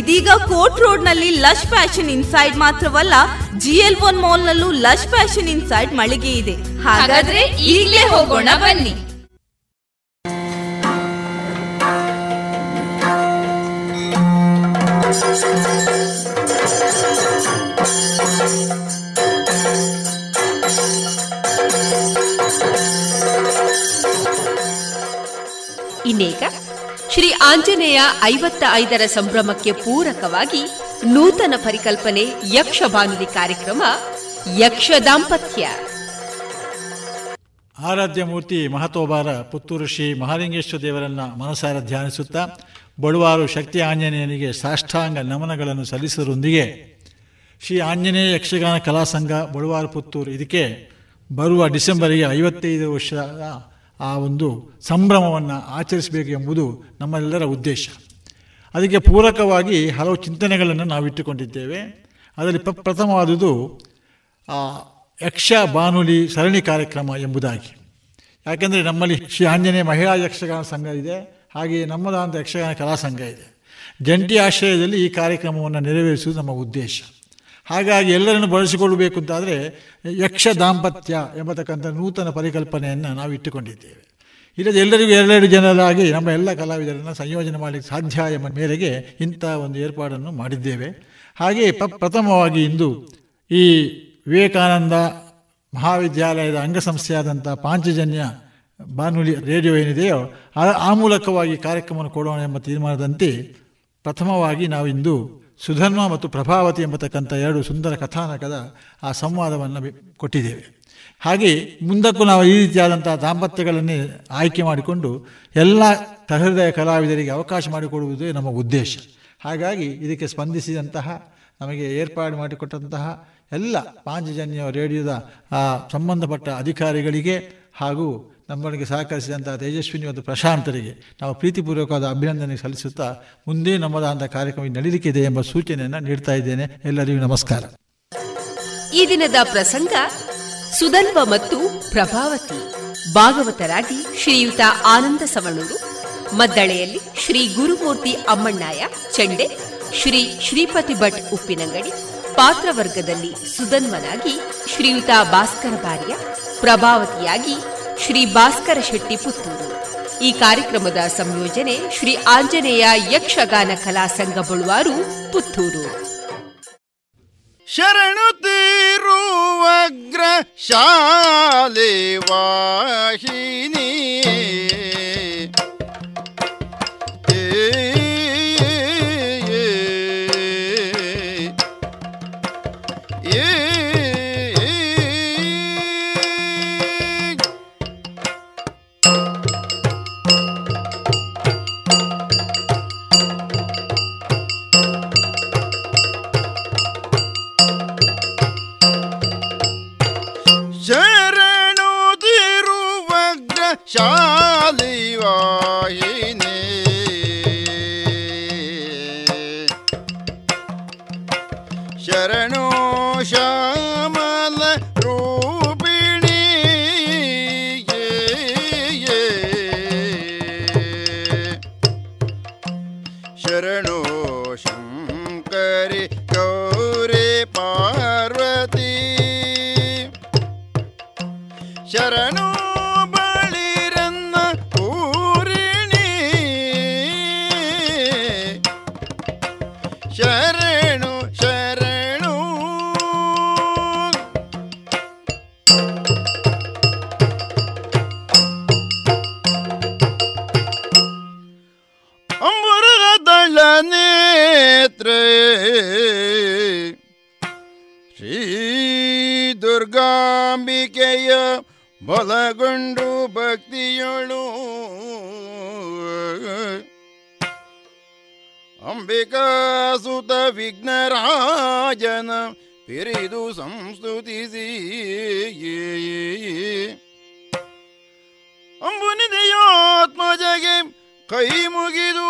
ಇದೀಗ ಕೋರ್ಟ್ ರೋಡ್ ನಲ್ಲಿ ಲಶ್ ಫ್ಯಾಷನ್ ಇನ್ಸೈಡ್ ಮಾತ್ರವಲ್ಲ, GL1 ಮಾಲ್ ನಲ್ಲೂ ಲಶ್ ಫ್ಯಾಷನ್ ಇನ್ಸೈಡ್ ಮಳಿಗೆ ಇದೆ. ಹಾಗಾದ್ರೆ ಈಗಲೇ ಹೋಗೋಣ ಬನ್ನಿ. ಇನ್ನೇಕ ಶ್ರೀ ಆಂಜನೇಯ 55 ಸಂಭ್ರಮಕ್ಕೆ ಪೂರಕವಾಗಿ ನೂತನ ಪರಿಕಲ್ಪನೆ ಯಕ್ಷ ಬಾನುಲಿ ಕಾರ್ಯಕ್ರಮ ಯಕ್ಷ ದಾಂಪತ್ಯ. ಆರಾಧ್ಯ ಮೂರ್ತಿ ಮಹತೋಬಾರ ಪುತ್ತೂರು ಶ್ರೀ ಮಹಾಲಿಂಗೇಶ್ವರ ದೇವರನ್ನ ಮನಸಾರ ಧ್ಯಾನಿಸುತ್ತಾ ಬಳುವಾರು ಶಕ್ತಿ ಆಂಜನೇಯನಿಗೆ ಸಾಷ್ಟಾಂಗ ನಮನಗಳನ್ನು ಸಲ್ಲಿಸುವುದರೊಂದಿಗೆ ಶ್ರೀ ಆಂಜನೇಯ ಯಕ್ಷಗಾನ ಕಲಾಸಂಘ ಬಳುವಾರು ಪುತ್ತೂರು ಇದಕ್ಕೆ ಬರುವ ಡಿಸೆಂಬರಿಗೆ 55 ವರ್ಷದ ಆ ಒಂದು ಸಂಭ್ರಮವನ್ನು ಆಚರಿಸಬೇಕು ಎಂಬುದು ನಮ್ಮೆಲ್ಲರ ಉದ್ದೇಶ. ಅದಕ್ಕೆ ಪೂರಕವಾಗಿ ಹಲವು ಚಿಂತನೆಗಳನ್ನು ನಾವಿಟ್ಟುಕೊಂಡಿದ್ದೇವೆ. ಅದರಲ್ಲಿ ಪ್ರಥಮವಾದುದು ಯಕ್ಷ ಬಾನುಲಿ ಸರಣಿ ಕಾರ್ಯಕ್ರಮ ಎಂಬುದಾಗಿ. ಯಾಕೆಂದರೆ ನಮ್ಮಲ್ಲಿ ಶ್ರೀ ಆಂಜನೇಯ ಮಹಿಳಾ ಯಕ್ಷಗಾನ ಸಂಘ ಇದೆ, ಹಾಗೆಯೇ ನಮ್ಮದಾದಂಥ ಯಕ್ಷಗಾನ ಕಲಾ ಸಂಘ ಇದೆ. ಜಂಟಿ ಆಶ್ರಯದಲ್ಲಿ ಈ ಕಾರ್ಯಕ್ರಮವನ್ನು ನೆರವೇರಿಸುವುದು ನಮ್ಮ ಉದ್ದೇಶ. ಹಾಗಾಗಿ ಎಲ್ಲರನ್ನು ಬಳಸಿಕೊಳ್ಳಬೇಕು ಅಂತಾದರೆ ಯಕ್ಷ ದಾಂಪತ್ಯ ಎಂಬತಕ್ಕಂಥ ನೂತನ ಪರಿಕಲ್ಪನೆಯನ್ನು ನಾವು ಇಟ್ಟುಕೊಂಡಿದ್ದೇವೆ. ಇಲ್ಲದೆ ಎಲ್ಲರಿಗೂ ಎರಡೆರಡು ಜನರಾಗಿ ನಮ್ಮ ಎಲ್ಲ ಕಲಾವಿದರನ್ನು ಸಂಯೋಜನೆ ಮಾಡಲಿಕ್ಕೆ ಸಾಧ್ಯ ಎಂಬ ಮೇರೆಗೆ ಇಂಥ ಒಂದು ಏರ್ಪಾಡನ್ನು ಮಾಡಿದ್ದೇವೆ. ಹಾಗೆಯೇ ಪ್ರಥಮವಾಗಿ ಇಂದು ಈ ವಿವೇಕಾನಂದ ಮಹಾವಿದ್ಯಾಲಯದ ಅಂಗಸಂಸ್ಥೆಯಾದಂಥ ಪಾಂಚಜನ್ಯ ಬಾನುಲಿ ರೇಡಿಯೋ ಏನಿದೆಯೋ ಆ ಮೂಲಕವಾಗಿ ಕಾರ್ಯಕ್ರಮವನ್ನು ಕೊಡೋಣ ಎಂಬ ತೀರ್ಮಾನದಂತೆ ಪ್ರಥಮವಾಗಿ ನಾವಿಂದು ಸುಧನ್ವ ಮತ್ತು ಪ್ರಭಾವತಿ ಎಂಬತಕ್ಕಂಥ ಎರಡು ಸುಂದರ ಕಥಾನಕದ ಆ ಸಂವಾದವನ್ನು ಕೊಟ್ಟಿದ್ದೇವೆ. ಹಾಗೆ ಮುಂದಕ್ಕೂ ನಾವು ಈ ರೀತಿಯಾದಂಥ ದಾಂಪತ್ಯಗಳನ್ನೇ ಆಯ್ಕೆ ಮಾಡಿಕೊಂಡು ಎಲ್ಲ ತಹೃದಯ ಕಲಾವಿದರಿಗೆ ಅವಕಾಶ ಮಾಡಿಕೊಡುವುದೇ ನಮ್ಮ ಉದ್ದೇಶ. ಹಾಗಾಗಿ ಇದಕ್ಕೆ ಸ್ಪಂದಿಸಿದಂತಹ, ನಮಗೆ ಏರ್ಪಾಡು ಮಾಡಿಕೊಟ್ಟಂತಹ ಎಲ್ಲ ಪಾಂಚಜನ್ಯ ರೇಡಿಯೋದ ಸಂಬಂಧಪಟ್ಟ ಅಧಿಕಾರಿಗಳಿಗೆ ಹಾಗೂ ನಮ್ಮೊಳಗೆ ಸಹಕರಿಸಿದಂಥ ತೇಜಸ್ವಿನಿ ಮತ್ತು ಪ್ರಶಾಂತರಿಗೆ ನಾವು ಪ್ರೀತಿಪೂರ್ವಕವಾದ ಅಭಿನಂದನೆ ಸಲ್ಲಿಸುತ್ತಾ ಮುಂದೆ ನಮ್ಮದಾದಂಥ ಕಾರ್ಯಕ್ರಮ ನಡೀಲಿಕ್ಕಿದೆ ಎಂಬ ಸೂಚನೆಯನ್ನು ನೀಡ್ತಾ ಇದ್ದೇನೆ. ಎಲ್ಲರಿಗೂ ನಮಸ್ಕಾರ. ಈ ದಿನದ ಪ್ರಸಂಗ ಸುಧನ್ವ ಮತ್ತು ಪ್ರಭಾವತಿ. ಭಾಗವತರಾಗಿ ಶ್ರೀಯುತ ಆನಂದ ಸವಣೂರು, ಮದ್ದಳೆಯಲ್ಲಿ ಶ್ರೀ ಗುರುಮೂರ್ತಿ ಅಮ್ಮಣ್ಣಾಯ ಚಂಡೆ, ಶ್ರೀ ಶ್ರೀಪತಿ ಭಟ್ ಉಪ್ಪಿನಂಗಡಿ. ಪಾತ್ರವರ್ಗದಲ್ಲಿ ಸುಧನ್ವನಾಗಿ ಶ್ರೀಯುತ ಭಾಸ್ಕರ ಬಾರ್ಯ, ಪ್ರಭಾವತಿಯಾಗಿ ಶ್ರೀ ಭಾಸ್ಕರ ಶೆಟ್ಟಿ ಪುತ್ತೂರು. ಈ ಕಾರ್ಯಕ್ರಮದ ಸಂಯೋಜನೆ ಶ್ರೀ ಆಂಜನೇಯ ಯಕ್ಷಗಾನ ಕಲಾ ಸಂಘ ಬಳುವಾರು ಪುತ್ತೂರು. ಶರಣು ತಿರುವಗ್ರ ಶಾಲೆ ವಾಹಿನಿ ಅಂಬುನಿದೆಯಾತ್ಮಜಗೆ ಕೈ ಮುಗಿದು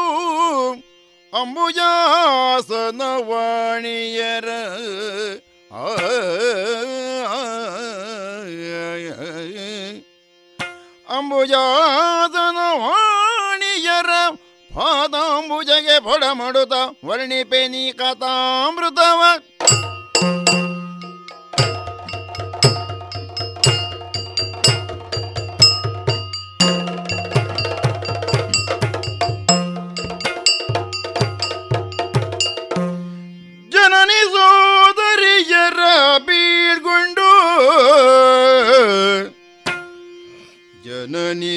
ಅಂಬುಜಾಸನ ವಾಣಿಯರ ಅಂಬುಜಾಸನ ವಾಣಿಯರ ಪಾದಾಂಬುಜಗೆ ಪಡ ಮಾಡುತ್ತ ವರ್ಣಿಪೆ ನೀ ಕಥಾಮೃತವ ಜನನಿ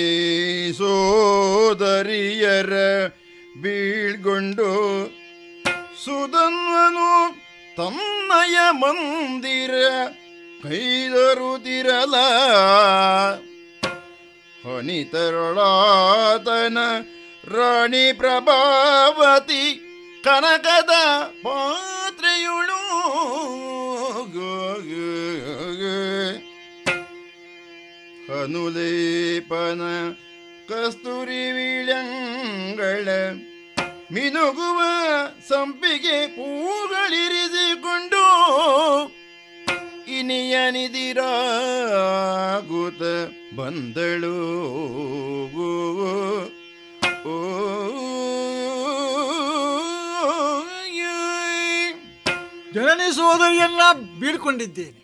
ಸೋದರಿಯರ ಬೀಳ್ಗೊಂಡು ಸುಧನ್ವನು ತನ್ನಯ ಮಂದಿರ ಕೈದರುದಿರಲ ಹನಿತರಳಾತನ ರಾಣಿ ಪ್ರಭಾವತಿ ಕನಕದ ಪಾತ್ರೆಯುಳು ಅನುಲೇಪನ ಕಸ್ತೂರಿ ವಿಳಂಗಳ ಮಿನುಗುವ ಸಂಪಿಗೆ ಪೂಗಳಿರಿಸಿಕೊಂಡು ಇನಿಯ ನಿದಿರಾಗುತ್ತ ಬಂದಳು ಓ ಜನನಿ ಸೋದರಿಯನ್ನ ಬೀಳ್ಕೊಂಡಿದ್ದೇನೆ,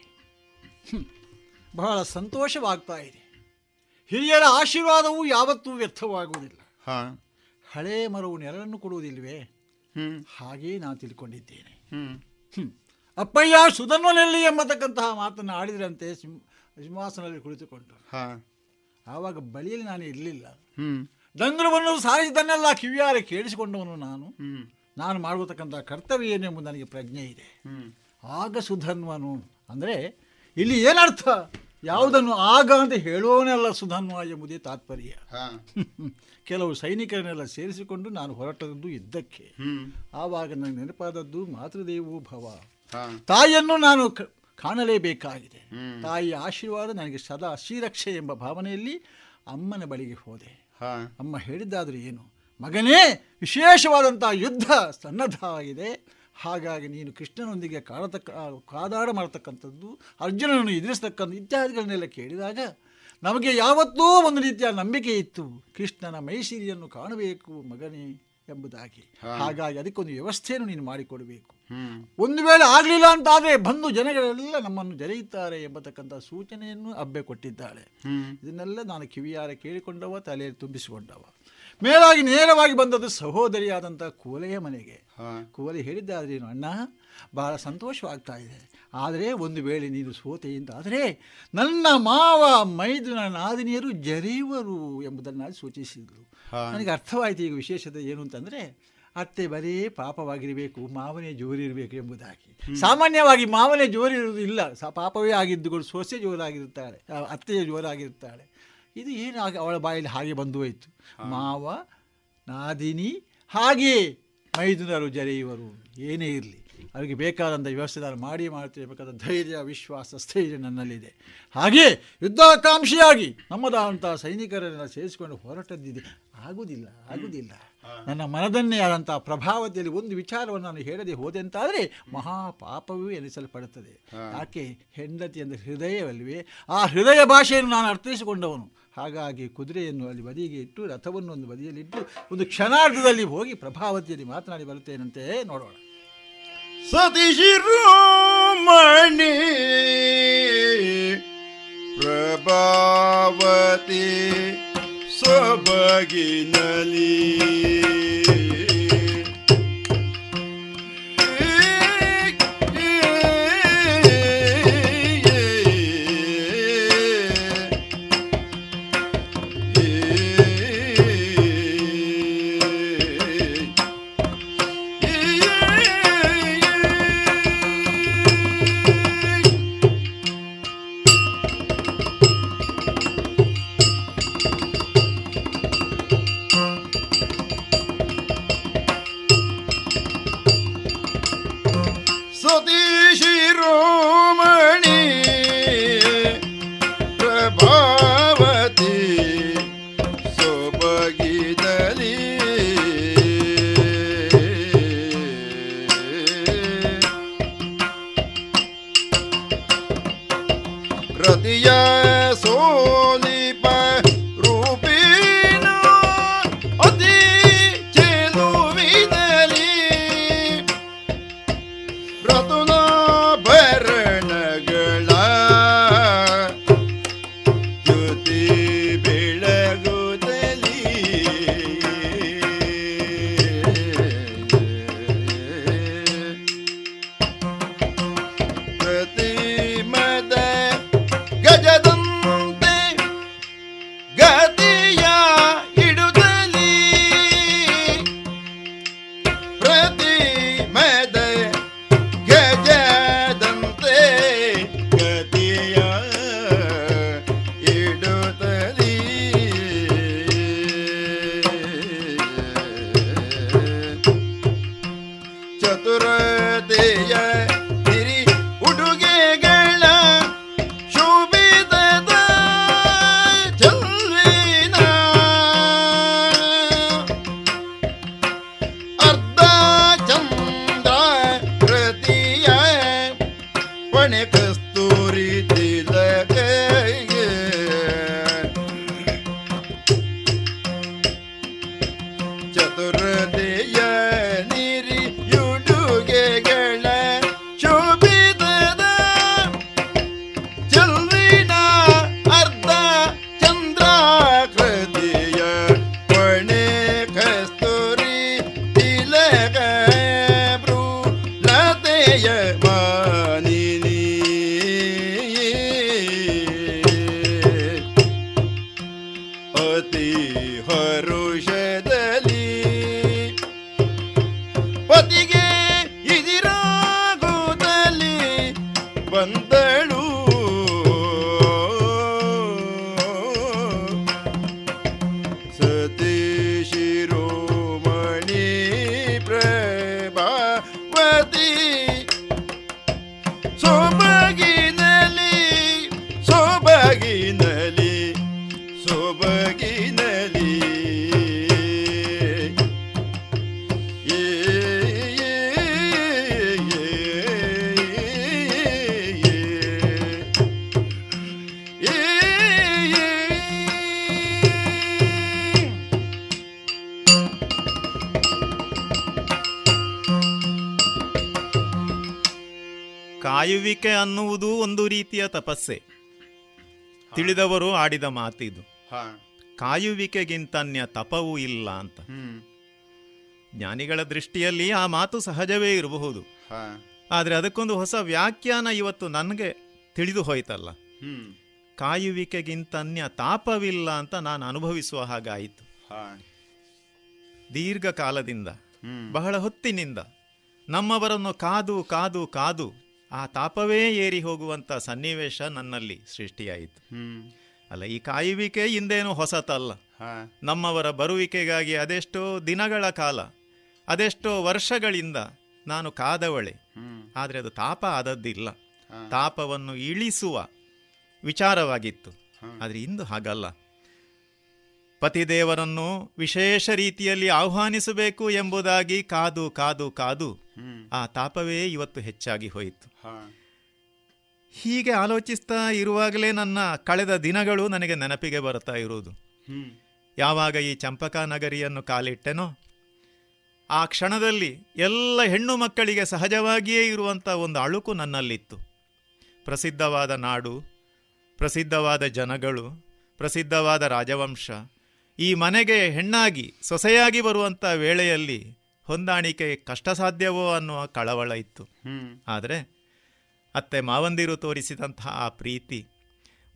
ಬಹಳ ಸಂತೋಷವಾಗ್ತಾ ಇದೆ. ಹಿರಿಯರ ಆಶೀರ್ವಾದವೂ ಯಾವತ್ತೂ ವ್ಯರ್ಥವಾಗುವುದಿಲ್ಲ. ಹಳೇ ಮರವು ನೆರಳನ್ನು ಕೊಡುವುದಿಲ್ವೇ, ಹಾಗೇ ನಾನು ತಿಳ್ಕೊಂಡಿದ್ದೇನೆ. ಅಪ್ಪಯ್ಯ ಸುಧನ್ವನಲ್ಲಿ ಎಂಬತಕ್ಕಂತಹ ಮಾತನ್ನು ಆಡಿದ್ರಂತೆ ಸಿಂಹಾಸನದಲ್ಲಿ ಕುಳಿತುಕೊಂಡು. ಆವಾಗ ಬಳಿಯಲ್ಲಿ ನಾನು ಇರಲಿಲ್ಲ. ಡಂಗುರವನ್ನು ಸಾರಿಸಿದನ್ನೆಲ್ಲ ಕಿವಿಯಾರೆ ಕೇಳಿಸಿಕೊಂಡವನು ನಾನು. ನಾನು ಮಾಡತಕ್ಕಂತಹ ಕರ್ತವ್ಯ ಏನೆಂಬುದು ನನಗೆ ಪ್ರಜ್ಞೆ ಇದೆ. ಆಗ ಸುಧನ್ವನು ಅಂದರೆ ಇಲ್ಲಿ ಏನರ್ಥ, ಯಾವುದನ್ನು ಆಗ ಅಂತ ಹೇಳುವವನೆಲ್ಲ ಸುಧನ್ವ ಎಂಬುದೇ ತಾತ್ಪರ್ಯ. ಕೆಲವು ಸೈನಿಕರನ್ನೆಲ್ಲ ಸೇರಿಸಿಕೊಂಡು ನಾನು ಹೊರಟದ್ದು ಇದ್ದಕ್ಕೆ. ಆವಾಗ ನನಗೆ ನೆನಪಾದದ್ದು ಮಾತೃದೇವೋ ಭವ, ತಾಯಿಯನ್ನು ನಾನು ಕಾಣಲೇಬೇಕಾಗಿದೆ. ತಾಯಿಯ ಆಶೀರ್ವಾದ ನನಗೆ ಸದಾ ಶ್ರೀರಕ್ಷೆ ಎಂಬ ಭಾವನೆಯಲ್ಲಿ ಅಮ್ಮನ ಬಳಿಗೆ ಹೋದೆ. ಅಮ್ಮ ಹೇಳಿದ್ದಾದರೂ ಏನು, ಮಗನೇ ವಿಶೇಷವಾದಂತಹ ಯುದ್ಧ ಸನ್ನದ್ಧವಾಗಿದೆ, ಹಾಗಾಗಿ ನೀನು ಕೃಷ್ಣನೊಂದಿಗೆ ಕಾದಾಡ ಮಾಡತಕ್ಕಂಥದ್ದು, ಅರ್ಜುನನನ್ನು ಎದುರಿಸತಕ್ಕಂಥ ಇತ್ಯಾದಿಗಳನ್ನೆಲ್ಲ ಕೇಳಿದಾಗ ನಮಗೆ ಯಾವತ್ತೂ ಒಂದು ರೀತಿಯ ನಂಬಿಕೆ ಇತ್ತು, ಕೃಷ್ಣನ ಮೈಸಿರಿಯನ್ನು ಕಾಣಬೇಕು ಮಗನೇ ಎಂಬುದಾಗಿ. ಹಾಗಾಗಿ ಅದಕ್ಕೊಂದು ವ್ಯವಸ್ಥೆಯನ್ನು ನೀನು ಮಾಡಿಕೊಡಬೇಕು. ಒಂದು ವೇಳೆ ಆಗಲಿಲ್ಲ ಅಂತಾದರೆ ಬಂದು ಜನಗಳೆಲ್ಲ ನಮ್ಮನ್ನು ಜರೆಯುತ್ತಾರೆ ಎಂಬತಕ್ಕಂಥ ಸೂಚನೆಯನ್ನು ಅಬ್ಬೆ ಕೊಟ್ಟಿದ್ದಾಳೆ. ಇದನ್ನೆಲ್ಲ ನಾನು ಕಿವಿಯಾರೆ ಕೇಳಿಕೊಂಡವ, ತಲೆಯಲ್ಲಿ ತುಂಬಿಸಿಕೊಂಡವ. ಮೇಲಾಗಿ ನೇರವಾಗಿ ಬಂದದ್ದು ಸಹೋದರಿಯಾದಂಥ ಕೋಲೆಯ ಮನೆಗೆ. ಕೋಲೆ ಹೇಳಿದ್ದಾದ್ರೇನು, ಅಣ್ಣ ಬಹಳ ಸಂತೋಷವಾಗ್ತಾ ಇದೆ, ಆದರೆ ಒಂದು ವೇಳೆ ನೀನು ಸೋತೆ ಎಂದಾದರೆ ನನ್ನ ಮಾವ ಮೈದುನ ನಾದಿನಿಯರು ಜರೆಯುವರು ಎಂಬುದನ್ನು ಸೂಚಿಸಿದರು. ನನಗೆ ಅರ್ಥವಾಯಿತು ಈಗ ವಿಶೇಷತೆ ಏನು ಅಂತಂದರೆ, ಅತ್ತೆ ಬರೀ ಪಾಪವಾಗಿರಬೇಕು, ಮಾವನೇ ಜೋರಿರಬೇಕು ಎಂಬುದಾಗಿ. ಸಾಮಾನ್ಯವಾಗಿ ಮಾವನೇ ಜೋರಿರುವುದು ಇಲ್ಲ, ಪಾಪವೇ ಆಗಿದ್ದುಗಳು ಸೊಸೆ ಜೋರಾಗಿರುತ್ತಾಳೆ, ಅತ್ತೆಯ ಜೋರಾಗಿರುತ್ತಾಳೆ. ಇದು ಏನಾಗಿ ಅವಳ ಬಾಯಲ್ಲಿ ಹಾಗೆ ಬಂದು ಹೋಯಿತು, ಮಾವ ನಾದಿನಿ ಹಾಗೆ ಮೈದುನರು ಜರೆಯುವರು. ಏನೇ ಇರಲಿ ಅವರಿಗೆ ಬೇಕಾದಂಥ ವ್ಯವಸ್ಥೆ ನಾನು ಮಾಡ್ತಿರಬೇಕಾದ ಧೈರ್ಯ, ವಿಶ್ವಾಸ, ಸ್ಥೈರ್ಯ ನನ್ನಲ್ಲಿದೆ. ಹಾಗೆ ಯುದ್ಧಾಕಾಂಕ್ಷಿಯಾಗಿ ನಮ್ಮದಾದಂಥ ಸೈನಿಕರನ್ನ ಸೇರಿಸಿಕೊಂಡು ಹೊರಟದ್ದಿದೆ. ಆಗುವುದಿಲ್ಲ. ನನ್ನ ಮನದನ್ನೇ ಆದಂಥ ಪ್ರಭಾವದಲ್ಲಿ ಒಂದು ವಿಚಾರವನ್ನು ನಾನು ಹೇಳದೆ ಹೋದೆ ಅಂತಾದರೆ ಮಹಾಪಾಪವೂ ಎನಿಸಲ್ಪಡುತ್ತದೆ. ಯಾಕೆ, ಹೆಂಡತಿ ಅಂದರೆ ಹೃದಯವಲ್ವೇ, ಆ ಹೃದಯ ಭಾಷೆಯನ್ನು ನಾನು ಅರ್ಥೈಸಿಕೊಂಡವನು. ಹಾಗಾಗಿ ಕುದುರೆಯನ್ನು ಅಲ್ಲಿ ಬದಿಗೆ ಇಟ್ಟು, ರಥವನ್ನು ಒಂದು ಬದಿಯಲ್ಲಿಟ್ಟು, ಒಂದು ಕ್ಷಣಾರ್ಧದಲ್ಲಿ ಹೋಗಿ ಪ್ರಭಾವತಿಯಲ್ಲಿ ಮಾತನಾಡಿ ಬರುತ್ತೇನಂತೆ, ನೋಡೋಣ. ಸತಿಶಿರೋಮಣಿ ಪ್ರಭಾವತಿ ಸೊಬಗಿನಲಿ ಶಿರೋಮಣಿ ಪ್ರಭಾವತಿ ಕಾಯುವಿಕೆ ಅನ್ನುವುದು ಒಂದು ರೀತಿಯ ತಪಸ್ಸೆ. ತಿಳಿದವರು ಆಡಿದ ಮಾತಿದು. ಕಾಯುವಿಕೆಗಿಂತನ್ಯ ತಪವೂ ಇಲ್ಲ ಅಂತ ಜ್ಞಾನಿಗಳ ದೃಷ್ಟಿಯಲ್ಲಿ ಆ ಮಾತು ಸಹಜವೇ ಇರಬಹುದು. ಆದರೆ ಅದಕ್ಕೊಂದು ಹೊಸ ವ್ಯಾಖ್ಯಾನ ಇವತ್ತು ನನಗೆ ತಿಳಿದು ಹೋಯ್ತಲ್ಲ. ಕಾಯುವಿಕೆಗಿಂತನ್ಯ ತಾಪವಿಲ್ಲ ಅಂತ ನಾನು ಅನುಭವಿಸುವ ಹಾಗಾಯಿತು. ದೀರ್ಘಕಾಲದಿಂದ ಬಹಳ ಹೊತ್ತಿನಿಂದ ನಮ್ಮವರನ್ನು ಕಾದು ಕಾದು ಕಾದು ಆ ತಾಪವೇ ಏರಿ ಹೋಗುವಂಥ ಸನ್ನಿವೇಶ ನನ್ನಲ್ಲಿ ಸೃಷ್ಟಿಯಾಯಿತು. ಅಲ್ಲ, ಈ ಕಾಯುವಿಕೆ ಇಂದೇನು ಹೊಸತಲ್ಲ. ನಮ್ಮವರ ಬರುವಿಕೆಗಾಗಿ ಅದೆಷ್ಟೋ ದಿನಗಳ ಕಾಲ, ಅದೆಷ್ಟೋ ವರ್ಷಗಳಿಂದ ನಾನು ಕಾದವಳೆ. ಆದರೆ ಅದು ತಾಪ ಆದದ್ದಿಲ್ಲ, ತಾಪವನ್ನು ಇಳಿಸುವ ವಿಚಾರವಾಗಿತ್ತು. ಆದರೆ ಇಂದು ಹಾಗಲ್ಲ. ಪತಿದೇವರನ್ನು ವಿಶೇಷ ರೀತಿಯಲ್ಲಿ ಆಹ್ವಾನಿಸಬೇಕು ಎಂಬುದಾಗಿ ಕಾದು ಕಾದು ಕಾದು ಆ ತಾಪವೇ ಇವತ್ತು ಹೆಚ್ಚಾಗಿ ಹೋಯಿತು. ಹೀಗೆ ಆಲೋಚಿಸ್ತಾ ಇರುವಾಗಲೇ ನನ್ನ ಕಳೆದ ದಿನಗಳು ನನಗೆ ನೆನಪಿಗೆ ಬರ್ತಾ ಇರುವುದು. ಯಾವಾಗ ಈ ಚಂಪಕಾ ನಗರಿಯನ್ನು ಕಾಲಿಟ್ಟೆನೋ ಆ ಕ್ಷಣದಲ್ಲಿ ಎಲ್ಲ ಹೆಣ್ಣು ಮಕ್ಕಳಿಗೆ ಸಹಜವಾಗಿಯೇ ಇರುವಂಥ ಒಂದು ಅಳುಕು ನನ್ನಲ್ಲಿತ್ತು. ಪ್ರಸಿದ್ಧವಾದ ನಾಡು, ಪ್ರಸಿದ್ಧವಾದ ಜನಗಳು, ಪ್ರಸಿದ್ಧವಾದ ರಾಜವಂಶ, ಈ ಮನೆಗೆ ಹೆಣ್ಣಾಗಿ ಸೊಸೆಯಾಗಿ ಬರುವಂಥ ವೇಳೆಯಲ್ಲಿ ಹೊಂದಾಣಿಕೆ ಕಷ್ಟ ಸಾಧ್ಯವೋ ಅನ್ನುವ ಕಳವಳ ಇತ್ತು. ಆದರೆ ಅತ್ತೆ ಮಾವಂದಿರು ತೋರಿಸಿದಂತಹ ಆ ಪ್ರೀತಿ,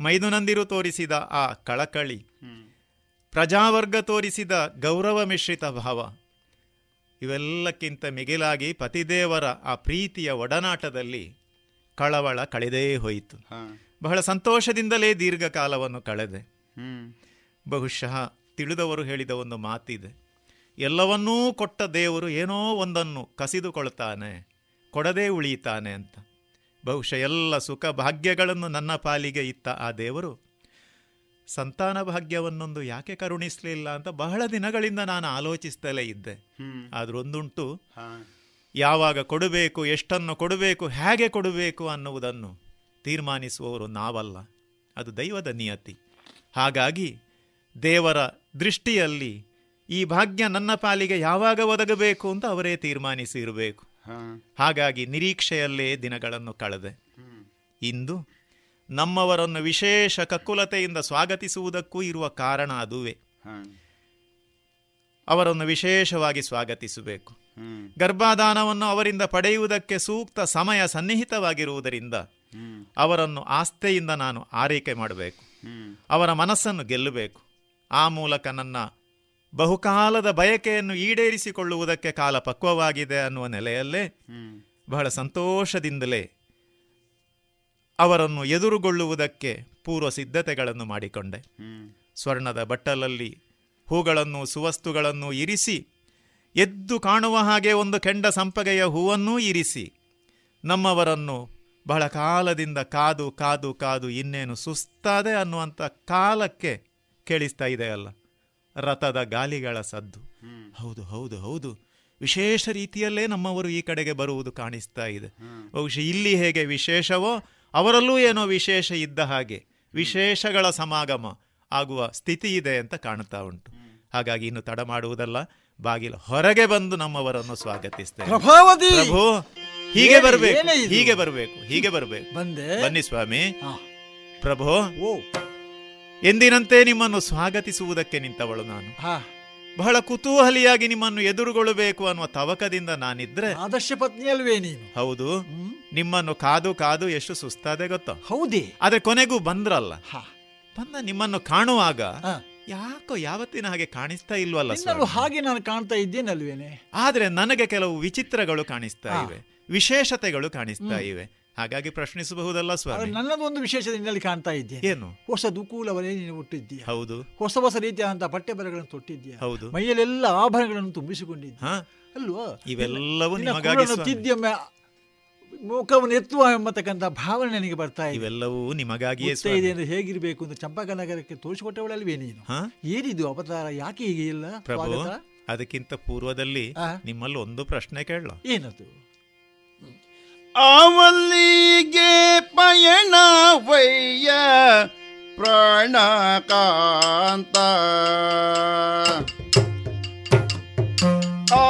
ಮೈದುನಂದಿರು ತೋರಿಸಿದ ಆ ಕಳಕಳಿ, ಪ್ರಜಾವರ್ಗ ತೋರಿಸಿದ ಗೌರವ ಮಿಶ್ರಿತ ಭಾವ, ಇವೆಲ್ಲಕ್ಕಿಂತ ಮಿಗಿಲಾಗಿ ಪತಿದೇವರ ಆ ಪ್ರೀತಿಯ ಒಡನಾಟದಲ್ಲಿ ಕಳವಳ ಕಳೆದೇ ಹೋಯಿತು. ಬಹಳ ಸಂತೋಷದಿಂದಲೇ ದೀರ್ಘಕಾಲವನ್ನು ಕಳೆದೆ. ಬಹುಶಃ ತಿಳಿದವರು ಹೇಳಿದ ಒಂದು ಮಾತಿದೆ, ಎಲ್ಲವನ್ನೂ ಕೊಟ್ಟ ದೇವರು ಏನೋ ಒಂದನ್ನು ಕಸಿದುಕೊಳ್ತಾನೆ, ಕೊಡದೇ ಉಳಿತಾನೆ ಅಂತ. ಬಹುಶಃ ಎಲ್ಲ ಸುಖ ಭಾಗ್ಯಗಳನ್ನು ನನ್ನ ಪಾಲಿಗೆ ಇತ್ತ ಆ ದೇವರು ಸಂತಾನ ಭಾಗ್ಯವನ್ನೊಂದು ಯಾಕೆ ಕರುಣಿಸಲಿಲ್ಲ ಅಂತ ಬಹಳ ದಿನಗಳಿಂದ ನಾನು ಆಲೋಚಿಸ್ತಲೇ ಇದ್ದೆ. ಆದ್ರೊಂದುಂಟು, ಯಾವಾಗ ಕೊಡಬೇಕು, ಎಷ್ಟನ್ನು ಕೊಡಬೇಕು, ಹೇಗೆ ಕೊಡಬೇಕು ಅನ್ನುವುದನ್ನು ತೀರ್ಮಾನಿಸುವವರು ನಾವಲ್ಲ, ಅದು ದೈವದ ನಿಯತಿ. ಹಾಗಾಗಿ ದೇವರ ದೃಷ್ಟಿಯಲ್ಲಿ ಈ ಭಾಗ್ಯ ನನ್ನ ಪಾಲಿಗೆ ಯಾವಾಗ ಒದಗಬೇಕು ಅಂತ ಅವರೇ ತೀರ್ಮಾನಿಸಿರಬೇಕು. ಹಾಗಾಗಿ ನಿರೀಕ್ಷೆಯಲ್ಲೇ ದಿನಗಳನ್ನು ಕಳೆದೆ. ಇಂದು ನಮ್ಮವರನ್ನು ವಿಶೇಷ ಕಕ್ಕುಲತೆಯಿಂದ ಸ್ವಾಗತಿಸುವುದಕ್ಕೂ ಇರುವ ಕಾರಣ ಅದುವೇ. ಅವರನ್ನು ವಿಶೇಷವಾಗಿ ಸ್ವಾಗತಿಸಬೇಕು. ಗರ್ಭಾಧಾನವನ್ನು ಅವರಿಂದ ಪಡೆಯುವುದಕ್ಕೆ ಸೂಕ್ತ ಸಮಯ ಸನ್ನಿಹಿತವಾಗಿರುವುದರಿಂದ ಅವರನ್ನು ಆಸ್ಥೆಯಿಂದ ನಾನು ಆರೈಕೆ ಮಾಡಬೇಕು, ಅವರ ಮನಸ್ಸನ್ನು ಗೆಲ್ಲಬೇಕು. ಆ ಮೂಲಕ ನನ್ನ ಬಹುಕಾಲದ ಬಯಕೆಯನ್ನು ಈಡೇರಿಸಿಕೊಳ್ಳುವುದಕ್ಕೆ ಕಾಲ ಪಕ್ವವಾಗಿದೆ ಅನ್ನುವ ನೆಲೆಯಲ್ಲೇ ಬಹಳ ಸಂತೋಷದಿಂದಲೇ ಅವರನ್ನು ಎದುರುಗೊಳ್ಳುವುದಕ್ಕೆ ಪೂರ್ವ ಸಿದ್ಧತೆಗಳನ್ನು ಮಾಡಿಕೊಂಡೆ. ಸ್ವರ್ಣದ ಬಟ್ಟಲಲ್ಲಿ ಹೂಗಳನ್ನು ಸುವಸ್ತುಗಳನ್ನು ಇರಿಸಿ, ಎದ್ದು ಕಾಣುವ ಹಾಗೆ ಒಂದು ಕೆಂಡ ಸಂಪಗೆಯ ಹೂವನ್ನೂ ಇರಿಸಿ, ನಮ್ಮವರನ್ನು ಬಹಳ ಕಾಲದಿಂದ ಕಾದು ಕಾದು ಕಾದು ಇನ್ನೇನು ಸುಸ್ತಾದೆ ಅನ್ನುವಂಥ ಕಾಲಕ್ಕೆ ಕೇಳಿಸ್ತಾ ಇದೆಯಲ್ಲ ರಥದ ಗಾಲಿಗಳ ಸದ್ದು. ಹೌದು ಹೌದು ಹೌದು, ವಿಶೇಷ ರೀತಿಯಲ್ಲೇ ನಮ್ಮವರು ಈ ಕಡೆಗೆ ಬರುವುದು ಕಾಣಿಸ್ತಾ ಇದೆ. ಬಹುಶಃ ಇಲ್ಲಿ ಹೇಗೆ ವಿಶೇಷವೋ ಅವರಲ್ಲೂ ಏನೋ ವಿಶೇಷ ಇದ್ದ ಹಾಗೆ ವಿಶೇಷಗಳ ಸಮಾಗಮ ಆಗುವ ಸ್ಥಿತಿ ಇದೆ ಅಂತ ಕಾಣ್ತಾ ಉಂಟು. ಹಾಗಾಗಿ ಇನ್ನು ತಡ ಮಾಡುವುದಲ್ಲ, ಬಾಗಿಲ ಹೊರಗೆ ಬಂದು ನಮ್ಮವರನ್ನು ಸ್ವಾಗತಿಸ್ತೇವೆ. ಪ್ರಭಾವತಿ ಪ್ರಭು, ಹೀಗೆ ಬರಬೇಕು, ಹೀಗೆ ಬರಬೇಕು, ಹೀಗೆ ಬರಬೇಕು. ಬನ್ನಿ ಸ್ವಾಮಿ. ಪ್ರಭು, ಎಂದಿನಂತೆ ನಿಮ್ಮನ್ನು ಸ್ವಾಗತಿಸುವುದಕ್ಕೆ ನಿಂತವಳು ನಾನು. ಬಹಳ ಕುತೂಹಲಿಯಾಗಿ ನಿಮ್ಮನ್ನು ಎದುರುಗೊಳ್ಳಬೇಕು ಅನ್ನುವ ತವಕದಿಂದ ನಾನಿದ್ರೆ ಆದರ್ಶ ಪತ್ನಿ ಅಲ್ವೇ ನೀನು. ಹೌದು, ನಿಮ್ಮನ್ನು ಕಾದು ಕಾದು ಎಷ್ಟು ಸುಸ್ತಾದೆ ಗೊತ್ತಾ? ಹೌದೇ. ಆದ್ರೆ ಕೊನೆಗೂ ಬಂದ್ರಲ್ಲ. ಬಂದ ನಿಮ್ಮನ್ನು ಕಾಣುವಾಗ ಯಾಕೋ ಯಾವತ್ತಿನ ಹಾಗೆ ಕಾಣಿಸ್ತಾ ಇಲ್ವಲ್ಲ? ಹಾಗೆ ನಾನು ಕಾಣ್ತಾ ಇದ್ದೇನಲ್ವೇನೆ. ಆದ್ರೆ ನನಗೆ ಕೆಲವು ವಿಚಿತ್ರಗಳು ಕಾಣಿಸ್ತಾ ಇವೆ, ವಿಶೇಷತೆಗಳು ಕಾಣಿಸ್ತಾ ಇವೆ. ಹಾಗಾಗಿ ಪ್ರಶ್ನಿಸಬಹುದಲ್ಲ ಸ್ವಾಮಿ. ನನ್ನದೊಂದು ವಿಶೇಷ ನಿನ್ನಲ್ಲಿ ಕಾಣ್ತಾ ಇದ್ದೆ. ಏನು? ಹೊಸ ದುಕೂಲವನ್ನೇ ನೀನು ಹುಟ್ಟಿದ್ದೀಯ. ಹೌದು. ಹೊಸ ಹೊಸ ರೀತಿಯಾದಂತಹ ಪಟ್ಟೆ ಬರಗಳನ್ನು ತೊಟ್ಟಿದ್ದೀಯ. ಹೌದು. ಮೈಯಲ್ಲೆಲ್ಲ ಆಭರಣಗಳನ್ನು ತುಂಬಿಸಿಕೊಂಡಿದ್ದೀಯ ಅಲ್ವಾ? ಇವೆಲ್ಲವೂ ನಿಮಗಾಗಿಯೇ. ಮುಖವನ್ನು ಎತ್ತುವ ಎಂಬತಕ್ಕಂಥ ಭಾವನೆ ನನಗೆ ಬರ್ತಾ ಇದೆ. ಇವೆಲ್ಲವೂ ನಿಮಗಾಗಿಯೇ ಇದೆ ಎಂದು ಹೇಗಿರಬೇಕು ಅಂತ ಚಂಪಕ ನಗರಕ್ಕೆ ತೋರಿಸಿಕೊಟ್ಟವಳಲ್ವೇ ನೀನು. ಏನಿದು ಅವತಾರ, ಯಾಕೆ ಹೀಗೆ ಇಲ್ಲ ಪ್ರಭು? ಅದಕ್ಕಿಂತ ಪೂರ್ವದಲ್ಲಿ ನಿಮ್ಮಲ್ಲಿ ಒಂದು ಪ್ರಶ್ನೆ ಕೇಳಲ್ಲ. ಏನದು? ಅವಲ್ಲಿಗೆ ಪಯಣವಯ್ಯ ಪ್ರಾಣಕಾಂತ, ಆ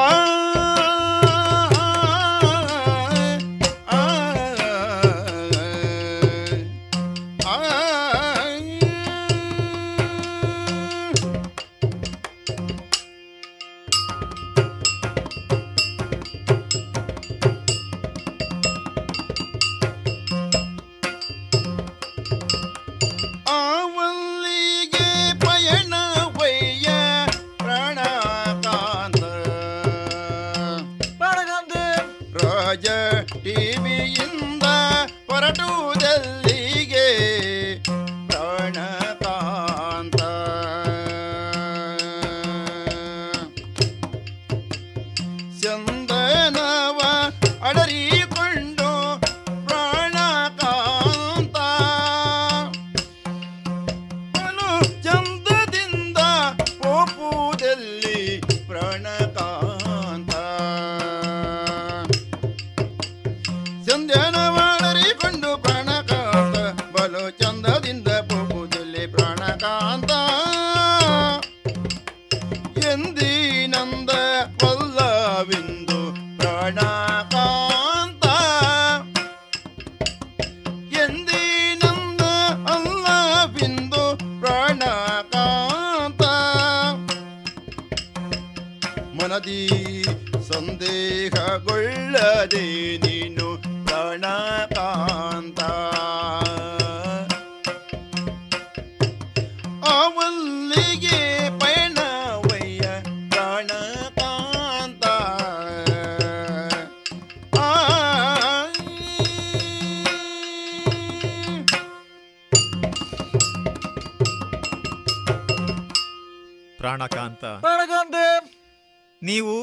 ನೀವು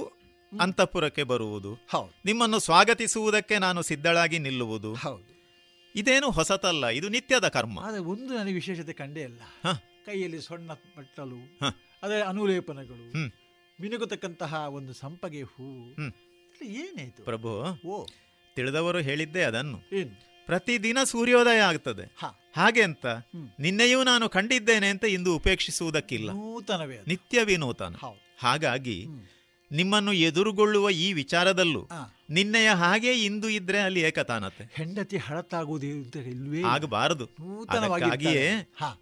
ಅಂತಃಪುರಕ್ಕೆ ಬರುವುದು, ನಿಮ್ಮನ್ನು ಸ್ವಾಗತಿಸುವುದಕ್ಕೆ ನಾನು ಸಿದ್ಧಳಾಗಿ ನಿಲ್ಲುವುದು, ಇದೇನು ಹೊಸತಲ್ಲ, ಇದು ನಿತ್ಯದ ಕರ್ಮ. ಒಂದು ನನಗೆ ವಿಶೇಷತೆ ಕಂಡೇ ಇಲ್ಲ. ಕೈಯಲ್ಲಿ ಸೊಣ್ಣ ಬಟ್ಟಲು, ಅದರ ಅನುಲೇಪನಗಳು, ಮಿನುಗತಕ್ಕಂತಹ ಒಂದು ಸಂಪಗೆ ಹೂ, ಏನಾಯ್ತು ಪ್ರಭು? ತಿಳಿದವರು ಹೇಳಿದ್ದೆ ಅದನ್ನು. ಪ್ರತಿದಿನ ಸೂರ್ಯೋದಯ ಆಗ್ತದೆ, ಹಾಗೆ ಅಂತ ನಿನ್ನೆಯೂ ನಾನು ಕಂಡಿದ್ದೇನೆ ಅಂತ ಇಂದು ಉಪೇಕ್ಷಿಸುವುದಕ್ಕಿಲ್ಲ. ನಿತ್ಯ ವಿನೂತನ. ಹಾಗಾಗಿ ನಿಮ್ಮನ್ನು ಎದುರುಗೊಳ್ಳುವ ಈ ವಿಚಾರದಲ್ಲೂ ನಿನ್ನೆಯ ಹಾಗೆ ಇಂದು ಇದ್ರೆ ಅಲ್ಲಿ ಏಕತಾನತೆ. ಹೆಂಡತಿ ಹಳತ್ತಾಗುವುದೇ ಆಗಬಾರದು. ಅದಕ್ಕಾಗಿಯೇ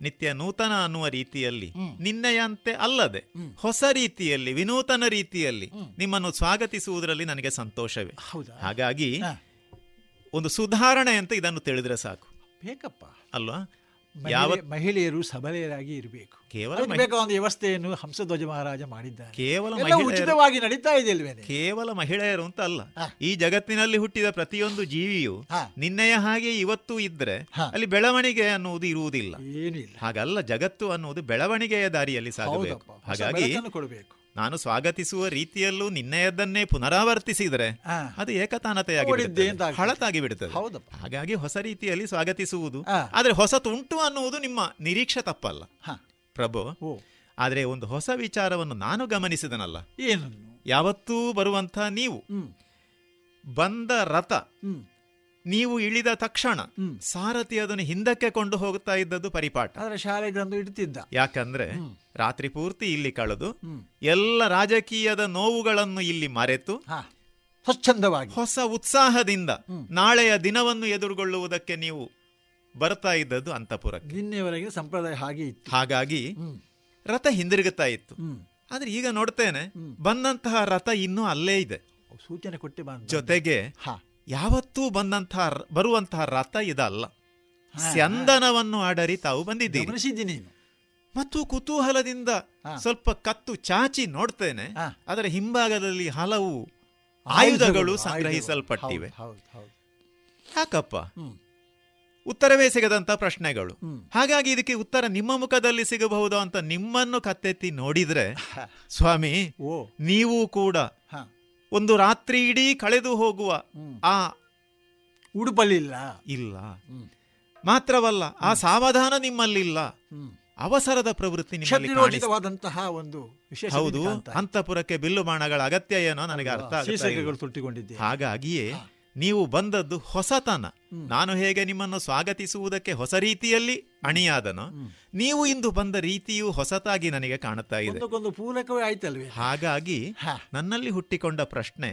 ನಿತ್ಯ ನೂತನ ಅನ್ನುವ ರೀತಿಯಲ್ಲಿ, ನಿನ್ನೆಯಂತೆ ಅಲ್ಲದೆ ಹೊಸ ರೀತಿಯಲ್ಲಿ, ವಿನೂತನ ರೀತಿಯಲ್ಲಿ ನಿಮ್ಮನ್ನು ಸ್ವಾಗತಿಸುವುದರಲ್ಲಿ ನನಗೆ ಸಂತೋಷವೇ. ಹಾಗಾಗಿ ಒಂದು ಸುಧಾರಣೆ ಅಂತ ಇದನ್ನು ತಿಳಿದ್ರೆ ಸಾಕು. ಬೇಕಪ್ಪ ಅಲ್ವಾ? ಯಾವ ಮಹಿಳೆಯರು ಸಬಲೆಯರಾಗಿ ಇರಬೇಕು. ಕೇವಲ ಒಂದು ವ್ಯವಸ್ಥೆಯನ್ನು ಹಂಸಧ್ವಜ ಮಹಾರಾಜ ಮಾಡಿದ್ದಾರೆ. ಕೇವಲ ಉಚಿತವಾಗಿ ನಡೀತಾ ಇದೆಯಲ್ವೇ? ಕೇವಲ ಮಹಿಳೆಯರು ಅಂತ ಅಲ್ಲ, ಈ ಜಗತ್ತಿನಲ್ಲಿ ಹುಟ್ಟಿದ ಪ್ರತಿಯೊಂದು ಜೀವಿಯು ನಿನ್ನೆಯ ಹಾಗೆ ಇವತ್ತು ಇದ್ರೆ ಅಲ್ಲಿ ಬೆಳವಣಿಗೆ ಅನ್ನುವುದು ಇರುವುದಿಲ್ಲ, ಏನಿಲ್ಲ. ಹಾಗಲ್ಲ, ಜಗತ್ತು ಅನ್ನುವುದು ಬೆಳವಣಿಗೆಯ ದಾರಿಯಲ್ಲಿ ಸಾಗಬೇಕು. ಹಾಗಾಗಿ ನಾನು ಸ್ವಾಗತಿಸುವ ರೀತಿಯಲ್ಲೂ ನಿನ್ನೆಯದನ್ನೇ ಪುನರಾವರ್ತಿಸಿದರೆ ಅದು ಏಕತಾನತೆಯಾಗಿ ಹಳತಾಗಿ ಬಿಡುತ್ತದೆ. ಹಾಗಾಗಿ ಹೊಸ ರೀತಿಯಲ್ಲಿ ಸ್ವಾಗತಿಸುವುದು, ಆದರೆ ಹೊಸತುಂಟು ಅನ್ನುವುದು ನಿಮ್ಮ ನಿರೀಕ್ಷೆ ತಪ್ಪಲ್ಲ ಪ್ರಭು. ಆದರೆ ಒಂದು ಹೊಸ ವಿಚಾರವನ್ನು ನಾನು ಗಮನಿಸಿದನಲ್ಲ, ಯಾವತ್ತೂ ಬರುವಂಥ ನೀವು ಬಂದ ರಥ ನೀವು ಇಳಿದ ತಕ್ಷಣ ಸಾರಥಿ ಅದನ್ನು ಹಿಂದಕ್ಕೆ ಕೊಂಡು ಹೋಗ್ತಾ ಇದ್ದದ್ದು ಪರಿಪಾಠ. ಶಾಲೆಗಳನ್ನು ಇಡ್ತಿದ್ದ. ಯಾಕಂದ್ರೆ ರಾತ್ರಿ ಪೂರ್ತಿ ಇಲ್ಲಿ ಕಳೆದು ಎಲ್ಲ ರಾಜಕೀಯದ ನೋವುಗಳನ್ನು ಇಲ್ಲಿ ಮರೆತು ಸ್ವಚ್ಛಂದವಾಗಿ ಹೊಸ ಉತ್ಸಾಹದಿಂದ ನಾಳೆಯ ದಿನವನ್ನು ಎದುರುಗೊಳ್ಳುವುದಕ್ಕೆ ನೀವು ಬರ್ತಾ ಇದ್ದದ್ದು ಅಂತಃಪುರಕ್ಕೆ. ನಿನ್ನೆವರೆಗೆ ಸಂಪ್ರದಾಯ ಹಾಗೆ ಇತ್ತು. ಹಾಗಾಗಿ ರಥ ಹಿಂದಿರುಗುತ್ತಾ ಇತ್ತು. ಆದ್ರೆ ಈಗ ನೋಡ್ತೇನೆ, ಬಂದಂತಹ ರಥ ಇನ್ನೂ ಅಲ್ಲೇ ಇದೆ. ಸೂಚನೆ ಕೊಟ್ಟು ಜೊತೆಗೆ ಯಾವತ್ತೂ ಬರುವಂತಹ ರಥ ಇದಲ್ಲ, ಸ್ಯಂದನವನ್ನು ಆಡರಿ ತಾವು ಬಂದಿದ್ದೀರಿ. ಮತ್ತು ಕುತೂಹಲದಿಂದ ಸ್ವಲ್ಪ ಕತ್ತು ಚಾಚಿ ನೋಡ್ತೇನೆ, ಅದರ ಹಿಂಭಾಗದಲ್ಲಿ ಹಲವು ಆಯುಧಗಳು ಸಂಗ್ರಹಿಸಲ್ಪಟ್ಟಿವೆ. ಯಾಕಪ್ಪ? ಉತ್ತರವೇ ಸಿಗದಂತ ಪ್ರಶ್ನೆಗಳು. ಹಾಗಾಗಿ ಇದಕ್ಕೆ ಉತ್ತರ ನಿಮ್ಮ ಮುಖದಲ್ಲಿ ಸಿಗಬಹುದು ಅಂತ ನಿಮ್ಮನ್ನು ಕತ್ತೆತ್ತಿ ನೋಡಿದ್ರೆ, ಸ್ವಾಮಿ ನೀವು ಕೂಡ ಒಂದು ರಾತ್ರಿ ಇಡೀ ಕಳೆದು ಹೋಗುವ ಆ ಉಡುಪಲಿಲ್ಲ. ಇಲ್ಲ ಮಾತ್ರವಲ್ಲ, ಆ ಸಾವಧಾನ ನಿಮ್ಮಲ್ಲಿಲ್ಲ, ಅವಸರದ ಪ್ರವೃತ್ತಿ ನಿಮ್ಮಲ್ಲಿ. ಹೌದು, ಅಂತಃಪುರಕ್ಕೆ ಬಿಲ್ಲು ಬಾಣಗಳ ಅಗತ್ಯ ಏನೋ ನನಗೆ ಅರ್ಥ ಆಗುತ್ತೆ. ಹಾಗಾಗಿಯೇ ನೀವು ಬಂದದ್ದು ಹೊಸತನ. ನಾನು ಹೇಗೆ ನಿಮ್ಮನ್ನು ಸ್ವಾಗತಿಸುವುದಕ್ಕೆ ಹೊಸ ರೀತಿಯಲ್ಲಿ ಅಣಿಯಾದನೋ, ನೀವು ಇಂದು ಬಂದ ರೀತಿಯು ಹೊಸತಾಗಿ ನನಗೆ ಕಾಣುತ್ತಾ ಇದೆ. ಹಾಗಾಗಿ ನನ್ನಲ್ಲಿ ಹುಟ್ಟಿಕೊಂಡ ಪ್ರಶ್ನೆ,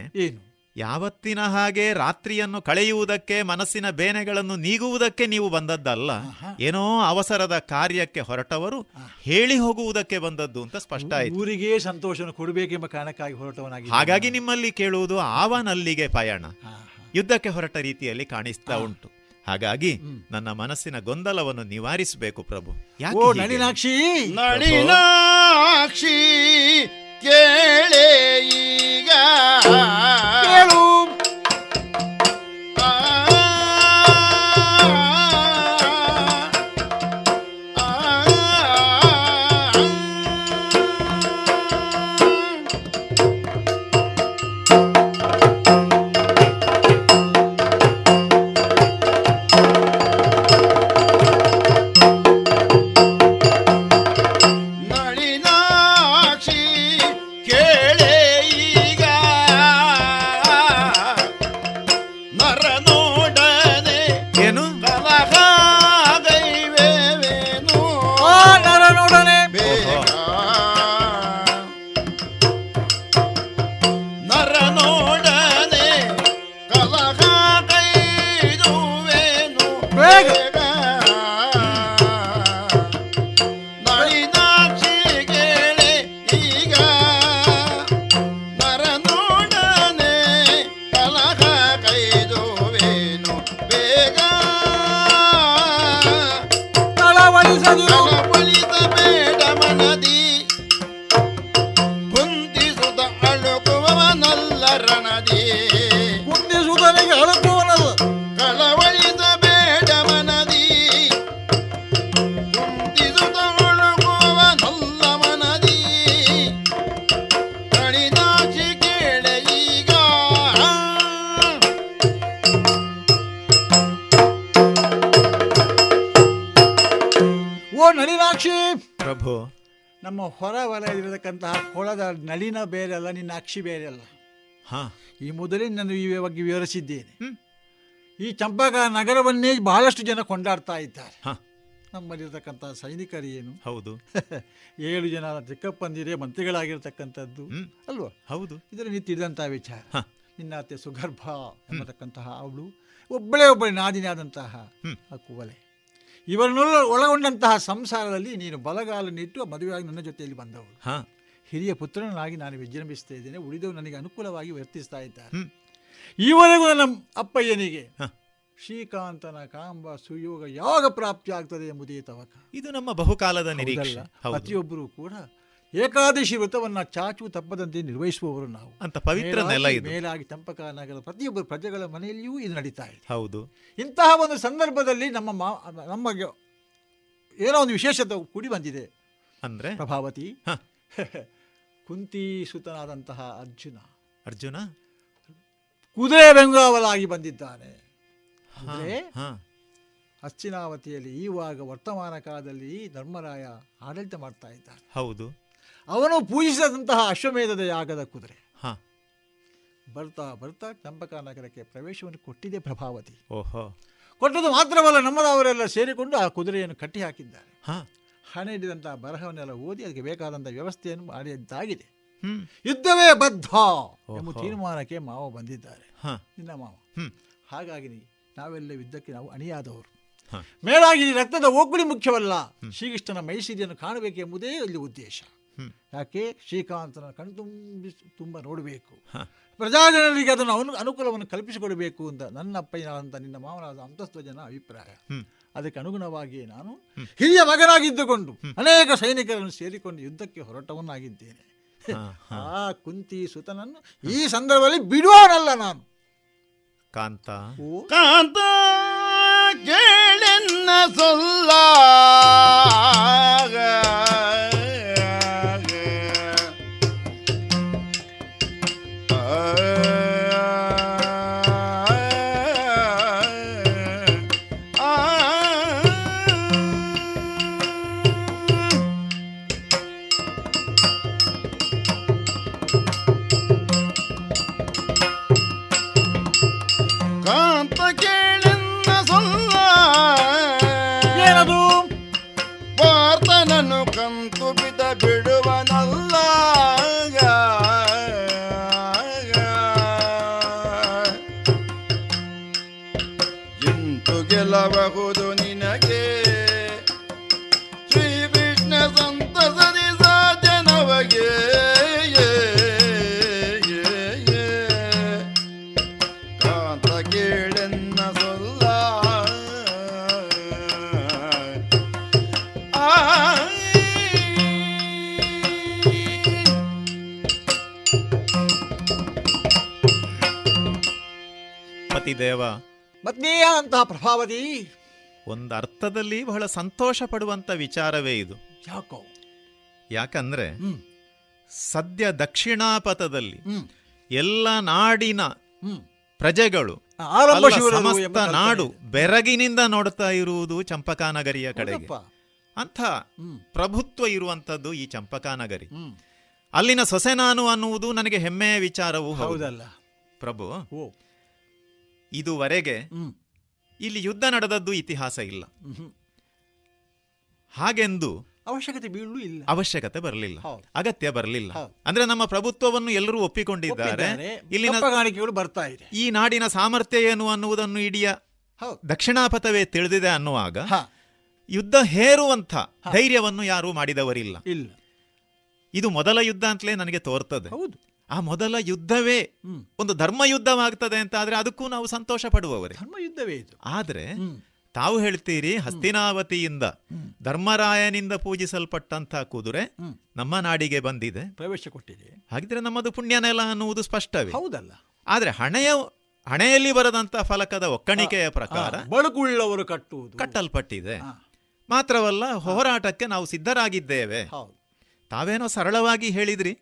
ಯಾವತ್ತಿನ ಹಾಗೆ ರಾತ್ರಿಯನ್ನು ಕಳೆಯುವುದಕ್ಕೆ, ಮನಸ್ಸಿನ ಬೇನೆಗಳನ್ನು ನೀಗುವುದಕ್ಕೆ ನೀವು ಬಂದದ್ದಲ್ಲ, ಏನೋ ಅವಸರದ ಕಾರ್ಯಕ್ಕೆ ಹೊರಟವರು, ಹೇಳಿ ಹೋಗುವುದಕ್ಕೆ ಬಂದದ್ದು ಅಂತ ಸ್ಪಷ್ಟ ಆಯಿತು. ಊರಿಗೆ ಸಂತೋಷವನ್ನು ಕೊಡಬೇಕೆಂಬ ಕಾರಣಕ್ಕಾಗಿ ಹೊರಟವನಾಗಿ. ಹಾಗಾಗಿ ನಿಮ್ಮಲ್ಲಿ ಕೇಳುವುದು ಆವನಲ್ಲಿಗೆ ಪಯಣ, ಯುದ್ಧಕ್ಕೆ ಹೊರಟ ರೀತಿಯಲ್ಲಿ ಕಾಣಿಸ್ತಾ ಉಂಟು. ಹಾಗಾಗಿ ನನ್ನ ಮನಸ್ಸಿನ ಗೊಂದಲವನ್ನು ನಿವಾರಿಸಬೇಕು ಪ್ರಭು. ಯಾಕೋ ನಳಿನಾಕ್ಷಿ ನಳಿನಾಕ್ಷಿ ಕೇಳೇ ಈಗ ಕೇಳು ನಳಿನ ಬೇರೆಲ್ಲ, ನಿನ್ನ ಅಕ್ಷಿ ಬೇರೆಲ್ಲ. ಈ ಮೊದಲೇ ನಾನು ಈ ಬಗ್ಗೆ ವಿವರಿಸಿದ್ದೇನೆ. ಈ ಚಂಪಕ ನಗರವನ್ನೇ ಬಹಳಷ್ಟು ಜನ ಕೊಂಡಾಡ್ತಾ ಇದ್ದಾರೆ. ನಮ್ಮಲ್ಲಿರತಕ್ಕಂಥ ಸೈನಿಕರು ಏನು, ಹೌದು, 7 ಜನ ಚಿಕ್ಕಪ್ಪಂದಿರೇ ಮಂತ್ರಿಗಳಾಗಿರ್ತಕ್ಕಂಥದ್ದು ಅಲ್ವಾ? ಹೌದು. ಇದರಲ್ಲಿ ನೀವು ತಿಳಿದಂತಹ ವಿಚಾರ. ನಿನ್ನತ್ತೆ ಸುಗರ್ಭ ಎಂಬತಕ್ಕಂತಹ ಅವಳು ಒಬ್ಬಳೇ ನಾದಿನಾದಂತಹ ಆ ಕುವಲೆ, ಇವರನ್ನೆಲ್ಲ ಒಳಗೊಂಡಂತಹ ಸಂಸಾರದಲ್ಲಿ ನೀನು ಬಲಗಾಲನ್ನಿಟ್ಟು ಮದುವೆಯಾಗಿ ನನ್ನ ಜೊತೆಯಲ್ಲಿ ಬಂದವಳು. ಹಿರಿಯ ಪುತ್ರನಾಗಿ ನಾನು ವಿಜೃಂಭಿಸ್ತಾ ಇದ್ದೇನೆ, ಉಳಿದವರು ನನಗೆ ಅನುಕೂಲವಾಗಿ ವರ್ತಿಸ್ತಾ ಇದ್ದಾರೆ. ಈವರೆಗೂ ನಮ್ಮ ಅಪ್ಪಯ್ಯನಿಗೆ ಶ್ರೀಕಾಂತನ ಕಾಂಬ ಸುಯೋಗ ಯಾವಾಗ ಪ್ರಾಪ್ತಿಯಾಗ್ತದೆ ಎಂಬುದೇ ತವಕ. ಇದು ನಮ್ಮ ಬಹುಕಾಲದ ನಿರೀಕ್ಷೆ. ಪ್ರತಿಯೊಬ್ಬರೂ ಕೂಡ ಏಕಾದಶಿ ವ್ರತವನ್ನು ಚಾಚು ತಪ್ಪದಂತೆ ನಿರ್ವಹಿಸುವವರು ನಾವು ಅಂತ ಪವಿತ್ರ ನೆಲ ಇದು. ಮೇಲಾಗಿ ಚಂಪಕ ನಗರ ಪ್ರತಿಯೊಬ್ಬರು ಪ್ರಜೆಗಳ ಮನೆಯಲ್ಲಿಯೂ ಇದು ನಡೀತಾ ಇದೆ. ಹೌದು. ಇಂತಹ ಒಂದು ಸಂದರ್ಭದಲ್ಲಿ ನಮ್ಮ ಏನೋ ಒಂದು ವಿಶೇಷತೆ ಕೂಡಿ ಬಂದಿದೆ ಅಂದರೆ, ಪ್ರಭಾವತಿ ಕುಂತಿ ಸುತನಾದಂತಹ ಅರ್ಜುನ ಕುದುರೆ ಬೆಂಗಾವಲಾಗಿ ಬಂದಿದ್ದಾನೆ. ಅಂದರೆ ಹಸ್ತಿನಾವತಿಯಲ್ಲಿ ಈವಾಗ ವರ್ತಮಾನ ಕಾಲದಲ್ಲಿ ಧರ್ಮರಾಯ ಆಡಳಿತ ಮಾಡ್ತಾ ಇದ್ದಾನೆ. ಹೌದು. ಅವನು ಪೂಜಿಸಿದಂತಹ ಅಶ್ವಮೇಧದ ಯಾಗದ ಕುದುರೆ ಬರ್ತಾ ಬರ್ತಾ ಚಂಪಕ ನಗರಕ್ಕೆ ಪ್ರವೇಶವನ್ನು ಕೊಟ್ಟಿದೆ ಪ್ರಭಾವತಿ. ಓಹೋ. ಕೊಟ್ಟದು ಮಾತ್ರವಲ್ಲ, ನಮ್ಮದವರೆಲ್ಲ ಸೇರಿಕೊಂಡು ಆ ಕುದುರೆಯನ್ನು ಕಟ್ಟಿ ಹಾಕಿದ್ದಾರೆ. ಹಣೆ ಹಿಡಿದಂತಹ ಬರಹವನ್ನೆಲ್ಲ ಓದಿ ಅದಕ್ಕೆ ಬೇಕಾದಂಥ ವ್ಯವಸ್ಥೆಯನ್ನು ಮಾಡಿದ್ದಾಗಿದೆ. ಯುದ್ಧವೇ ಬದ್ಧ ಎಂಬ ತೀರ್ಮಾನಕ್ಕೆ ಮಾವ ಬಂದಿದ್ದಾರೆ, ನಿನ್ನ ಮಾವ. ಹಾಗಾಗಿ ನಾವೆಲ್ಲ ಯುದ್ಧಕ್ಕೆ ನಾವು ಅಣಿಯಾದವರು. ಮೇಲಾಗಿ ರಕ್ತದ ಓಕುಳಿ ಮುಖ್ಯವಲ್ಲ, ಶ್ರೀಕೃಷ್ಣನ ಮೈಸೂರಿಯನ್ನು ಕಾಣಬೇಕೆಂಬುದೇ ಇಲ್ಲಿ ಉದ್ದೇಶ. ಯಾಕೆ ಶ್ರೀಕಾಂತನ ಕಣ್ತುಂಬ ನೋಡಬೇಕು, ಪ್ರಜಾಜನರಿಗೆ ಅದನ್ನು ಅನುಕೂಲವನ್ನು ಕಲ್ಪಿಸಿಕೊಡಬೇಕು ಅಂತ ನನ್ನ ಅಪ್ಪಯ್ಯನಾದಂಥ ನಿನ್ನ ಮಾವನಾದ ಅಂತಸ್ತಜನ ಅಭಿಪ್ರಾಯ. ಅದಕ್ಕೆ ಅನುಗುಣವಾಗಿಯೇ ನಾನು ಹಿರಿಯ ಮಗನಾಗಿದ್ದುಕೊಂಡು ಅನೇಕ ಸೈನಿಕರನ್ನು ಸೇರಿಕೊಂಡು ಯುದ್ಧಕ್ಕೆ ಹೊರಟವನ್ನಾಗಿದ್ದೇನೆ. ಆ ಕುಂತಿ ಸುತನನ್ನು ಈ ಸಂದರ್ಭದಲ್ಲಿ ಬಿಡುವವನಲ್ಲ ನಾನು. ಕಾಂತ ಕಾಂತ ಕೇಳೆನ್ನ ಸೊಲ್ಲ ಪ್ರಭಾವತಿ. ಒಂದು ಅರ್ಥದಲ್ಲಿ ಬಹಳ ಸಂತೋಷ ಪಡುವಂತ ವಿಚಾರವೇ ಇದು. ಯಾಕೋ? ಯಾಕಂದ್ರೆ ಸದ್ಯ ದಕ್ಷಿಣಾಪಥದಲ್ಲಿ ಎಲ್ಲ ನಾಡಿನ ಪ್ರಜೆಗಳು ಸಮಸ್ತ ನಾಡು ಬೆರಗಿನಿಂದ ನೋಡ್ತಾ ಇರುವುದು ಚಂಪಕಾನಗರಿಯ ಕಡೆಗೆ. ಅಂಥ ಪ್ರಭುತ್ವ ಇರುವಂತದ್ದು ಈ ಚಂಪಕಾನಗರಿ. ಅಲ್ಲಿನ ಸೊಸೆ ನಾನು ಅನ್ನುವುದು ನನಗೆ ಹೆಮ್ಮೆಯ ವಿಚಾರವೂ ಹೌದಲ್ಲ ಪ್ರಭು. ಇದುವರೆಗೆ ಇಲ್ಲಿ ಯುದ್ಧ ನಡೆದದ್ದು ಇತಿಹಾಸ ಇಲ್ಲ, ಹಾಗೆಂದು ಅವಶ್ಯಕತೆ ಬರಲಿಲ್ಲ, ಅಗತ್ಯ ಬರಲಿಲ್ಲ. ಅಂದ್ರೆ ನಮ್ಮ ಪ್ರಭುತ್ವವನ್ನು ಎಲ್ಲರೂ ಒಪ್ಪಿಕೊಂಡಿದ್ದಾರೆ. ಇಲ್ಲಿನ ಈ ನಾಡಿನ ಸಾಮರ್ಥ್ಯ ಏನು ಅನ್ನುವುದನ್ನು ಇಡೀ ದಕ್ಷಿಣಾಪಥವೇ ತಿಳಿದಿದೆ ಅನ್ನುವಾಗ ಯುದ್ಧ ಹೇರುವಂತ ಧೈರ್ಯವನ್ನು ಯಾರೂ ಮಾಡಿದವರಿಲ್ಲ. ಇದು ಮೊದಲ ಯುದ್ಧ ಅಂತಲೇ ನನಗೆ ತೋರ್ತದೆ. ಆ ಮೊದಲ ಯುದ್ಧವೇ ಒಂದು ಧರ್ಮಯುದ್ಧವಾಗ್ತದೆ ಅಂತ ಆದ್ರೆ ಅದಕ್ಕೂ ನಾವು ಸಂತೋಷ ಪಡುವವರೇ. ಧರ್ಮಯುದ್ಧವೇ ಇದು. ಆದ್ರೆ ತಾವು ಹೇಳ್ತೀರಿ ಹಸ್ತಿನಾವತಿಯಿಂದ ಧರ್ಮರಾಯನಿಂದ ಪೂಜಿಸಲ್ಪಟ್ಟಂತಹ ಕುದುರೆ ನಮ್ಮ ನಾಡಿಗೆ ಬಂದಿದೆ, ಪ್ರವೇಶ ಕೊಟ್ಟಿದೆ. ಹಾಗಿದ್ರೆ ನಮ್ಮದು ಪುಣ್ಯನೆಲ ಅನ್ನುವುದು ಸ್ಪಷ್ಟವೇ, ಹೌದಲ್ಲ? ಆದ್ರೆ ಹಣೆಯಲ್ಲಿ ಬರದಂತಹ ಫಲಕದ ಒಕ್ಕಣಿಕೆಯ ಪ್ರಕಾರ ಬಳುಕುಳ್ಳವರು ಕಟ್ಟಲ್ಪಟ್ಟಿದೆ. ಮಾತ್ರವಲ್ಲ, ಹೋರಾಟಕ್ಕೆ ನಾವು ಸಿದ್ಧರಾಗಿದ್ದೇವೆ. ತಾವೇನೋ ಸರಳವಾಗಿ ಹೇಳಿದ್ರಿ,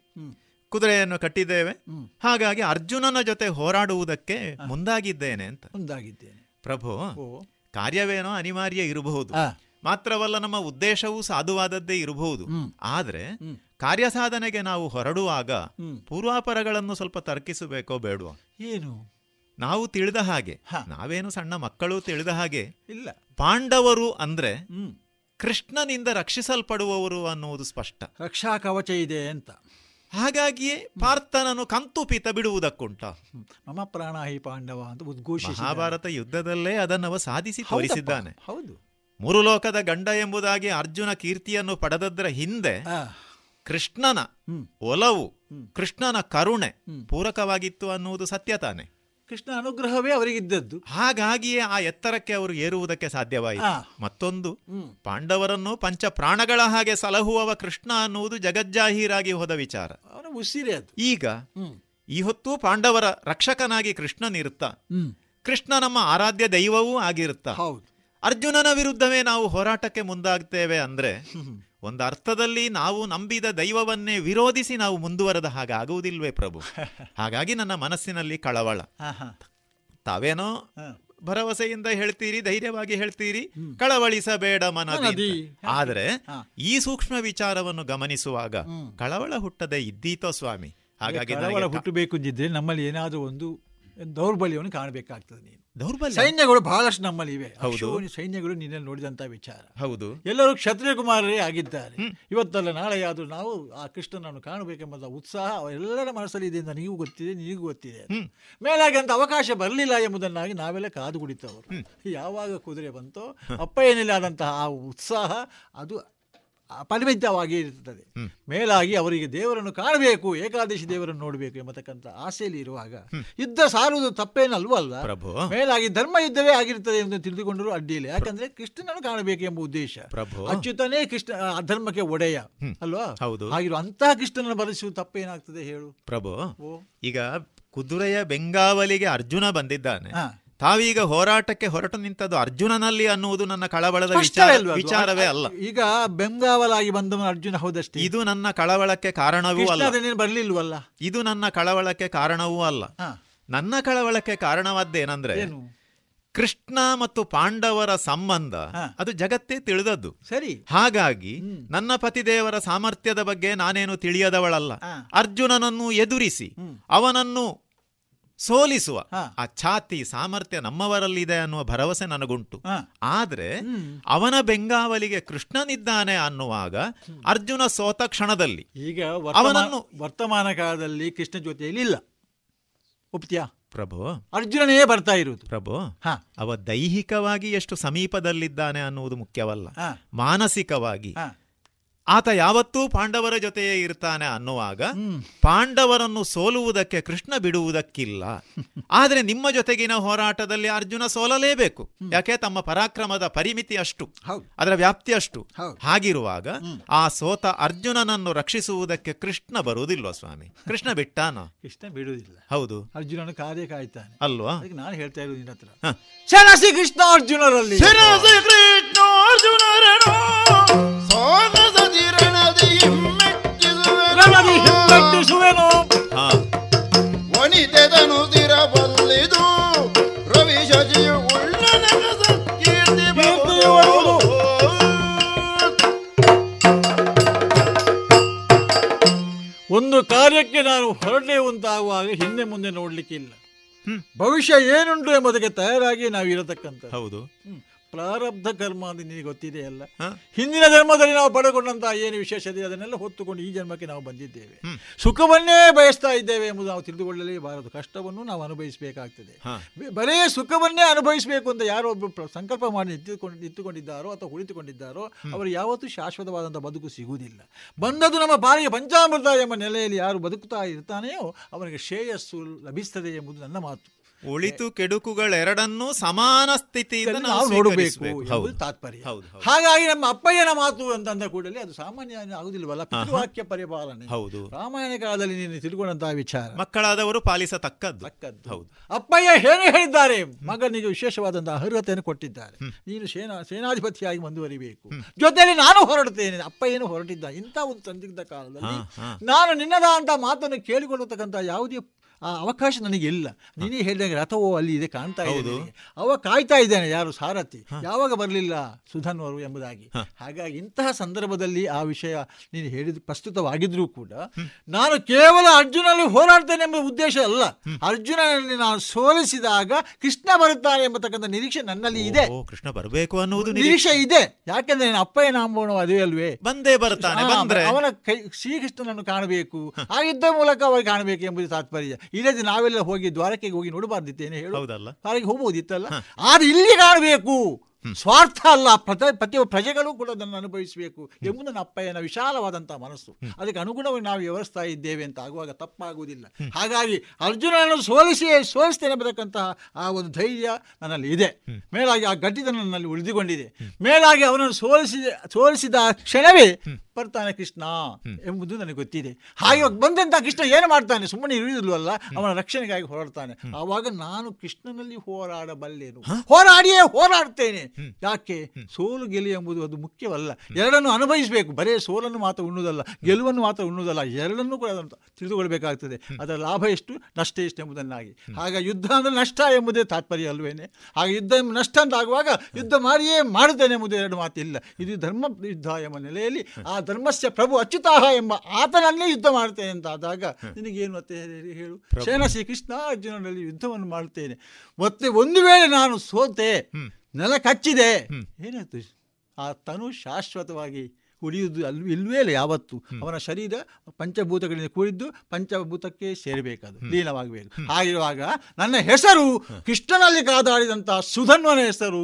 ಕುದುರೆಯನ್ನು ಕಟ್ಟಿದ್ದೇವೆ, ಹಾಗಾಗಿ ಅರ್ಜುನನ ಜೊತೆ ಹೋರಾಡುವುದಕ್ಕೆ ಮುಂದಾಗಿದ್ದೇನೆ ಅಂತ. ಪ್ರಭು, ಕಾರ್ಯವೇನೋ ಅನಿವಾರ್ಯ ಇರಬಹುದು, ಮಾತ್ರವಲ್ಲ ನಮ್ಮ ಉದ್ದೇಶವೂ ಸಾಧುವಾದದ್ದೇ ಇರಬಹುದು. ಆದ್ರೆ ಕಾರ್ಯಸಾಧನೆಗೆ ನಾವು ಹೊರಡುವಾಗ ಪೂರ್ವಾಪರಗಳನ್ನು ಸ್ವಲ್ಪ ತರ್ಕಿಸಬೇಕೋ ಬೇಡವೋ? ಏನು ನಾವು ತಿಳಿದ ಹಾಗೆ, ನಾವೇನು ಸಣ್ಣ ಮಕ್ಕಳು ತಿಳಿದ ಹಾಗೆ ಇಲ್ಲ, ಪಾಂಡವರು ಅಂದ್ರೆ ಕೃಷ್ಣನಿಂದ ರಕ್ಷಿಸಲ್ಪಡುವವರು ಅನ್ನುವುದು ಸ್ಪಷ್ಟ, ರಕ್ಷಾ ಕವಚ ಇದೆ ಅಂತ. ಹಾಗಾಗಿಯೇ ಪಾರ್ಥನನ್ನು ಕಂತುಪಿತ ಬಿಡುವುದಕ್ಕುಂಟ, ಮಮ ಪ್ರಾಣ ಹಿ ಪಾಂಡವ ಅಂತ ಉದ್ಘೋಷಿಸಿ ಮಹಾಭಾರತ ಯುದ್ಧದಲ್ಲೇ ಅದನ್ನು ಸಾಧಿಸಿ ತೋರಿಸಿದ್ದಾನೆ. ಹೌದು, ಮೂರು ಲೋಕದ ಗಂಡ ಎಂಬುದಾಗಿ ಅರ್ಜುನ ಕೀರ್ತಿಯನ್ನು ಪಡೆದದ್ರ ಹಿಂದೆ ಕೃಷ್ಣನ ಒಲವು, ಕೃಷ್ಣನ ಕರುಣೆ ಪೂರಕವಾಗಿತ್ತು ಅನ್ನುವುದು ಸತ್ಯ ತಾನೆ. ಕೃಷ್ಣ ಅನುಗ್ರಹವೇ ಅವರಿಗಿದ್ದದ್ದು, ಹಾಗಾಗಿಯೇ ಆ ಎತ್ತರಕ್ಕೆ ಅವರು ಏರುವುದಕ್ಕೆ ಸಾಧ್ಯವಾಯಿತು. ಮತ್ತೊಂದು, ಪಾಂಡವರನ್ನು ಪಂಚ ಪ್ರಾಣಗಳ ಹಾಗೆ ಸಲಹುವವ ಕೃಷ್ಣ ಅನ್ನುವುದು ಜಗಜ್ಜಾಹೀರಾಗಿ ಹೋದ ವಿಚಾರ, ಅವನ ಉಸಿರೇ ಅದು. ಈಗ ಈ ಹೊತ್ತು ಪಾಂಡವರ ರಕ್ಷಕನಾಗಿ ಕೃಷ್ಣನಿರುತ್ತ, ಕೃಷ್ಣ ನಮ್ಮ ಆರಾಧ್ಯ ದೈವವೂ ಆಗಿರುತ್ತ. ಅರ್ಜುನನ ವಿರುದ್ಧವೇ ನಾವು ಹೋರಾಟಕ್ಕೆ ಮುಂದಾಗ್ತೇವೆ ಅಂದ್ರೆ ಒಂದು ಅರ್ಥದಲ್ಲಿ ನಾವು ನಂಬಿದ ದೈವವನ್ನೇ ವಿರೋಧಿಸಿ ನಾವು ಮುಂದುವರೆದ ಹಾಗಾಗುವುದಿಲ್ವೇ ಪ್ರಭು? ಹಾಗಾಗಿ ನನ್ನ ಮನಸ್ಸಿನಲ್ಲಿ ಕಳವಳ. ತಾವೇನೋ ಭರವಸೆಯಿಂದ ಹೇಳ್ತೀರಿ, ಧೈರ್ಯವಾಗಿ ಹೇಳ್ತೀರಿ, ಕಳವಳಿಸಬೇಡ ಮನದಿ. ಆದರೆ ಈ ಸೂಕ್ಷ್ಮ ವಿಚಾರವನ್ನು ಗಮನಿಸುವಾಗ ಕಳವಳ ಹುಟ್ಟದೆ ಇದ್ದೀತೋ ಸ್ವಾಮಿ? ಹಾಗಾಗಿ ಕಳವಳ ಹುಟ್ಟಬೇಕು ಅಂದಿದ್ರೆ ನಮ್ಮಲ್ಲಿ ಏನಾದರೂ ಒಂದು ದೌರ್ಬಲ್ಯವನ್ನು ಕಾಣಬೇಕಾಗ್ತದೆ. ನೀನು ದೌರ್ಬಲ್ಯ ಸೈನ್ಯಗಳು ಬಹಳಷ್ಟು ನಮ್ಮಲ್ಲಿ ಇವೆ. ಹೌದು, ಸೈನ್ಯಗಳು ನಿನ್ನಲ್ಲಿ ನೋಡಿದಂತಹ ವಿಚಾರ. ಹೌದು, ಎಲ್ಲರೂ ಕ್ಷತ್ರಿಯ ಕುಮಾರರೇ ಆಗಿದ್ದಾರೆ. ಇವತ್ತಲ್ಲ ನಾಳೆಯಾದರೂ ನಾವು ಆ ಕೃಷ್ಣನನ್ನು ಕಾಣಬೇಕೆಂಬ ಉತ್ಸಾಹ ಎಲ್ಲರ ಮನಸ್ಸಲ್ಲಿ ಇದೆ ಅಂತ ನೀವು ಗೊತ್ತಿದೆ, ನಿನಗೂ ಗೊತ್ತಿದೆ. ಮೇಲಾಗಿ ಅಂತ ಅವಕಾಶ ಬರಲಿಲ್ಲ ಎಂಬುದನ್ನಾಗಿ ನಾವೆಲ್ಲ ಕಾದು ಕುಡಿತವರು. ಯಾವಾಗ ಕುದುರೆ ಬಂತೋ ಅಪ್ಪ ಏನಿಲ್ಲ ಆದಂತಹ ಆ ಉತ್ಸಾಹ ಅದು ಅಪರಿಮಿತವಾಗಿ ಇರುತ್ತದೆ. ಮೇಲಾಗಿ ಅವರಿಗೆ ದೇವರನ್ನು ಕಾಣಬೇಕು, ಏಕಾದಶಿ ದೇವರನ್ನು ನೋಡಬೇಕು ಎಂಬತಕ್ಕಂಥ ಆಸೆಯಲ್ಲಿ ಇರುವಾಗ ಯುದ್ಧ ಸಾರುವುದು ತಪ್ಪೇನಲ್ವಲ್ಲ ಪ್ರಭು. ಮೇಲಾಗಿ ಧರ್ಮ ಯುದ್ಧವೇ ಆಗಿರ್ತದೆ ಎಂದು ತಿಳಿದುಕೊಂಡರೂ ಅಡ್ಡಿಯಿಲ್ಲ, ಯಾಕಂದ್ರೆ ಕೃಷ್ಣನನ್ನು ಕಾಣಬೇಕು ಎಂಬ ಉದ್ದೇಶ. ಅಚ್ಯುತನೇ ಕೃಷ್ಣ ಅಧರ್ಮಕ್ಕೆ ಒಡೆಯ ಅಲ್ವಾ? ಆಗಿರುವ ಅಂತಹ ಕೃಷ್ಣನನ್ನು ಬರೆಸುವುದು ತಪ್ಪೇನಾಗ್ತದೆ ಹೇಳು ಪ್ರಭು? ಈಗ ಕುದುರೆಯ ಬೆಂಗಾವಲಿಗೆ ಅರ್ಜುನ ಬಂದಿದ್ದಾನೆ, ತಾವೀಗ ಹೋರಾಟಕ್ಕೆ ಹೊರಟು ನಿಂತದ್ದು ಅರ್ಜುನನಲ್ಲಿ ಅನ್ನುವುದು ನನ್ನ ಕಳವಳದ ವಿಚಾರವೇ ಅಲ್ಲ. ಈಗ ಬೆಂಗಾವಲಾಗಿ ಬಂದವನು ಅರ್ಜುನ, ಹೌದಷ್ಟೇ. ಇದು ನನ್ನ ಕಳವಳಕ್ಕೆ ಕಾರಣವೂ ಅಲ್ಲ, ಬರಲಿಲ್ವಲ್ಲ, ಇದು ನನ್ನ ಕಳವಳಕ್ಕೆ ಕಾರಣವೂ ಅಲ್ಲ. ನನ್ನ ಕಳವಳಕ್ಕೆ ಕಾರಣವಾದ್ದೇನೆಂದ್ರೆ ಕೃಷ್ಣ ಮತ್ತು ಪಾಂಡವರ ಸಂಬಂಧ ಅದು ಜಗತ್ತೇ ತಿಳಿದದ್ದು. ಸರಿ, ಹಾಗಾಗಿ ನನ್ನ ಪತಿದೇವರ ಸಾಮರ್ಥ್ಯದ ಬಗ್ಗೆ ನಾನೇನು ತಿಳಿಯದವಳಲ್ಲ. ಅರ್ಜುನನನ್ನು ಎದುರಿಸಿ ಅವನನ್ನು ಸೋಲಿಸುವ ಆ ಛಾತಿ ಸಾಮರ್ಥ್ಯ ನಮ್ಮವರಲ್ಲಿದೆ ಅನ್ನುವ ಭರವಸೆ ನನಗುಂಟು. ಆದ್ರೆ ಅವನ ಬೆಂಗಾವಲಿಗೆ ಕೃಷ್ಣನಿದ್ದಾನೆ ಅನ್ನುವಾಗ ಅರ್ಜುನ ಸೋತ ಕ್ಷಣದಲ್ಲಿ ಈಗ ಅವನನ್ನು ವರ್ತಮಾನ ಕಾಲದಲ್ಲಿ ಕೃಷ್ಣ ಜೊತೆಯಲ್ಲಿ ಇಲ್ಲ ಒಪ್ತಿಯಾ ಪ್ರಭು? ಅರ್ಜುನನೇ ಬರ್ತಾ ಇರುವುದು ಪ್ರಭು. ಅವ ದೈಹಿಕವಾಗಿ ಎಷ್ಟು ಸಮೀಪದಲ್ಲಿದ್ದಾನೆ ಅನ್ನುವುದು ಮುಖ್ಯವಲ್ಲ, ಮಾನಸಿಕವಾಗಿ ಆತ ಯಾವತ್ತೂ ಪಾಂಡವರ ಜೊತೆಯೇ ಇರ್ತಾನೆ ಅನ್ನುವಾಗ ಪಾಂಡವರನ್ನು ಸೋಲುವುದಕ್ಕೆ ಕೃಷ್ಣ ಬಿಡುವುದಕ್ಕಿಲ್ಲ. ಆದರೆ ನಿಮ್ಮ ಜೊತೆಗಿನ ಹೋರಾಟದಲ್ಲಿ ಅರ್ಜುನ ಸೋಲಲೇಬೇಕು, ಯಾಕೆ ತಮ್ಮ ಪರಾಕ್ರಮದ ಪರಿಮಿತಿ ಅಷ್ಟು, ಅದರ ವ್ಯಾಪ್ತಿ ಅಷ್ಟು. ಹಾಗಿರುವಾಗ ಆ ಸೋತ ಅರ್ಜುನನನ್ನು ರಕ್ಷಿಸುವುದಕ್ಕೆ ಕೃಷ್ಣ ಬರುವುದಿಲ್ವಾ ಸ್ವಾಮಿ? ಕೃಷ್ಣ ಬಿಟ್ಟಾನ? ಕೃಷ್ಣ ಬಿಡುವುದಿಲ್ಲ. ಹೌದು, ಅರ್ಜುನನ ಕಾರ್ಯ ಕಾಯ್ತಾನೆ ಅಲ್ವಾ? ನಾನು ಹೇಳ್ತಾ ಇರೋದು ನಿನ್ನ ಹತ್ರ, ಶರಣಸಿ ಕೃಷ್ಣ ಅರ್ಜುನರಲ್ಲಿ ವನಿತೆದನುದಿರಬಲ್ಲಿದು ರವಿ ಶಚಿಯ ಉಳ್ಳ ಕೀರ್ತಿ ಬರುವುದು. ಒಂದು ಕಾರ್ಯಕ್ಕೆ ನಾನು ಹೊರಡೆ ಉಂಟಾಗುವಾಗ ಹಿಂದೆ ಮುಂದೆ ನೋಡ್ಲಿಕ್ಕಿಲ್ಲ, ಭವಿಷ್ಯ ಏನುಂಟು ಎಂಬುದಕ್ಕೆ ತಯಾರಾಗಿ ನಾವು ಇರತಕ್ಕಂಥ. ಹೌದು, ಪ್ರಾರಬ್ಧ ಕರ್ಮ ಅಂತ ನಿನಗೆ ಗೊತ್ತಿದೆಯಲ್ಲ. ಹಿಂದಿನ ಜನ್ಮದಲ್ಲಿ ನಾವು ಪಡೆದುಕೊಂಡಂತಹ ಏನು ವಿಶೇಷತೆ ಅದನ್ನೆಲ್ಲ ಹೊತ್ತುಕೊಂಡು ಈ ಜನ್ಮಕ್ಕೆ ನಾವು ಬಂದಿದ್ದೇವೆ. ಸುಖವನ್ನೇ ಬಯಸ್ತಾ ಇದ್ದೇವೆ ಎಂಬುದು ನಾವು ತಿಳಿದುಕೊಳ್ಳಲೇಬಾರದು, ಕಷ್ಟವನ್ನು ನಾವು ಅನುಭವಿಸಬೇಕಾಗ್ತದೆ. ಬರೇ ಸುಖವನ್ನೇ ಅನುಭವಿಸಬೇಕು ಅಂತ ಯಾರೊಬ್ಬರು ಸಂಕಲ್ಪ ಮಾಡಿ ನಿಂತುಕೊಂಡಿದ್ದಾರೋ ಅಥವಾ ಕುಳಿತುಕೊಂಡಿದ್ದಾರೋ ಅವರು ಯಾವತ್ತೂ ಶಾಶ್ವತವಾದಂಥ ಬದುಕು ಸಿಗುವುದಿಲ್ಲ. ಬಂದದ್ದು ನಮ್ಮ ಪಾಲಿಗೆ ಪಂಚಾಮೃತ ಎಂಬ ನೆಲೆಯಲ್ಲಿ ಯಾರು ಬದುಕುತ್ತಾ ಇರ್ತಾನೆಯೋ ಅವನಿಗೆ ಶ್ರೇಯಸ್ಸು ಲಭಿಸ್ತದೆ ಎಂಬುದು ನನ್ನ ಮಾತು. ಒಳಿತು ಕೆಡುಕುಗಳೆರಡನ್ನೂ ಸಮಾನ ಸ್ಥಿತಿಯಿಂದ ನಾವು ನೋಡಬೇಕು ತಾತ್ಪರ್ಯ. ಹಾಗಾಗಿ ನಮ್ಮ ಅಪ್ಪಯ್ಯನ ಮಾತು ಅಂತಂದ ಕೂಡಲೇ ಅದು ಸಾಮಾನ್ಯ ಆಗುದಿಲ್ವಲ್ಲ, ಪಿತೃವಾಕ್ಯ ಪರಿಪಾಲನೆ. ಹೌದು, ರಾಮಾಯಣ ಕಾಲದಲ್ಲಿ ನೀನು ತಿಳ್ಕೊಂಡಂತಹ ವಿಚಾರ ಮಕ್ಕಳಾದವರು ಪಾಲಿಸತಕ್ಕದ್ದು. ಹೌದು, ಅಪ್ಪಯ್ಯ ಏನು ಹೇಳಿದ್ದಾರೆ? ಮಗನಿಗೆ ವಿಶೇಷವಾದಂತಹ ಅರ್ಹತೆಯನ್ನು ಕೊಟ್ಟಿದ್ದಾರೆ, ನೀನು ಸೇನಾಧಿಪತಿಯಾಗಿ ಮುಂದುವರಿಬೇಕು, ಜೊತೆಯಲ್ಲಿ ನಾನು ಹೊರಡುತ್ತೇನೆ. ಅಪ್ಪಯ್ಯನು ಹೊರಟಿದ್ದ ಇಂಥ ಒಂದು ಸಂದಿಗ್ಧ ಕಾಲದಲ್ಲಿ ನಾನು ನಿನ್ನದ ಅಂತ ಮಾತನ್ನು ಕೇಳಿಕೊಳ್ಳತಕ್ಕಂತಹ ಯಾವುದೇ ಆ ಅವಕಾಶ ನನಗೆ ಇಲ್ಲ. ನೀನೇ ಹೇಳಿದಾಗ ರಥವೋ ಅಲ್ಲಿ ಇದೆ ಕಾಣ್ತಾ ಇದೆ, ಅವ ಕಾಯ್ತಾ ಇದ್ದಾನೆ ಯಾರು ಸಾರಥಿ, ಯಾವಾಗ ಬರಲಿಲ್ಲ ಸುಧನ್ವರು ಎಂಬುದಾಗಿ. ಹಾಗಾಗಿ ಇಂತಹ ಸಂದರ್ಭದಲ್ಲಿ ಆ ವಿಷಯ ನೀನು ಹೇಳಿದ ಪ್ರಸ್ತುತವಾಗಿದ್ರೂ ಕೂಡ ನಾನು ಕೇವಲ ಅರ್ಜುನಲ್ಲಿ ಹೋರಾಡ್ತೇನೆ ಎಂಬ ಉದ್ದೇಶ ಅಲ್ಲ, ಅರ್ಜುನನಲ್ಲಿ ನಾನು ಸೋಲಿಸಿದಾಗ ಕೃಷ್ಣ ಬರುತ್ತಾರೆ ಎಂಬತಕ್ಕಂಥ ನಿರೀಕ್ಷೆ ನನ್ನಲ್ಲಿ ಇದೆ. ಕೃಷ್ಣ ಬರಬೇಕು ಅನ್ನೋದು ನಿರೀಕ್ಷೆ ಇದೆ, ಯಾಕೆಂದ್ರೆ ನಾನು ಅಪ್ಪಯ್ಯ ನಾಂಬೋಣ ಅದೇ ಅಲ್ವೇ, ಬಂದೇ ಬರ್ತಾನೆ, ಅವನ ಕೈ ಶ್ರೀಕೃಷ್ಣನನ್ನು ಕಾಣಬೇಕು, ಆ ಯುದ್ಧ ಮೂಲಕ ಅವರಿಗೆ ಕಾಣಬೇಕು ಎಂಬುದು ತಾತ್ಪರ್ಯ. ಇಲ್ಲದೆ ನಾವೆಲ್ಲ ಹೋಗಿ ದ್ವಾರಕೆಗೆ ಹೋಗಿ ನೋಡಬಾರ್ದಿತ್ತೇನೆ ಹೇಳೋದಲ್ಲ, ದ್ವಾರಕ್ಕೆ ಹೋಗ್ಬೋದಿತ್ತಲ್ಲ. ಆದ್ರೆ ಇಲ್ಲಿ ಕಾಣಬೇಕು, ಸ್ವಾರ್ಥ ಅಲ್ಲ, ಪ್ರತಿಯೊಬ್ಬ ಪ್ರಜೆಗಳು ಕೂಡ ಅದನ್ನು ಅನುಭವಿಸಬೇಕು ಎಂಬುದು ನನ್ನ ಅಪ್ಪಯ್ಯನ ವಿಶಾಲವಾದಂತಹ ಮನಸ್ಸು. ಅದಕ್ಕೆ ಅನುಗುಣವಾಗಿ ನಾವು ವ್ಯವಸ್ಥಾ ಇದ್ದೇವೆ ಅಂತ ಆಗುವಾಗ ತಪ್ಪಾಗುವುದಿಲ್ಲ. ಹಾಗಾಗಿ ಅರ್ಜುನನನ್ನು ಸೋಲಿಸ್ತೇನೆ ಎಂಬತಕ್ಕಂತಹ ಆ ಒಂದು ಧೈರ್ಯ ನನ್ನಲ್ಲಿ ಇದೆ. ಮೇಲಾಗಿ ಆ ಗಟ್ಟಿತನ ನನ್ನಲ್ಲಿ ಉಳಿದುಕೊಂಡಿದೆ. ಮೇಲಾಗಿ ಅವನನ್ನು ಸೋಲಿಸಿದ ಕ್ಷಣವೇ ಬರ್ತಾನೆ ಕೃಷ್ಣ ಎಂಬುದು ನನಗೆ ಗೊತ್ತಿದೆ. ಹಾಗೆ ಬಂದಂತಹ ಕೃಷ್ಣ ಏನು ಮಾಡ್ತಾನೆ, ಸುಮ್ಮನೆ ಇರುವುದಿಲ್ಲವಲ್ಲ, ಅವನ ರಕ್ಷಣೆಗಾಗಿ ಹೋರಾಡ್ತಾನೆ. ಆವಾಗ ನಾನು ಕೃಷ್ಣನಲ್ಲಿ ಹೋರಾಡಬಲ್ಲೇನು, ಹೋರಾಡಿಯೇ ಹೋರಾಡ್ತೇನೆ. ಯಾಕೆ, ಸೋಲು ಗೆಲುವು ಎಂಬುದು ಅದು ಮುಖ್ಯವಲ್ಲ, ಎರಡನ್ನು ಅನುಭವಿಸಬೇಕು. ಬರೇ ಸೋಲನ್ನು ಮಾತ್ರ ಉಣ್ಣುವುದಲ್ಲ, ಗೆಲುವನ್ನು ಮಾತ್ರ ಉಣ್ಣುವುದಲ್ಲ, ಎರಡನ್ನೂ ಕೂಡ ಅದನ್ನು ತಿಳಿದುಕೊಳ್ಬೇಕಾಗ್ತದೆ. ಅದರ ಲಾಭ ಎಷ್ಟು, ನಷ್ಟ ಎಷ್ಟು ಎಂಬುದನ್ನಾಗಿ. ಆಗ ಯುದ್ಧ ಅಂದರೆ ನಷ್ಟ ಎಂಬುದೇ ತಾತ್ಪರ್ಯ ಅಲ್ವೇನೆ. ಆಗ ಯುದ್ಧ ನಷ್ಟ ಅಂತ ಆಗುವಾಗ ಯುದ್ಧ ಮಾಡಿಯೇ ಮಾಡುತ್ತೇನೆ ಎಂಬುದು ಎರಡು ಮಾತಿಲ್ಲ. ಇದು ಧರ್ಮ ಯುದ್ಧ ಎಂಬ ನೆಲೆಯಲ್ಲಿ ಆ ಧರ್ಮಸ್ಯ ಪ್ರಭು ಅಚ್ಯುತಾಹ ಎಂಬ ಆತನನ್ನೇ ಯುದ್ಧ ಮಾಡ್ತೇನೆ ಅಂತ ಆದಾಗ ನಿನಗೇನು ಮತ್ತೆ ಹೇಳು. ಸೇನಾ ಶ್ರೀಕೃಷ್ಣ ಅರ್ಜುನನಲ್ಲಿ ಯುದ್ಧವನ್ನು ಮಾಡ್ತೇನೆ, ಮತ್ತೆ ಒಂದು ವೇಳೆ ನಾನು ಸೋತೆ, ನೆಲ ಕಚ್ಚಿದೆ, ಏನಾಯ್ತು? ಆ ತನು ಶಾಶ್ವತವಾಗಿ ಉಳಿಯುವುದು ಇಲ್ವೇ ಇಲ್ಲ ಯಾವತ್ತು. ಅವನ ಶರೀರ ಪಂಚಭೂತಗಳಿಂದ ಕೂಡಿದ್ದು, ಪಂಚಭೂತಕ್ಕೆ ಸೇರಬೇಕದು, ಲೀನವಾಗಬೇಕು. ಹಾಗಿರುವಾಗ ನನ್ನ ಹೆಸರು ಕೃಷ್ಣನಲ್ಲಿ ಕಾದಾಡಿದಂತಹ ಸುಧನ್ವನ ಹೆಸರು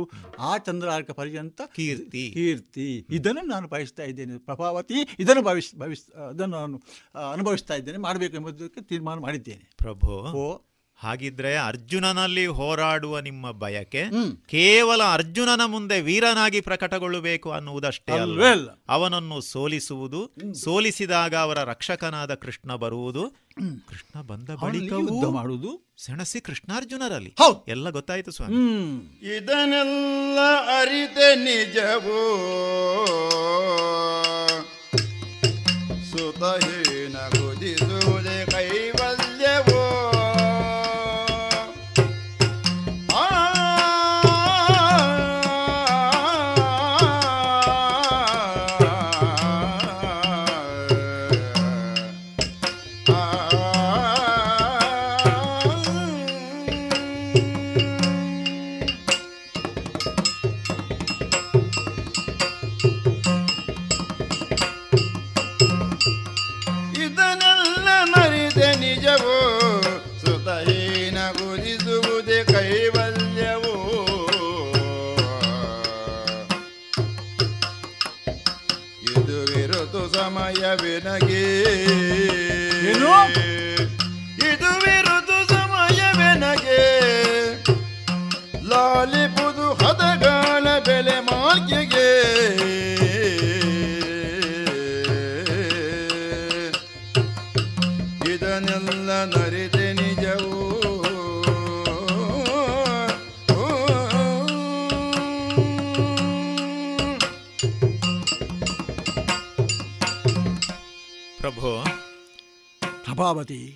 ಆ ಚಂದ್ರಾರ್ಕ ಪರ್ಯಂತ ಕೀರ್ತಿ ಕೀರ್ತಿ. ಇದನ್ನು ನಾನು ಬಯಸ್ತಾ ಇದ್ದೇನೆ ಪ್ರಭಾವತಿ, ಇದನ್ನು ಇದನ್ನು ನಾನು ಅನುಭವಿಸ್ತಾ ಇದ್ದೇನೆ, ಮಾಡಬೇಕು ಎಂಬುದಕ್ಕೆ ತೀರ್ಮಾನ ಮಾಡಿದ್ದೇನೆ ಪ್ರಭು. ಹಾಗಿದ್ರೆ ಅರ್ಜುನನಲ್ಲಿ ಹೋರಾಡುವ ನಿಮ್ಮ ಬಯಕೆ ಕೇವಲ ಅರ್ಜುನನ ಮುಂದೆ ವೀರನಾಗಿ ಪ್ರಕಟಗೊಳ್ಳಬೇಕು ಅನ್ನುವುದಷ್ಟೇ ಅಲ್ಲ, ಅವನನ್ನು ಸೋಲಿಸುವುದು, ಸೋಲಿಸಿದಾಗ ಅವರ ರಕ್ಷಕನಾದ ಕೃಷ್ಣ ಬರುವುದು, ಕೃಷ್ಣ ಬಂದ ಬಳಿಕ ಯುದ್ಧ ಮಾಡುವುದು, ಸೆಣಸಿ ಕೃಷ್ಣಾರ್ಜುನರಲ್ಲಿ ಎಲ್ಲ ಗೊತ್ತಾಯಿತು ಸ್ವಾಮಿ. ಇದನ್ನೆಲ್ಲ ಅರಿತೆ ನಿಜವೋ ಸುತಹೀನ ಗುದಿಸುವುದೇ ಕೈವಲ್ಯವೋ.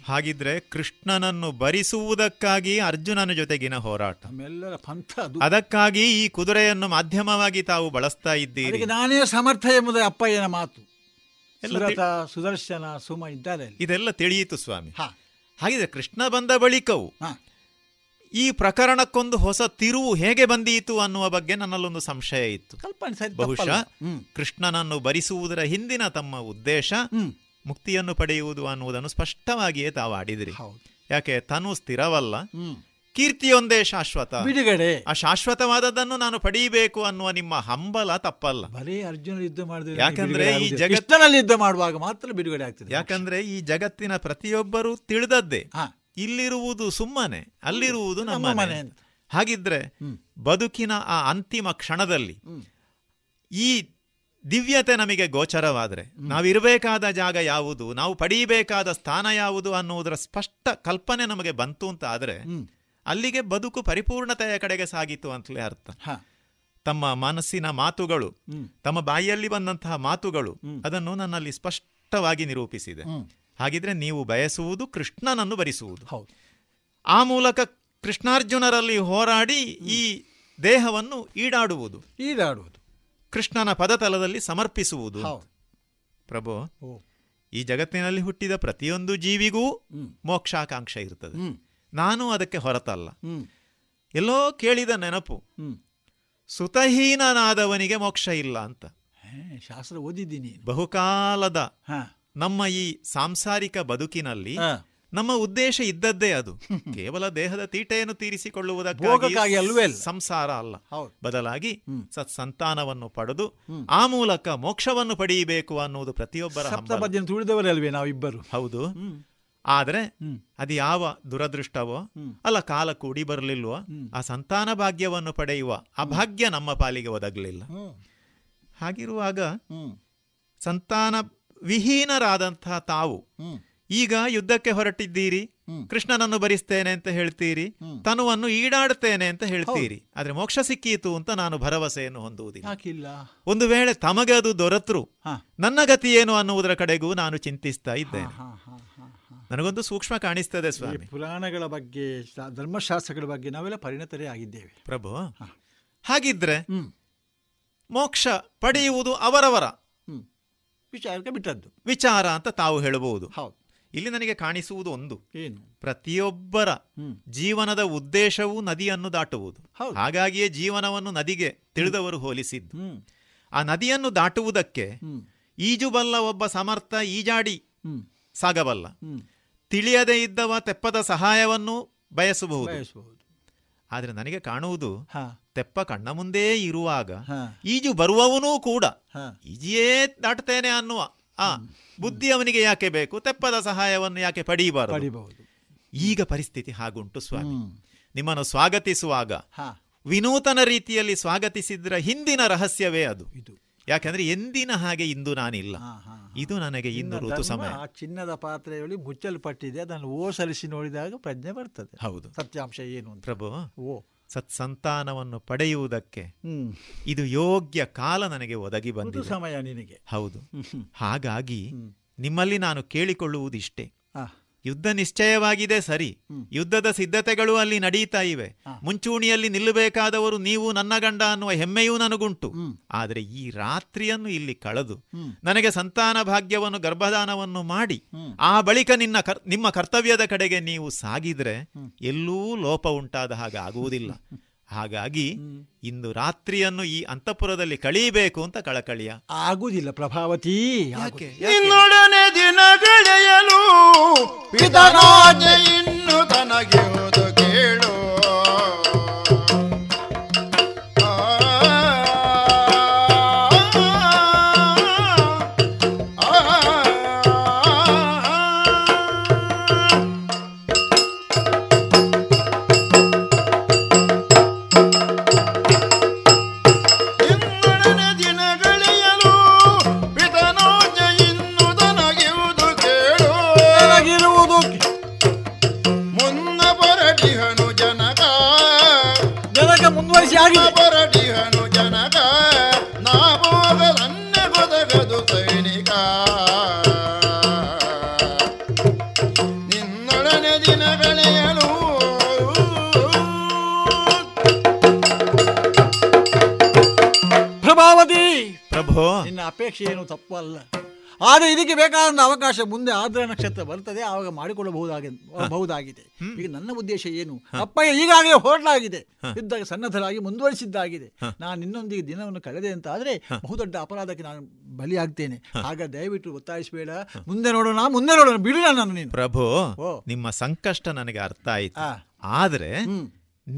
ಹಾಗಿದ್ರೆ ಕೃಷ್ಣನನ್ನು ಭರಿಸುವುದಕ್ಕಾಗಿ ಅರ್ಜುನನ ಜೊತೆಗಿನ ಹೋರಾಟ, ಅದಕ್ಕಾಗಿ ಈ ಕುದುರೆಯನ್ನು ಮಾಧ್ಯಮವಾಗಿ ತಾವು ಬಳಸ್ತಾ ಇದ್ದೀರಿ. ನಾನೇ ಸಮರ್ಥ ಎಂಬುದು ಅಪ್ಪಯ್ಯನ ಮಾತು. ಸುದರ್ಶನ ಸುಮ ಇದ್ದಾರೆ, ಇದೆಲ್ಲ ತಿಳಿಯಿತು ಸ್ವಾಮಿ. ಹಾಗಿದ್ರೆ ಕೃಷ್ಣ ಬಂದ ಬಳಿಕವು ಈ ಪ್ರಕರಣಕ್ಕೊಂದು ಹೊಸ ತಿರುವು ಹೇಗೆ ಬಂದೀತು ಅನ್ನುವ ಬಗ್ಗೆ ನನ್ನಲ್ಲೊಂದು ಸಂಶಯ ಇತ್ತು. ಬಹುಶಃ ಕೃಷ್ಣನನ್ನು ಭರಿಸುವುದರ ಹಿಂದಿನ ತಮ್ಮ ಉದ್ದೇಶ ಮುಕ್ತಿಯನ್ನು ಪಡೆಯುವುದು ಅನ್ನುವುದನ್ನು ಸ್ಪಷ್ಟವಾಗಿಯೇ ತಾವು ಆಡಿದ್ರಿ. ಯಾಕೆ, ತನು ಸ್ಥಿರವಲ್ಲ, ಕೀರ್ತಿಯೊಂದೇ ಶಾಶ್ವತ ಬಿಡುಗಡೆ, ಆ ಶಾಶ್ವತವಾದದನ್ನು ನಾನು ಪಡೆಯಬೇಕು ಅನ್ನುವ ನಿಮ್ಮ ಹಂಬಲ ತಪ್ಪಲ್ಲ. ಬರೀ ಅರ್ಜುನ ಯುದ್ಧ ಮಾಡಿದ್ರೆ, ಯಾಕಂದ್ರೆ ಈ ಜಗತ್ತಿನಲ್ಲಿ ಯುದ್ಧ ಮಾಡುವಾಗ ಮಾತ್ರ ಬಿಡುಗಡೆ ಆಗ್ತದೆ. ಯಾಕಂದ್ರೆ ಈ ಜಗತ್ತಿನ ಪ್ರತಿಯೊಬ್ಬರೂ ತಿಳಿದದ್ದೇ, ಇಲ್ಲಿರುವುದು ಸುಮ್ಮನೆ, ಅಲ್ಲಿರುವುದು ನಮ್ಮ ಮನೆ. ಹಾಗಿದ್ರೆ ಬದುಕಿನ ಆ ಅಂತಿಮ ಕ್ಷಣದಲ್ಲಿ ಈ ದಿವ್ಯತೆ ನಮಗೆ ಗೋಚರವಾದರೆ, ನಾವಿರಬೇಕಾದ ಜಾಗ ಯಾವುದು, ನಾವು ಪಡೀಬೇಕಾದ ಸ್ಥಾನ ಯಾವುದು ಅನ್ನುವುದರ ಸ್ಪಷ್ಟ ಕಲ್ಪನೆ ನಮಗೆ ಬಂತು ಅಂತ ಆದರೆ ಅಲ್ಲಿಗೆ ಬದುಕು ಪರಿಪೂರ್ಣತೆಯ ಕಡೆಗೆ ಸಾಗಿತು ಅಂತಲೇ ಅರ್ಥ. ತಮ್ಮ ಮನಸ್ಸಿನ ಮಾತುಗಳು, ತಮ್ಮ ಬಾಯಿಯಲ್ಲಿ ಬಂದಂತಹ ಮಾತುಗಳು ಅದನ್ನು ನನ್ನಲ್ಲಿ ಸ್ಪಷ್ಟವಾಗಿ ನಿರೂಪಿಸಿದೆ. ಹಾಗಿದ್ರೆ ನೀವು ಬಯಸುವುದು ಕೃಷ್ಣನನ್ನು ಬರಿಸುವುದು. ಹೌದು. ಆ ಮೂಲಕ ಕೃಷ್ಣಾರ್ಜುನರಲ್ಲಿ ಹೋರಾಡಿ ಈ ದೇಹವನ್ನು ಈಡಾಡುವುದು, ಕೃಷ್ಣನ ಪದತಲದಲ್ಲಿ ಸಮರ್ಪಿಸುವುದು. ಪ್ರಭು, ಈ ಜಗತ್ತಿನಲ್ಲಿ ಹುಟ್ಟಿದ ಪ್ರತಿಯೊಂದು ಜೀವಿಗೂ ಮೋಕ್ಷಾಕಾಂಕ್ಷೆ ಇರ್ತದೆ. ನಾನು ಅದಕ್ಕೆ ಹೊರತಲ್ಲ. ಎಲ್ಲೋ ಕೇಳಿದ ನೆನಪು, ಸುತಹೀನನಾದವನಿಗೆ ಮೋಕ್ಷ ಇಲ್ಲ ಅಂತ ಶಾಸ್ತ್ರ ಓದಿದ್ದೀನಿ. ಬಹುಕಾಲದ ನಮ್ಮ ಈ ಸಾಂಸಾರಿಕ ಬದುಕಿನಲ್ಲಿ ನಮ್ಮ ಉದ್ದೇಶ ಇದ್ದದ್ದೇ ಅದು ಕೇವಲ ದೇಹದ ತೀಟೆಯನ್ನು ತೀರಿಸಿಕೊಳ್ಳುವುದಕ್ಕಾಗಿ ಅಲ್ವೇ ಸಂಸಾರ ಅಲ್ಲ. ಬದಲಾಗಿ ಸತ್ಸಂತಾನವನ್ನು ಪಡೆದು ಆ ಮೂಲಕ ಮೋಕ್ಷವನ್ನು ಪಡೆಯಬೇಕು ಅನ್ನುವುದು ಪ್ರತಿಯೊಬ್ಬರ ಹಬ್ಬ. ತುಳಿದವರೇ ಅಲ್ವೇ ನಾವಿಬ್ಬರು. ಹೌದು. ಆದರೆ ಅದು ಯಾವ ದುರದೃಷ್ಟವೋ ಅಲ್ಲ, ಕಾಲ ಕೂಡಿ ಬರಲಿಲ್ವೋ, ಆ ಸಂತಾನ ಭಾಗ್ಯವನ್ನು ಪಡೆಯುವ ಆ ಭಾಗ್ಯ ನಮ್ಮ ಪಾಲಿಗೆ ಒದಗಲಿಲ್ಲ. ಹಾಗಿರುವಾಗ ಸಂತಾನ ವಿಹೀನರಾದಂತಹ ತಾವು ಈಗ ಯುದ್ಧಕ್ಕೆ ಹೊರಟಿದ್ದೀರಿ, ಕೃಷ್ಣನನ್ನು ಬರಿಸ್ತೇನೆ ಅಂತ ಹೇಳ್ತೀರಿ, ತನುವನ್ನು ಈಡಾಡ್ತೇನೆ ಅಂತ ಹೇಳ್ತೀರಿ, ಆದ್ರೆ ಮೋಕ್ಷ ಸಿಕ್ಕೀತು ಅಂತ ನಾನು ಭರವಸೆಯನ್ನು ಹೊಂದುವುದಿಲ್ಲ. ಒಂದು ವೇಳೆ ತಮಗೆ ಅದು ದೊರೆತರೂ ನನ್ನ ಗತಿ ಏನು ಅನ್ನುವುದರ ಕಡೆಗೂ ನಾನು ಚಿಂತಿಸ್ತಾ ಇದ್ದೇನೆ. ನನಗೊಂದು ಸೂಕ್ಷ್ಮ ಕಾಣಿಸ್ತದೆ ಸ್ವಾಮಿ. ಪುರಾಣಗಳ ಬಗ್ಗೆ, ಧರ್ಮಶಾಸ್ತ್ರಗಳ ಬಗ್ಗೆ ನಾವೆಲ್ಲ ಪರಿಣತರೇ ಆಗಿದ್ದೇವೆ ಪ್ರಭು. ಹಾಗಿದ್ರೆ ಮೋಕ್ಷ ಪಡೆಯುವುದು ಅವರವರ ವಿಚಾರಕ್ಕೆ ಬಿಟ್ಟದ್ದು ವಿಚಾರ ಅಂತ ತಾವು ಹೇಳಬಹುದು. ಇಲ್ಲಿ ನನಗೆ ಕಾಣಿಸುವುದು ಒಂದು, ಪ್ರತಿಯೊಬ್ಬರ ಜೀವನದ ಉದ್ದೇಶವೂ ನದಿಯನ್ನು ದಾಟುವುದು. ಹಾಗಾಗಿಯೇ ಜೀವನವನ್ನು ನದಿಗೆ ತಿಳಿದವರು ಹೋಲಿಸಿದ್ದು. ಆ ನದಿಯನ್ನು ದಾಟುವುದಕ್ಕೆ ಈಜುಬಲ್ಲ ಒಬ್ಬ ಸಮರ್ಥ ಈಜಾಡಿ ಸಾಗಬಲ್ಲ, ತಿಳಿಯದೇ ಇದ್ದವ ತೆಪ್ಪದ ಸಹಾಯವನ್ನು ಬಯಸಬಹುದು. ಆದರೆ ನನಗೆ ಕಾಣುವುದು, ತೆಪ್ಪ ಕಣ್ಣ ಮುಂದೇ ಇರುವಾಗ ಈಜು ಬರುವವನೂ ಕೂಡ ಈಜಿಯೇ ದಾಟ್ತೇನೆ ಅನ್ನುವ ಆ ಬುದ್ಧಿ ಅವನಿಗೆ ಯಾಕೆ ಬೇಕು? ತೆಪ್ಪದ ಸಹಾಯವನ್ನು ಯಾಕೆ ಪಡೆಯಬಾರದು? ಈಗ ಪರಿಸ್ಥಿತಿ ಹಾಗುಂಟು ಸ್ವಾಮಿ. ನಿಮ್ಮನ್ನು ಸ್ವಾಗತಿಸುವಾಗ ವಿನೂತನ ರೀತಿಯಲ್ಲಿ ಸ್ವಾಗತಿಸಿದ್ರ ಹಿಂದಿನ ರಹಸ್ಯವೇ ಅದು. ಯಾಕೆಂದ್ರೆ ಎಂದಿನ ಹಾಗೆ ಇಂದು ನಾನಿಲ್ಲ. ಇದು ನನಗೆ ಇಂದು ಋತು ಸಮಯ. ಚಿನ್ನದ ಪಾತ್ರೆಯಲ್ಲಿ ಮುಚ್ಚಲ್ಪಟ್ಟಿದೆ, ಅದನ್ನು ಓಸರಿಸಿ ನೋಡಿದಾಗ ಪ್ರಜ್ಞೆ ಬರ್ತದೆ. ಹೌದು, ಸತ್ಯಾಂಶ ಏನು ಪ್ರಭು. ಓ, ಸತ್ಸಂತಾನವನ್ನು ಪಡೆಯುವುದಕ್ಕೆ ಇದು ಯೋಗ್ಯ ಕಾಲ ನನಗೆ ಒದಗಿ ಬಂದಿದೆ, ಸಮಯ ನಿನಗೆ. ಹೌದು. ಹಾಗಾಗಿ ನಿಮ್ಮಲ್ಲಿ ನಾನು ಕೇಳಿಕೊಳ್ಳುವುದಿಷ್ಟೇ, ಯುದ್ಧ ನಿಶ್ಚಯವಾಗಿದೆ ಸರಿ, ಯುದ್ಧದ ಸಿದ್ಧತೆಗಳು ಅಲ್ಲಿ ನಡೀತಾ ಇವೆ, ಮುಂಚೂಣಿಯಲ್ಲಿ ನಿಲ್ಲಬೇಕಾದವರು ನೀವು, ನನ್ನ ಗಂಡ ಅನ್ನುವ ಹೆಮ್ಮೆಯೂ ನನಗುಂಟು. ಆದರೆ ಈ ರಾತ್ರಿಯನ್ನು ಇಲ್ಲಿ ಕಳೆದು ನನಗೆ ಸಂತಾನ ಭಾಗ್ಯವನ್ನು, ಗರ್ಭದಾನವನ್ನು ಮಾಡಿ ಆ ಬಳಿಕ ನಿಮ್ಮ ಕರ್ತವ್ಯದ ಕಡೆಗೆ ನೀವು ಸಾಗಿದ್ರೆ ಎಲ್ಲೂ ಲೋಪ ಉಂಟಾದ ಹಾಗೆ ಆಗುವುದಿಲ್ಲ. ಹಾಗಾಗಿ ಇಂದು ರಾತ್ರಿಯನ್ನು ಈ ಅಂತಃಪುರದಲ್ಲಿ ಕಳೀಬೇಕು ಅಂತ ಕಳಕಳಿಯ ಆಗುವುದಿಲ್ಲ ಪ್ರಭಾವತಿ. ಇನ್ನೊಡನೆ ದಿನ ಕಳೆಯಲು ಇನ್ನು ತನಗೆ ಹೋದು ಕೇಳು. ಅಪೇಕ್ಷೆ ಏನು ತಪ್ಪಲ್ಲ, ಆದರೆ ಇದಕ್ಕೆ ಬೇಕಾದ ಅವಕಾಶ ಮುಂದೆ ಆದ್ರ ನಕ್ಷತ್ರ ಬರ್ತದೆ, ಆವಾಗ ಮಾಡಿಕೊಳ್ಳಬಹುದಾಗಿದೆ. ಈಗ ನನ್ನ ಉದ್ದೇಶ ಏನು? ಅಪ್ಪಯ್ಯ ಈಗಾಗಲೇ ಹೊರಟಾಗಿದೆ, ಯುದ್ಧಕ್ಕೆ ಸನ್ನದ್ಧರಾಗಿ ಮುಂದುವರಿಸಿದ್ದಾಗಿದೆ. ನಾನು ನಿನ್ನೊಂದಿಗೆ ದಿನವನ್ನು ಕಳೆದೆ ಅಂತ ಆದರೆ ಬಹುದೊಡ್ಡ ಅಪರಾಧಕ್ಕೆ ನಾನು ಬಲಿಯಾಗ್ತೇನೆ. ಆಗ ದಯವಿಟ್ಟು ಒತ್ತಾಯಿಸಬೇಡ, ಮುಂದೆ ನೋಡೋಣ ಬಿಡು ನಾನು. ನೀನು ಪ್ರಭು, ನಿಮ್ಮ ಸಂಕಷ್ಟ ನನಗೆ ಅರ್ಥ ಆಯ್ತು. ಆದರೆ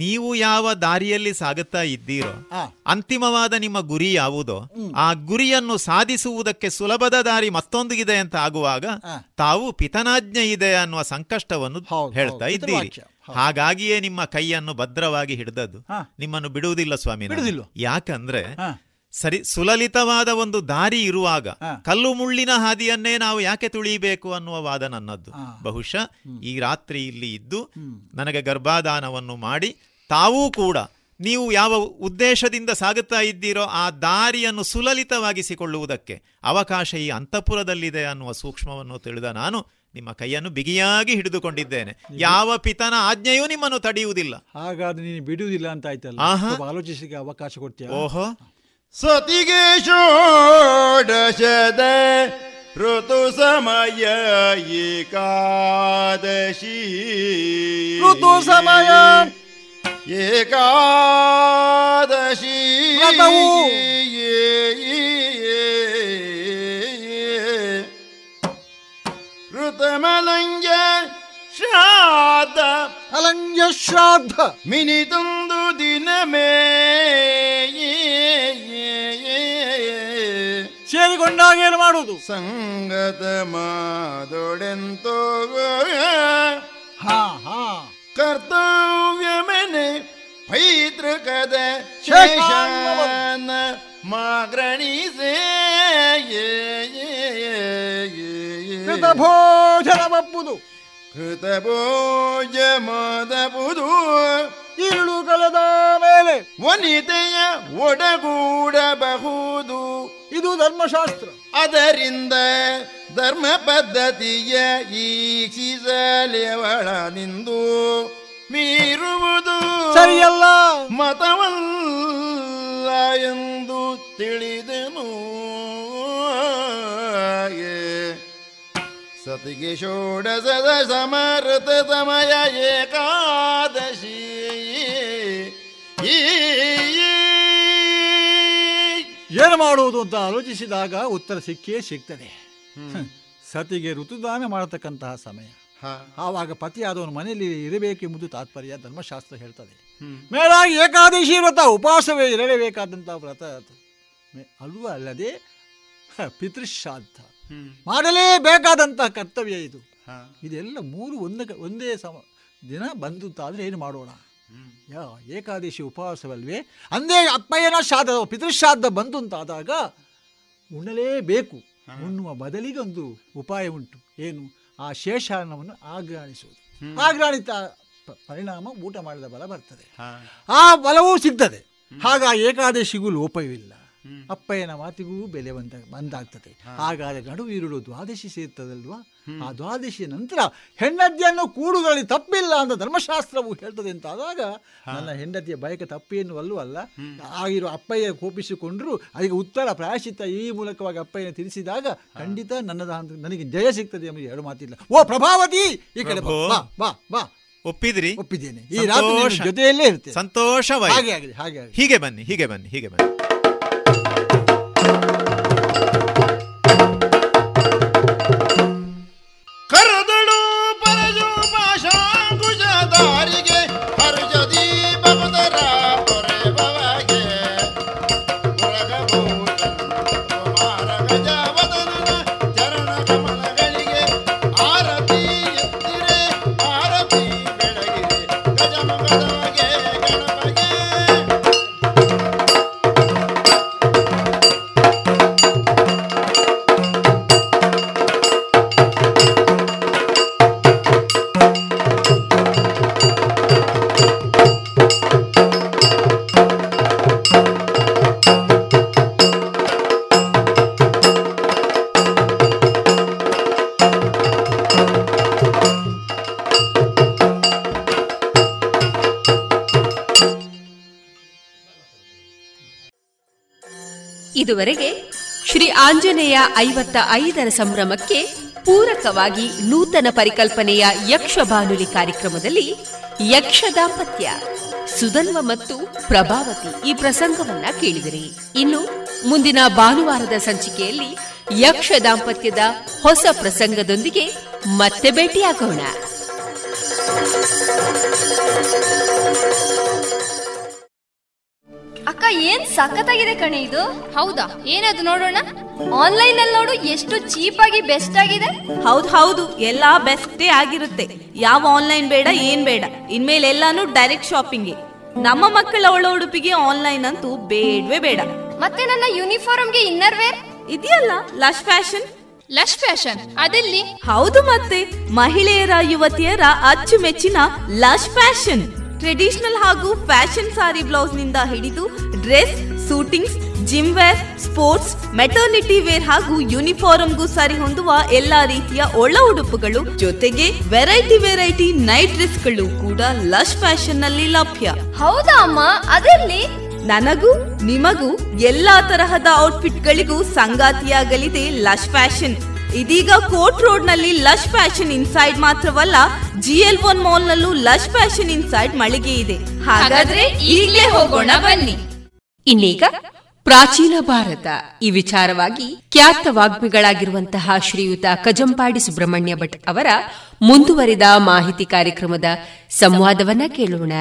ನೀವು ಯಾವ ದಾರಿಯಲ್ಲಿ ಸಾಗುತ್ತಾ ಇದ್ದೀರೋ, ಅಂತಿಮವಾದ ನಿಮ್ಮ ಗುರಿ ಯಾವುದೋ, ಆ ಗುರಿಯನ್ನು ಸಾಧಿಸುವುದಕ್ಕೆ ಸುಲಭದ ದಾರಿ ಮತ್ತೊಂದು ಇದೆ ಅಂತ ಆಗುವಾಗ ತಾವು ಪಿತನಾಜ್ಞೆ ಇದೆ ಅನ್ನುವ ಸಂಕಷ್ಟವನ್ನು ಹೇಳ್ತಾ ಇದ್ದೀರಿ. ಹಾಗಾಗಿಯೇ ನಿಮ್ಮ ಕೈಯನ್ನು ಭದ್ರವಾಗಿ ಹಿಡಿದದ್ದು. ನಿಮ್ಮನ್ನು ಬಿಡುವುದಿಲ್ಲ ಸ್ವಾಮಿ. ಯಾಕಂದ್ರೆ ಸರಿ, ಸುಲಲಿತವಾದ ಒಂದು ದಾರಿ ಇರುವಾಗ ಕಲ್ಲು ಮುಳ್ಳಿನ ಹಾದಿಯನ್ನೇ ನಾವು ಯಾಕೆ ತುಳಿಯಬೇಕು ಅನ್ನುವ ವಾದ ನನ್ನದ್ದು. ಬಹುಶಃ ಈ ರಾತ್ರಿ ಇಲ್ಲಿ ಇದ್ದು ನನಗೆ ಗರ್ಭಾದಾನವನ್ನು ಮಾಡಿ ತಾವೂ ಕೂಡ ನೀವು ಯಾವ ಉದ್ದೇಶದಿಂದ ಸಾಗುತ್ತಾ ಇದ್ದೀರೋ ಆ ದಾರಿಯನ್ನು ಸುಲಲಿತವಾಗಿಸಿಕೊಳ್ಳುವುದಕ್ಕೆ ಅವಕಾಶ ಈ ಅಂತಃಪುರದಲ್ಲಿದೆ ಅನ್ನುವ ಸೂಕ್ಷ್ಮವನ್ನು ತಿಳಿದ ನಾನು ನಿಮ್ಮ ಕೈಯನ್ನು ಬಿಗಿಯಾಗಿ ಹಿಡಿದುಕೊಂಡಿದ್ದೇನೆ. ಯಾವ ಪಿತನ ಆಜ್ಞೆಯೂ ನಿಮ್ಮನ್ನು ತಡೆಯುವುದಿಲ್ಲ. ಹಾಗಾದ್ರೆ ನೀನು ಬಿಡುವುದಿಲ್ಲ ಅಂತ ಆಯ್ತಲ್ಲ, ಆಲೋಚಿಸಲಿಕ್ಕೆ ಅವಕಾಶ ಕೊಡ್ತೀಯ. ಓಹೋ. ಸತಿಗೆ ಷೋಡಶದ ಋತು ಸಮಯ ಏಕಾದಶಿ, ಋತು ಸಮಯ ಏಕಾದಶಿ ಋತಮಲಂಜ ಶ್ರಾದ್ಧ ಅಲಂಜ ಶ್ರಾದ್ಧ ಮಿನಿತೊಂದು ದಿನಮೇ ಸೇರಿಕೊಂಡಾಗ ಏನು ಮಾಡುವುದು? ಸಂಗತ ಮಾದೊಡೆಂತೋ ಕರ್ತವ್ಯ ಮನೆ ಪೈತೃಕದ ಶೇಷಾನ ಮಾಗ್ರಣಿಸೇ ಕೃತಭೋಜನಮಪ್ಪುದು ಕೃತಭೋಜ ಮಾದಬುದು. ಇರುಳು ಕಳೆದ ಮೇಲೆ ವನಿತೆಯ ಒಡಗೂಡಬಹುದು. ಇದು ಧರ್ಮಶಾಸ್ತ್ರ. ಅದರಿಂದ ಧರ್ಮ ಪದ್ಧತಿಯ ಈಕ್ಷಿಸಲೆವಳ ನಿಂದು ಮೀರುವುದು ಸರಿಯಲ್ಲ, ಮತವಲ್ಲ ಎಂದು ತಿಳಿದನು. ಸತಿಗೆ ಷೋಡಶದ ಸಮೃತ ಸಮಯ ಏಕಾದಶಿ ಏನು ಮಾಡುವುದು ಅಂತ ಆಲೋಚಿಸಿದಾಗ ಉತ್ತರ ಸಿಕ್ಕೇ ಸಿಗ್ತದೆ. ಸತಿಗೆ ಋತುದಾನ ಮಾಡತಕ್ಕಂತಹ ಸಮಯ, ಆವಾಗ ಪತಿಯಾದವನು ಮನೆಯಲ್ಲಿ ಇರಬೇಕೆಂಬುದು ತಾತ್ಪರ್ಯ. ಧರ್ಮಶಾಸ್ತ್ರ ಹೇಳ್ತದೆ. ಮೇಲಾಗಿ ಏಕಾದಶಿ ವ್ರತ ಉಪವಾಸವೇ ಇರಲೇಬೇಕಾದಂತಹ ವ್ರತ ಅಲ್ವ. ಅಲ್ಲದೆ ಪಿತೃಶ್ರಾದ್ಧ ಮಾಡಲೇಬೇಕಾದಂತಹ ಕರ್ತವ್ಯ ಇದು. ಇದೆಲ್ಲ ಮೂರು ಒಂದೇ ದಿನ ಬಂದು ಅಂತಾದರೆ ಏನು ಮಾಡೋಣ? ಏಕಾದಶಿ ಉಪವಾಸವಲ್ವೇ, ಅಂದೇ ಅಪ್ಪಯ್ಯನ ಶ್ರಾದ್ದ ಪಿತೃಶ್ರಾದ್ದ ಬಂತು ಅಂತಾದಾಗ ಉಣ್ಣಲೇಬೇಕು. ಉಣ್ಣುವ ಬದಲಿಗೆ ಒಂದು ಉಪಾಯ ಉಂಟು. ಏನು? ಆ ಶೇಷಾನ್ನವನ್ನು ಆಗ್ರಾಣಿಸುವುದು. ಆಗ್ರಾಣಿತ ಪರಿಣಾಮ ಊಟ ಮಾಡಿದ ಬಲ ಬರ್ತದೆ, ಆ ಬಲವೂ ಸಿಗ್ತದೆ. ಹಾಗ ಏಕಾದಶಿಗೂ ಲೋಪವಿಲ್ಲ, ಅಪ್ಪಯ್ಯನ ಮಾತಿಗೂ ಬೆಲೆ ಬಂದಾಗ್ತದೆ. ಹಾಗಾದರೆ ನಡುವಿರುಳು ದ್ವಾದಶಿ ಸೇರ್ತದಲ್ವಾ, ಆ ದ್ವಾದಶಿ ನಂತರ ಹೆಂಡತಿಯನ್ನು ಕೂಡುವುದರಲ್ಲಿ ತಪ್ಪಿಲ್ಲ ಅಂತ ಧರ್ಮಶಾಸ್ತ್ರವು ಹೇಳ್ತದೆ. ಅಂತಾದಾಗ ನನ್ನ ಹೆಂಡತಿಯ ಬಯಕೆ ತಪ್ಪೇನು ಅಲ್ಲವಲ್ಲ. ಆಗಿರೋ ಅಪ್ಪಯ್ಯ ಕೋಪಿಸಿಕೊಂಡ್ರು ಅದಕ್ಕೆ ಉತ್ತರ ಪ್ರಾಯಶ್ಚಿತ್ತ ಈ ಮೂಲಕವಾಗಿ ಅಪ್ಪಯ್ಯನ ತಿಳಿಸಿದಾಗ ಖಂಡಿತ ನನಗೆ ಜಯ ಸಿಗ್ತದೆ ಎಂಬ ಎರಡು ಮಾತಿಲ್ಲ. ಓ ಪ್ರಭಾವತಿ, ಈ ಕಡೆ ಬಾ ಬಾ ಬಾ. ಒಪ್ಪಿದ್ರಿ? ಒಪ್ಪಿದ್ದೇನೆ. ಈ ರಾತ್ರಿ ಜೊತೆಯಲ್ಲೇ ಇರ್ತೇನೆ. ಸಂತೋಷವಾಗಿ. ಹಾಗೆ ಆಗಲಿ, ಹಾಗೆ ಆಗಲಿ. ಹೀಗೆ ಬನ್ನಿ, ಹೀಗೆ ಬನ್ನಿ, ಹೀಗೆ ಬನ್ನಿ. ಇದುವರೆಗೆ ಶ್ರೀ ಆಂಜನೇಯ 55ರ ಸಂಭ್ರಮಕ್ಕೆ ಪೂರಕವಾಗಿ ನೂತನ ಪರಿಕಲ್ಪನೆಯ ಯಕ್ಷ ಬಾನುಲಿ ಕಾರ್ಯಕ್ರಮದಲ್ಲಿ ಯಕ್ಷ ದಾಂಪತ್ಯ ಸುಧನ್ವ ಮತ್ತು ಪ್ರಭಾವತಿ ಈ ಪ್ರಸಂಗವನ್ನ ಕೇಳಿದಿರಿ. ಇನ್ನು ಮುಂದಿನ ಭಾನುವಾರದ ಸಂಚಿಕೆಯಲ್ಲಿ ಯಕ್ಷ ದಾಂಪತ್ಯದ ಹೊಸ ಪ್ರಸಂಗದೊಂದಿಗೆ ಮತ್ತೆ ಭೇಟಿಯಾಗೋಣ. ಅಕ್ಕ, ಏನ್ ಸಖತ್ತಾಗಿದೆ ಕಣೆ ಇದು. ಹೌದಾ? ಏನದು ನೋಡೋಣ. ಆನ್ಲೈನ್ ಅಲ್ಲಿ ನೋಡು, ಎಷ್ಟು ಚೀಪ್ ಆಗಿ ಬೆಸ್ಟ್ ಆಗಿದೆ. ಹೌದು ಹೌದು, ಎಲ್ಲಾ ಬೆಸ್ಟೇ ಆಗಿರುತ್ತೆ. ಯಾವ ಆನ್ಲೈನ್ ಬೇಡ, ಏನ್ ಬೇಡ. ಇನ್ಮೇಲೆ ಎಲ್ಲಾನು ಡೈರೆಕ್ಟ್ ಶಾಪಿಂಗ್. ನಮ್ಮ ಮಕ್ಕಳ ಒಳ ಉಡುಪಿಗೆ ಆನ್ಲೈನ್ ಅಂತೂ ಬೇಡವೇ ಬೇಡ. ಮತ್ತೆ ನನ್ನ ಯೂನಿಫಾರ್ಮ್ಗೆ ಇನ್ನರ್ ವೇರ್ ಇದೆಯಲ್ಲ, ಲಶ್ ಫ್ಯಾಷನ್. ಲಶ್ ಫ್ಯಾಷನ್ ಅದಿಲ್ಲಿ? ಹೌದು, ಮತ್ತೆ ಮಹಿಳೆಯರ ಯುವತಿಯರ ಅಚ್ಚುಮೆಚ್ಚಿನ ಲಶ್ ಫ್ಯಾಷನ್ ಟ್ರೆಡಿಷನಲ್ ಹಾಗೂ ಫ್ಯಾಷನ್ ಸಾರಿ ಬ್ಲೌಸ್ ನಿಂದ ಹಿಡಿದು dress, suitings, gym wear, sports, maternity wear ಹಾಗೂ ಯೂನಿಫಾರಂಗೂ ಸಾರಿ ಹೊಂದುವ ಎಲ್ಲಾ ರೀತಿಯ ಒಳ ಉಡುಪುಗಳು ಜೊತೆಗೆ ವೆರೈಟಿ ವೆರೈಟಿ ನೈಟ್ ಡ್ರೆಸ್ ಗಳು ಕೂಡ ಲಶ್ ಫ್ಯಾಷನ್ ನಲ್ಲಿ ಲಭ್ಯ. ಹೌದಾ ಅಮ್ಮ, ಅದರಲ್ಲಿ ನನಗೂ ನಿಮಗೂ ಎಲ್ಲಾ ತರಹದ ಔಟ್ಫಿಟ್ ಗಳಿಗೂ ಸಂಗಾತಿಯಾಗಲಿದೆ ಲಶ್ ಫ್ಯಾಷನ್. ಇದೀಗ ಕೋರ್ಟ್ ರೋಡ್ ನಲ್ಲಿ ಲಶ್ ಫ್ಯಾಷನ್ ಇನ್ಸೈಡ್ ಮಾತ್ರವಲ್ಲ, GL1 ಮಾಲ್ ನಲ್ಲೂ ಲಶ್ ಫ್ಯಾಷನ್ ಇನ್ಸೈಡ್ ಮಳಿಗೆ ಇದೆ. ಹಾಗಾದ್ರೆ ಈಗಲೇ ಹೋಗೋಣ ಬನ್ನಿ. ಇನ್ನೀಗ ಪ್ರಾಚೀನ ಭಾರತ ಈ ವಿಚಾರವಾಗಿ ಖ್ಯಾತ ವಾಗ್ಮಿಗಳಾಗಿರುವಂತಹ ಶ್ರೀಯುತ ಕಜಂಪಾಡಿ ಸುಬ್ರಹ್ಮಣ್ಯ ಭಟ್ ಅವರ ಮುಂದುವರಿದ ಮಾಹಿತಿ ಕಾರ್ಯಕ್ರಮದ ಸಂವಾದವನ್ನ ಕೇಳೋಣ.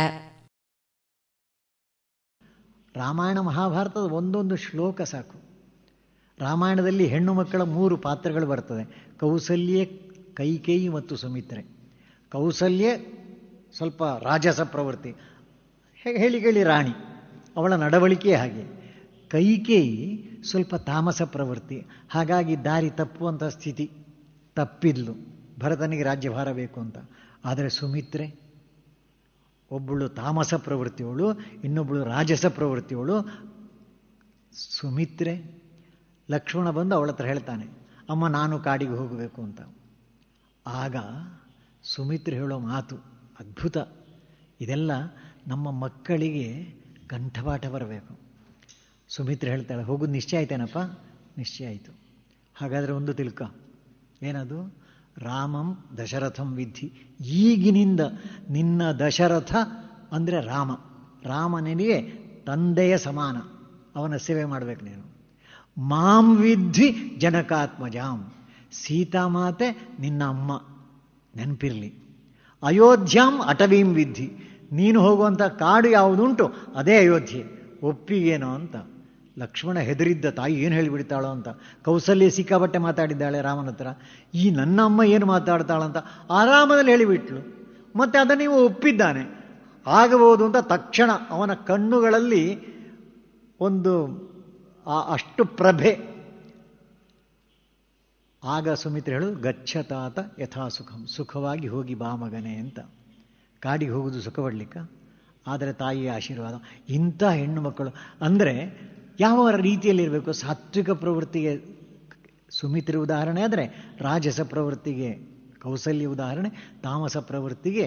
ರಾಮಾಯಣ ಮಹಾಭಾರತದ ಒಂದೊಂದು ಶ್ಲೋಕ ಸಾಕು. ರಾಮಾಯಣದಲ್ಲಿ ಹೆಣ್ಣು ಮಕ್ಕಳ 3 ಪಾತ್ರಗಳು ಬರ್ತದೆ: ಕೌಸಲ್ಯೆ, ಕೈಕೇಯಿ ಮತ್ತು ಸುಮಿತ್ರೆ. ಕೌಸಲ್ಯೆ ಸ್ವಲ್ಪ ರಾಜಸ ಪ್ರವೃತ್ತಿ, ಹೇಳಿ ಕೇಳಿ ರಾಣಿ, ಅವಳ ನಡವಳಿಕೆ ಹಾಗೆ. ಕೈಕೇಯಿ ಸ್ವಲ್ಪ ತಾಮಸ ಪ್ರವೃತ್ತಿ, ಹಾಗಾಗಿ ದಾರಿ ತಪ್ಪುವಂಥ ಸ್ಥಿತಿ ತಪ್ಪಿದ್ಲು, ಭರತನಿಗೆ ರಾಜ್ಯಭಾರ ಬೇಕು ಅಂತ. ಆದರೆ ಸುಮಿತ್ರೆ ಒಬ್ಬಳು ತಾಮಸ ಪ್ರವೃತ್ತಿಯವಳು, ಇನ್ನೊಬ್ಬಳು ರಾಜಸ ಪ್ರವೃತ್ತಿಯವಳು. ಸುಮಿತ್ರೆ, ಲಕ್ಷ್ಮಣ ಬಂದು ಅವಳ ಹತ್ರ ಹೇಳ್ತಾನೆ, ಅಮ್ಮ ನಾನು ಕಾಡಿಗೆ ಹೋಗಬೇಕು ಅಂತ. ಆಗ ಸುಮಿತ್ರೆ ಹೇಳೋ ಮಾತು ಅದ್ಭುತ. ಇದೆಲ್ಲ ನಮ್ಮ ಮಕ್ಕಳಿಗೆ ಕಂಠಪಾಠ ಬರಬೇಕು. ಸುಮಿತ್ರೆ ಹೇಳ್ತಾಳೆ, ಹೋಗೋದು ನಿಶ್ಚಯ ಆಯ್ತೇನಪ್ಪ? ನಿಶ್ಚಯ ಆಯಿತು. ಹಾಗಾದರೆ ಒಂದು ತಿಳ್ಕ, ಏನದು? ರಾಮಂ ದಶರಥಂ ವಿಧಿ. ಈಗಿನಿಂದ ನಿನ್ನ ದಶರಥ ಅಂದರೆ ರಾಮ. ರಾಮನಿಗೆ ತಂದೆಯ ಸಮಾನ, ಅವನ ಸೇವೆ ಮಾಡಬೇಕು ನೀನು. ಮಾಂ ವಿದ್ಧಿ ಜನಕಾತ್ಮಜಾಂ, ಸೀತಾಮಾತೆ ನಿನ್ನ ಅಮ್ಮ, ನೆನಪಿರಲಿ. ಅಯೋಧ್ಯಾಂ ಅಟವೀಂ ವಿದ್ಧಿ, ನೀನು ಹೋಗುವಂಥ ಕಾಡು ಯಾವುದುಂಟು ಅದೇ ಅಯೋಧ್ಯೆ, ಒಪ್ಪಿಗೇನೋ ಅಂತ. ಲಕ್ಷ್ಮಣ ಹೆದರಿದ್ದ, ತಾಯಿ ಏನು ಹೇಳಿಬಿಡ್ತಾಳೋ ಅಂತ. ಕೌಸಲ್ಯ ಸಿಕ್ಕಾಪಟ್ಟೆ ಮಾತಾಡಿದ್ದಾಳೆ ರಾಮನ ಹತ್ರ, ಈ ನನ್ನ ಅಮ್ಮ ಏನು ಮಾತಾಡ್ತಾಳಂತ ಆರಾಮದಲ್ಲಿ ಹೇಳಿಬಿಟ್ಲು. ಮತ್ತು ಅದನ್ನು ನೀವು ಒಪ್ಪಿದ್ದಾನೆ, ಆಗಬಹುದು ಅಂತ. ತಕ್ಷಣ ಅವನ ಕಣ್ಣುಗಳಲ್ಲಿ ಒಂದು ಅಷ್ಟು ಪ್ರಭೆ. ಆಗ ಸುಮಿತ್ರೆ ಹೇಳು, ಗಚ್ಚ ತಾತ ಯಥಾ ಸುಖಂ, ಸುಖವಾಗಿ ಹೋಗಿ ಬಾ ಮಗನೇ ಅಂತ. ಕಾಡಿಗೆ ಹೋಗೋದು ಸುಖ ಪಡ್ಲಿಕ್ಕ? ಆದರೆ ತಾಯಿಯ ಆಶೀರ್ವಾದ. ಇಂಥ ಹೆಣ್ಣು ಮಕ್ಕಳು ಅಂದರೆ ಯಾವ ರೀತಿಯಲ್ಲಿರಬೇಕು? ಸಾತ್ವಿಕ ಪ್ರವೃತ್ತಿಗೆ ಸುಮಿತ್ರೆ ಉದಾಹರಣೆ ಆದರೆ, ರಾಜಸ ಪ್ರವೃತ್ತಿಗೆ ಕೌಸಲ್ಯ ಉದಾಹರಣೆ, ತಾಮಸ ಪ್ರವೃತ್ತಿಗೆ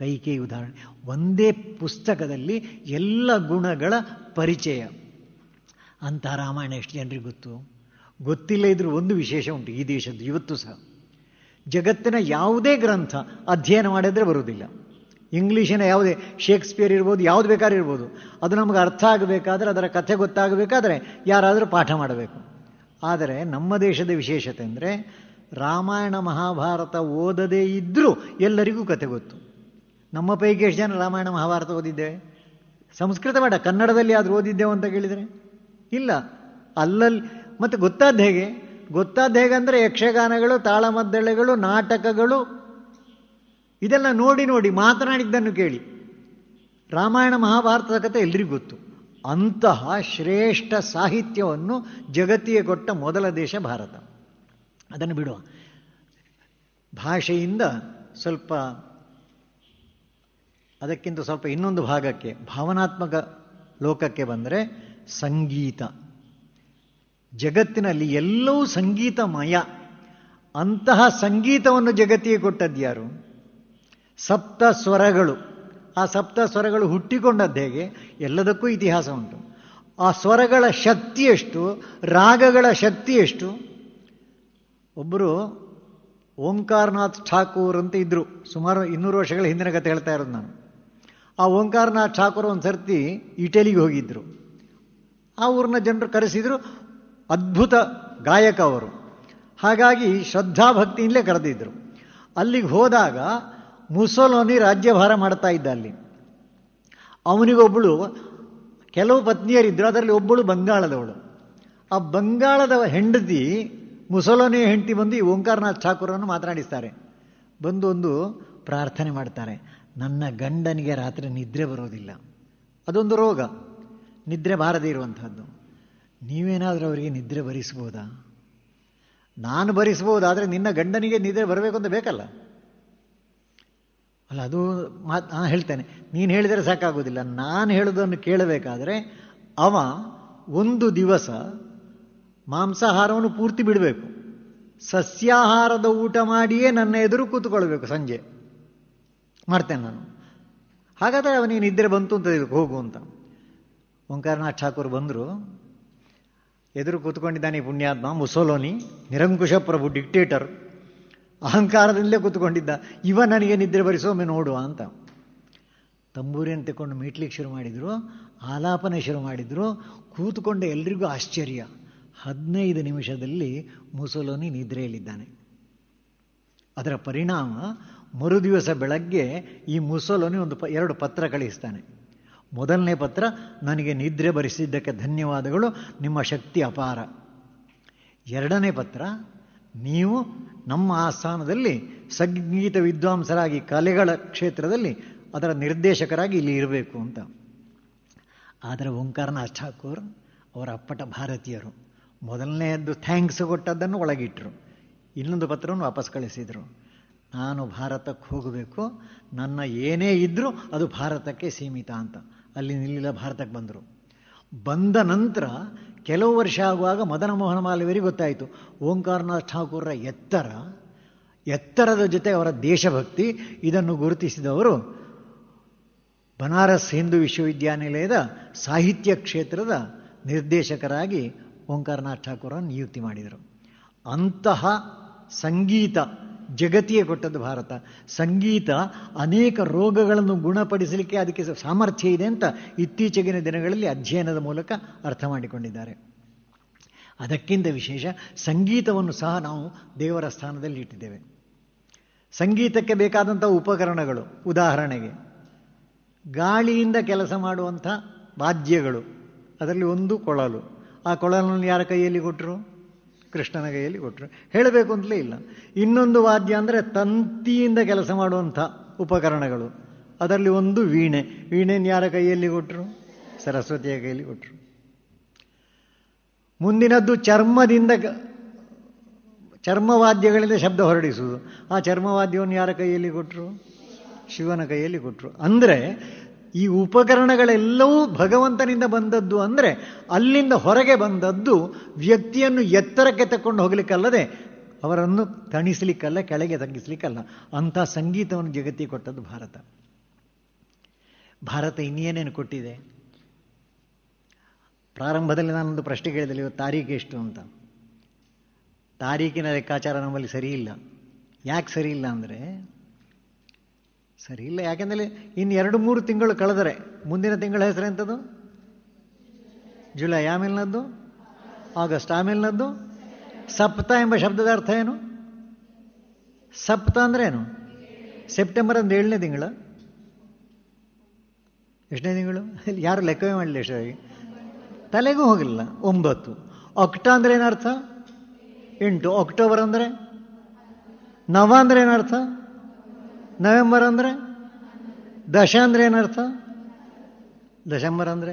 ಕೈಕೇಯಿ ಉದಾಹರಣೆ. ಒಂದೇ ಪುಸ್ತಕದಲ್ಲಿ ಎಲ್ಲ ಗುಣಗಳ ಪರಿಚಯ. ಅಂಥ ರಾಮಾಯಣ ಎಷ್ಟು ಜನರಿಗೆ ಗೊತ್ತು? ಗೊತ್ತಿಲ್ಲ. ಇದ್ರೂ ಒಂದು ವಿಶೇಷ ಉಂಟು ಈ ದೇಶದ್ದು, ಇವತ್ತು ಸಹ ಜಗತ್ತಿನ ಯಾವುದೇ ಗ್ರಂಥ ಅಧ್ಯಯನ ಮಾಡಿದರೆ ಬರುವುದಿಲ್ಲ. ಇಂಗ್ಲೀಷಿನ ಯಾವುದೇ, ಶೇಕ್ಸ್ಪಿಯರ್ ಇರ್ಬೋದು, ಯಾವುದು ಬೇಕಾದ್ರೂ ಇರ್ಬೋದು, ಅದು ನಮಗೆ ಅರ್ಥ ಆಗಬೇಕಾದ್ರೆ, ಅದರ ಕಥೆ ಗೊತ್ತಾಗಬೇಕಾದ್ರೆ ಯಾರಾದರೂ ಪಾಠ ಮಾಡಬೇಕು. ಆದರೆ ನಮ್ಮ ದೇಶದ ವಿಶೇಷತೆ ಅಂದರೆ, ರಾಮಾಯಣ ಮಹಾಭಾರತ ಓದದೇ ಇದ್ದರೂ ಎಲ್ಲರಿಗೂ ಕಥೆ ಗೊತ್ತು. ನಮ್ಮ ಪೈಕಿ ಎಷ್ಟು ಜನ ರಾಮಾಯಣ ಮಹಾಭಾರತ ಓದಿದ್ದೇವೆ? ಸಂಸ್ಕೃತ ಬೇಡ, ಕನ್ನಡದಲ್ಲಿ ಆದರೂ ಓದಿದ್ದೇವೆ ಅಂತ ಕೇಳಿದರೆ ಇಲ್ಲ. ಅಲ್ಲಲ್ಲಿ ಮತ್ತು ಗೊತ್ತಾದ ಹೇಗೆ? ಗೊತ್ತಾದ ಹೇಗೆಂದರೆ, ಯಕ್ಷಗಾನಗಳು, ತಾಳಮದ್ದಳೆಗಳು, ನಾಟಕಗಳು, ಇದೆಲ್ಲ ನೋಡಿ ನೋಡಿ, ಮಾತನಾಡಿದ್ದನ್ನು ಕೇಳಿ. ರಾಮಾಯಣ ಮಹಾಭಾರತದ ಕಥೆ ಎಲ್ರಿಗೂ ಗೊತ್ತು. ಅಂತಹ ಶ್ರೇಷ್ಠ ಸಾಹಿತ್ಯವನ್ನು ಜಗತ್ತಿಗೆ ಕೊಟ್ಟ ಮೊದಲ ದೇಶ ಭಾರತ. ಅದನ್ನು ಬಿಡುವ. ಭಾಷೆಯಿಂದ ಸ್ವಲ್ಪ ಅದಕ್ಕಿಂತ ಸ್ವಲ್ಪ ಇನ್ನೊಂದು ಭಾಗಕ್ಕೆ, ಭಾವನಾತ್ಮಕ ಲೋಕಕ್ಕೆ ಬಂದರೆ ಸಂಗೀತ. ಜಗತ್ತಿನಲ್ಲಿ ಎಲ್ಲವೂ ಸಂಗೀತಮಯ. ಅಂತಹ ಸಂಗೀತವನ್ನು ಜಗತ್ತಿಗೆ ಕೊಟ್ಟದ್ಯಾರು? ಸಪ್ತ ಸ್ವರಗಳು. ಆ ಸಪ್ತ ಸ್ವರಗಳು ಹುಟ್ಟಿಕೊಂಡದ್ದು ಹೇಗೆ? ಎಲ್ಲದಕ್ಕೂ ಇತಿಹಾಸ ಉಂಟು. ಆ ಸ್ವರಗಳ ಶಕ್ತಿ ಎಷ್ಟು, ರಾಗಗಳ ಶಕ್ತಿ ಎಷ್ಟು. ಒಬ್ಬರು ಓಂಕಾರನಾಥ್ ಠಾಕೂರ್ ಅಂತ ಇದ್ದರು, ಸುಮಾರು 200 ವರ್ಷಗಳ ಹಿಂದಿನ ಕಥೆ ಹೇಳ್ತಾ ಇರೋದು ನಾನು. ಆ ಓಂಕಾರನಾಥ್ ಠಾಕೂರ್ ಒಂದು ಸರ್ತಿ ಇಟಲಿಗೆ ಹೋಗಿದ್ದರು. ಆ ಊರಿನ ಜನರು ಕರೆಸಿದರು. ಅದ್ಭುತ ಗಾಯಕ ಅವರು, ಹಾಗಾಗಿ ಶ್ರದ್ಧಾಭಕ್ತಿಯಿಂದಲೇ ಕರೆದಿದ್ದರು. ಅಲ್ಲಿಗೆ ಹೋದಾಗ ಮುಸೋಲಿನಿ ರಾಜ್ಯಭಾರ ಮಾಡ್ತಾ ಇದ್ದ. ಅಲ್ಲಿ ಅವನಿಗೊಬ್ಬಳು, ಕೆಲವು ಪತ್ನಿಯರಿದ್ದರು, ಅದರಲ್ಲಿ ಒಬ್ಬಳು ಬಂಗಾಳದವಳು. ಆ ಬಂಗಾಳದ ಹೆಂಡತಿ, ಮುಸೋಲಿನಿಯ ಹೆಂಡತಿ ಬಂದು ಈ ಓಂಕಾರನಾಥ್ ಠಾಕೂರನ್ನು ಮಾತನಾಡಿಸ್ತಾರೆ. ಬಂದು ಒಂದು ಪ್ರಾರ್ಥನೆ ಮಾಡ್ತಾರೆ, ನನ್ನ ಗಂಡನಿಗೆ ರಾತ್ರಿ ನಿದ್ರೆ ಬರೋದಿಲ್ಲ, ಅದೊಂದು ರೋಗ, ನಿದ್ರೆ ಬಾರದೇ ಇರುವಂಥದ್ದು, ನೀವೇನಾದರೂ ಅವರಿಗೆ ನಿದ್ರೆ ಭರಿಸ್ಬೋದಾ? ನಾನು ಭರಿಸ್ಬೋದಾದರೆ ನಿನ್ನ ಗಂಡನಿಗೆ ನಿದ್ರೆ ಬರಬೇಕು ಅಂತ ಬೇಕಲ್ಲ. ಅಲ್ಲ, ಅದು ನಾನು ಹೇಳ್ತೇನೆ, ನೀನು ಹೇಳಿದರೆ ಸಾಕಾಗೋದಿಲ್ಲ, ನಾನು ಹೇಳೋದನ್ನು ಕೇಳಬೇಕಾದ್ರೆ ಅವ ಒಂದು ದಿವಸ ಮಾಂಸಾಹಾರವನ್ನು ಪೂರ್ತಿ ಬಿಡಬೇಕು, ಸಸ್ಯಾಹಾರದ ಊಟ ಮಾಡಿಯೇ ನನ್ನ ಎದುರು ಕೂತ್ಕೊಳ್ಬೇಕು. ಸಂಜೆ ಮಾಡ್ತೇನೆ ನಾನು. ಹಾಗಾದರೆ ಅವನಿಗೆ ನಿದ್ರೆ ಬಂತು ಅಂತ ಇದಕ್ಕೆ ಹೋಗು ಅಂತ. ಓಂಕಾರನಾಥ್ ಠಾಕೂರ್ ಬಂದರು, ಎದುರು ಕೂತ್ಕೊಂಡಿದ್ದಾನೆ ಪುಣ್ಯಾತ್ಮ. ಮುಸೋಲೋನಿ ನಿರಂಕುಶ ಪ್ರಭು, ಡಿಕ್ಟೇಟರ್, ಅಹಂಕಾರದಿಂದಲೇ ಕೂತ್ಕೊಂಡಿದ್ದ ಇವ, ನನಗೆ ನಿದ್ರೆ ಬರಿಸೋಮೆ ನೋಡುವ ಅಂತ ತಂಬೂರಿಯನ್ನು ತೆಕ್ಕೊಂಡು ಮೀಟ್ಲಿಕ್ಕೆ ಶುರು ಮಾಡಿದರು, ಆಲಾಪನೆ ಶುರು ಮಾಡಿದರು. ಕೂತ್ಕೊಂಡ ಎಲ್ರಿಗೂ ಆಶ್ಚರ್ಯ, 15 ನಿಮಿಷದಲ್ಲಿ ಮುಸೋಲೋನಿ ನಿದ್ರೆಯಲ್ಲಿದ್ದಾನೆ. ಅದರ ಪರಿಣಾಮ ಮರುದಿವಸ ಬೆಳಗ್ಗೆ ಈ ಮುಸೋಲೋನಿ ಎರಡು ಪತ್ರ ಕಳಿಸ್ತಾನೆ. ಮೊದಲನೇ ಪತ್ರ, ನನಗೆ ನಿದ್ರೆ ಬರಿಸಿದ್ದಕ್ಕೆ ಧನ್ಯವಾದಗಳು, ನಿಮ್ಮ ಶಕ್ತಿ ಅಪಾರ. ಎರಡನೇ ಪತ್ರ, ನೀವು ನಮ್ಮ ಆಸ್ಥಾನದಲ್ಲಿ ಸಂಗೀತ ವಿದ್ವಾಂಸರಾಗಿ ಕಲೆಗಳ ಕ್ಷೇತ್ರದಲ್ಲಿ ಅದರ ನಿರ್ದೇಶಕರಾಗಿ ಇಲ್ಲಿ ಇರಬೇಕು ಅಂತ. ಆದರೆ ಓಂಕಾರನಾಥ್ ಠಾಕೂರ್ ಅವರ ಅಪ್ಪಟ ಭಾರತೀಯರು ಮೊದಲನೆಯದ್ದು ಥ್ಯಾಂಕ್ಸ್ ಕೊಟ್ಟದ್ದನ್ನು ಒಳಗಿಟ್ಟರು, ಇನ್ನೊಂದು ಪತ್ರವನ್ನು ವಾಪಸ್ ಕಳಿಸಿದರು. ನಾನು ಭಾರತಕ್ಕೆ ಹೋಗಬೇಕು, ನನ್ನ ಏನೇ ಇದ್ದರೂ ಅದು ಭಾರತಕ್ಕೆ ಸೀಮಿತ ಅಂತ. ಅಲ್ಲಿ ನಿಲ್ಲಿಲ್ಲ, ಭಾರತಕ್ಕೆ ಬಂದರು. ಬಂದ ನಂತರ ಕೆಲವು ವರ್ಷ ಆಗುವಾಗ ಮದನ ಮೋಹನ ಮಾಲವೀಯರಿಗೆ ಗೊತ್ತಾಯಿತು ಓಂಕಾರನಾಥ್ ಠಾಕೂರರ ಎತ್ತರದ ಜೊತೆ ಅವರ ದೇಶಭಕ್ತಿ. ಇದನ್ನು ಗುರುತಿಸಿದವರು ಬನಾರಸ್ ಹಿಂದೂ ವಿಶ್ವವಿದ್ಯಾನಿಲಯದ ಸಾಹಿತ್ಯ ಕ್ಷೇತ್ರದ ನಿರ್ದೇಶಕರಾಗಿ ಓಂಕಾರನಾಥ್ ಠಾಕೂರನ್ನು ನಿಯುಕ್ತಿ ಮಾಡಿದರು. ಅಂತಹ ಸಂಗೀತ ಜಗತ್ತಿಗೆ ಕೊಟ್ಟದ್ದು ಭಾರತ. ಸಂಗೀತ ಅನೇಕ ರೋಗಗಳನ್ನು ಗುಣಪಡಿಸಲಿಕ್ಕೆ ಅದಕ್ಕೆ ಸಾಮರ್ಥ್ಯ ಇದೆ ಅಂತ ಇತ್ತೀಚೆಗಿನ ದಿನಗಳಲ್ಲಿ ಅಧ್ಯಯನದ ಮೂಲಕ ಅರ್ಥ ಮಾಡಿಕೊಂಡಿದ್ದಾರೆ. ಅದಕ್ಕಿಂತ ವಿಶೇಷ, ಸಂಗೀತವನ್ನು ಸಹ ನಾವು ದೇವರ ಸ್ಥಾನದಲ್ಲಿ ಇಟ್ಟಿದ್ದೇವೆ. ಸಂಗೀತಕ್ಕೆ ಬೇಕಾದಂಥ ಉಪಕರಣಗಳು, ಉದಾಹರಣೆಗೆ ಗಾಳಿಯಿಂದ ಕೆಲಸ ಮಾಡುವಂಥ ವಾದ್ಯಗಳು, ಅದರಲ್ಲಿ ಒಂದು ಕೊಳಲು. ಆ ಕೊಳಲನ್ನು ಯಾರ ಕೈಯಲ್ಲಿ ಕೊಟ್ಟರು? ಕೃಷ್ಣನ ಕೈಯಲ್ಲಿ ಕೊಟ್ಟರು, ಹೇಳಬೇಕು ಅಂತಲೇ ಇಲ್ಲ. ಇನ್ನೊಂದು ವಾದ್ಯ ಅಂದರೆ ತಂತಿಯಿಂದ ಕೆಲಸ ಮಾಡುವಂಥ ಉಪಕರಣಗಳು, ಅದರಲ್ಲಿ ಒಂದು ವೀಣೆ. ವೀಣೆನ ಯಾರ ಕೈಯಲ್ಲಿ ಕೊಟ್ಟರು? ಸರಸ್ವತಿಯ ಕೈಯಲ್ಲಿ ಕೊಟ್ಟರು. ಮುಂದಿನದ್ದು ಚರ್ಮವಾದ್ಯಗಳಿಂದ ಶಬ್ದ ಹೊರಡಿಸುವುದು. ಆ ಚರ್ಮವಾದ್ಯವನ್ನು ಯಾರ ಕೈಯಲ್ಲಿ ಕೊಟ್ಟರು? ಶಿವನ ಕೈಯಲ್ಲಿ ಕೊಟ್ಟರು. ಅಂದರೆ ಈ ಉಪಕರಣಗಳೆಲ್ಲವೂ ಭಗವಂತನಿಂದ ಬಂದದ್ದು. ಅಂದರೆ ಅಲ್ಲಿಂದ ಹೊರಗೆ ಬಂದದ್ದು ವ್ಯಕ್ತಿಯನ್ನು ಎತ್ತರಕ್ಕೆ ತಕ್ಕೊಂಡು ಹೋಗಲಿಕ್ಕಲ್ಲದೆ ಅವರನ್ನು ತಣಿಸಲಿಕ್ಕಲ್ಲ, ಕೆಳಗೆ ತಗ್ಗಿಸಲಿಕ್ಕಲ್ಲ. ಅಂಥ ಸಂಗೀತವನ್ನು ಜಗತ್ತಿಗೆ ಕೊಟ್ಟದ್ದು ಭಾರತ. ಭಾರತ ಇನ್ನೇನೇನು ಕೊಟ್ಟಿದೆ? ಪ್ರಾರಂಭದಲ್ಲಿ ನಾನೊಂದು ಪ್ರಶ್ನೆ ಕೇಳಿದಲ್ಲಿ, ಇವತ್ತು ತಾರೀಕು ಎಷ್ಟು ಅಂತ. ತಾರೀಕಿನ ಲೆಕ್ಕಾಚಾರ ನಮ್ಮಲ್ಲಿ ಸರಿಯಿಲ್ಲ. ಯಾಕೆ ಸರಿಯಿಲ್ಲ ಅಂದರೆ, ಸರಿಯಿಲ್ಲ ಯಾಕೆಂದರೆ ಇನ್ನು 2-3 ತಿಂಗಳು ಕಳೆದರೆ ಮುಂದಿನ ತಿಂಗಳ ಹೆಸರು ಎಂಥದ್ದು? ಜುಲೈ. ಆಮೇಲಿನದ್ದು ಆಗಸ್ಟ್. ಆಮೇಲಿನದ್ದು ಸಪ್ತ ಎಂಬ ಶಬ್ದದ ಅರ್ಥ ಏನು? ಸಪ್ತ ಅಂದರೆ ಏನು? ಸೆಪ್ಟೆಂಬರ್ ಅಂದರೆ 7ನೇ ತಿಂಗಳು. ಎಷ್ಟನೇ ತಿಂಗಳು? ಯಾರು ಲೆಕ್ಕವೇ ಮಾಡಲಿ, ಎಷ್ಟಾಗಿ ತಲೆಗೂ ಹೋಗಲಿಲ್ಲ. 9. ಅಕ್ಟ ಅಂದರೆ ಏನರ್ಥ? 8. ಅಕ್ಟೋಬರ್ ಅಂದರೆ? ನವ ಅಂದರೆ ಏನರ್ಥ? ನವೆಂಬರ್ ಅಂದರೆ? ದಶ ಅಂದರೆ ಏನರ್ಥ? ದಶಂಬರ್ ಅಂದರೆ?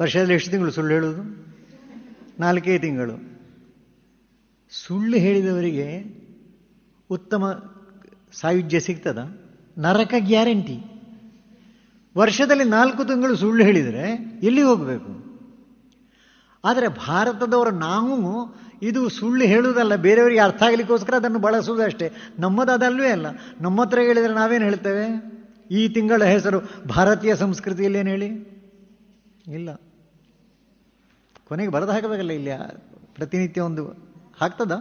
ವರ್ಷದಲ್ಲಿ ಎಷ್ಟು ತಿಂಗಳು ಸುಳ್ಳು ಹೇಳೋದು? 4 ತಿಂಗಳು. ಸುಳ್ಳು ಹೇಳಿದವರಿಗೆ ಉತ್ತಮ ಸಾಯುಜ್ಯ ಸಿಗ್ತದ? ನರಕ ಗ್ಯಾರಂಟಿ. ವರ್ಷದಲ್ಲಿ 4 ತಿಂಗಳು ಸುಳ್ಳು ಹೇಳಿದರೆ ಎಲ್ಲಿ ಹೋಗಬೇಕು? ಆದರೆ ಭಾರತದವರು ನಾವು ಇದು ಸುಳ್ಳು ಹೇಳುವುದಲ್ಲ, ಬೇರೆಯವರಿಗೆ ಅರ್ಥ ಆಗಲಿಕ್ಕೋಸ್ಕರ ಅದನ್ನು ಬಳಸುವುದಷ್ಟೇ. ನಮ್ಮದು ಅದಲ್ವೇ ಅಲ್ಲ. ನಮ್ಮ ಹತ್ರ ಹೇಳಿದರೆ ನಾವೇನು ಹೇಳ್ತೇವೆ? ಈ ತಿಂಗಳ ಹೆಸರು ಭಾರತೀಯ ಸಂಸ್ಕೃತಿಯಲ್ಲಿ ಏನು ಹೇಳಿ? ಇಲ್ಲ. ಕೊನೆಗೆ ಬರೆದು ಹಾಕಬೇಕಲ್ಲ, ಇಲ್ಲಿ ಪ್ರತಿನಿತ್ಯ ಒಂದು ಹಾಕ್ತದ?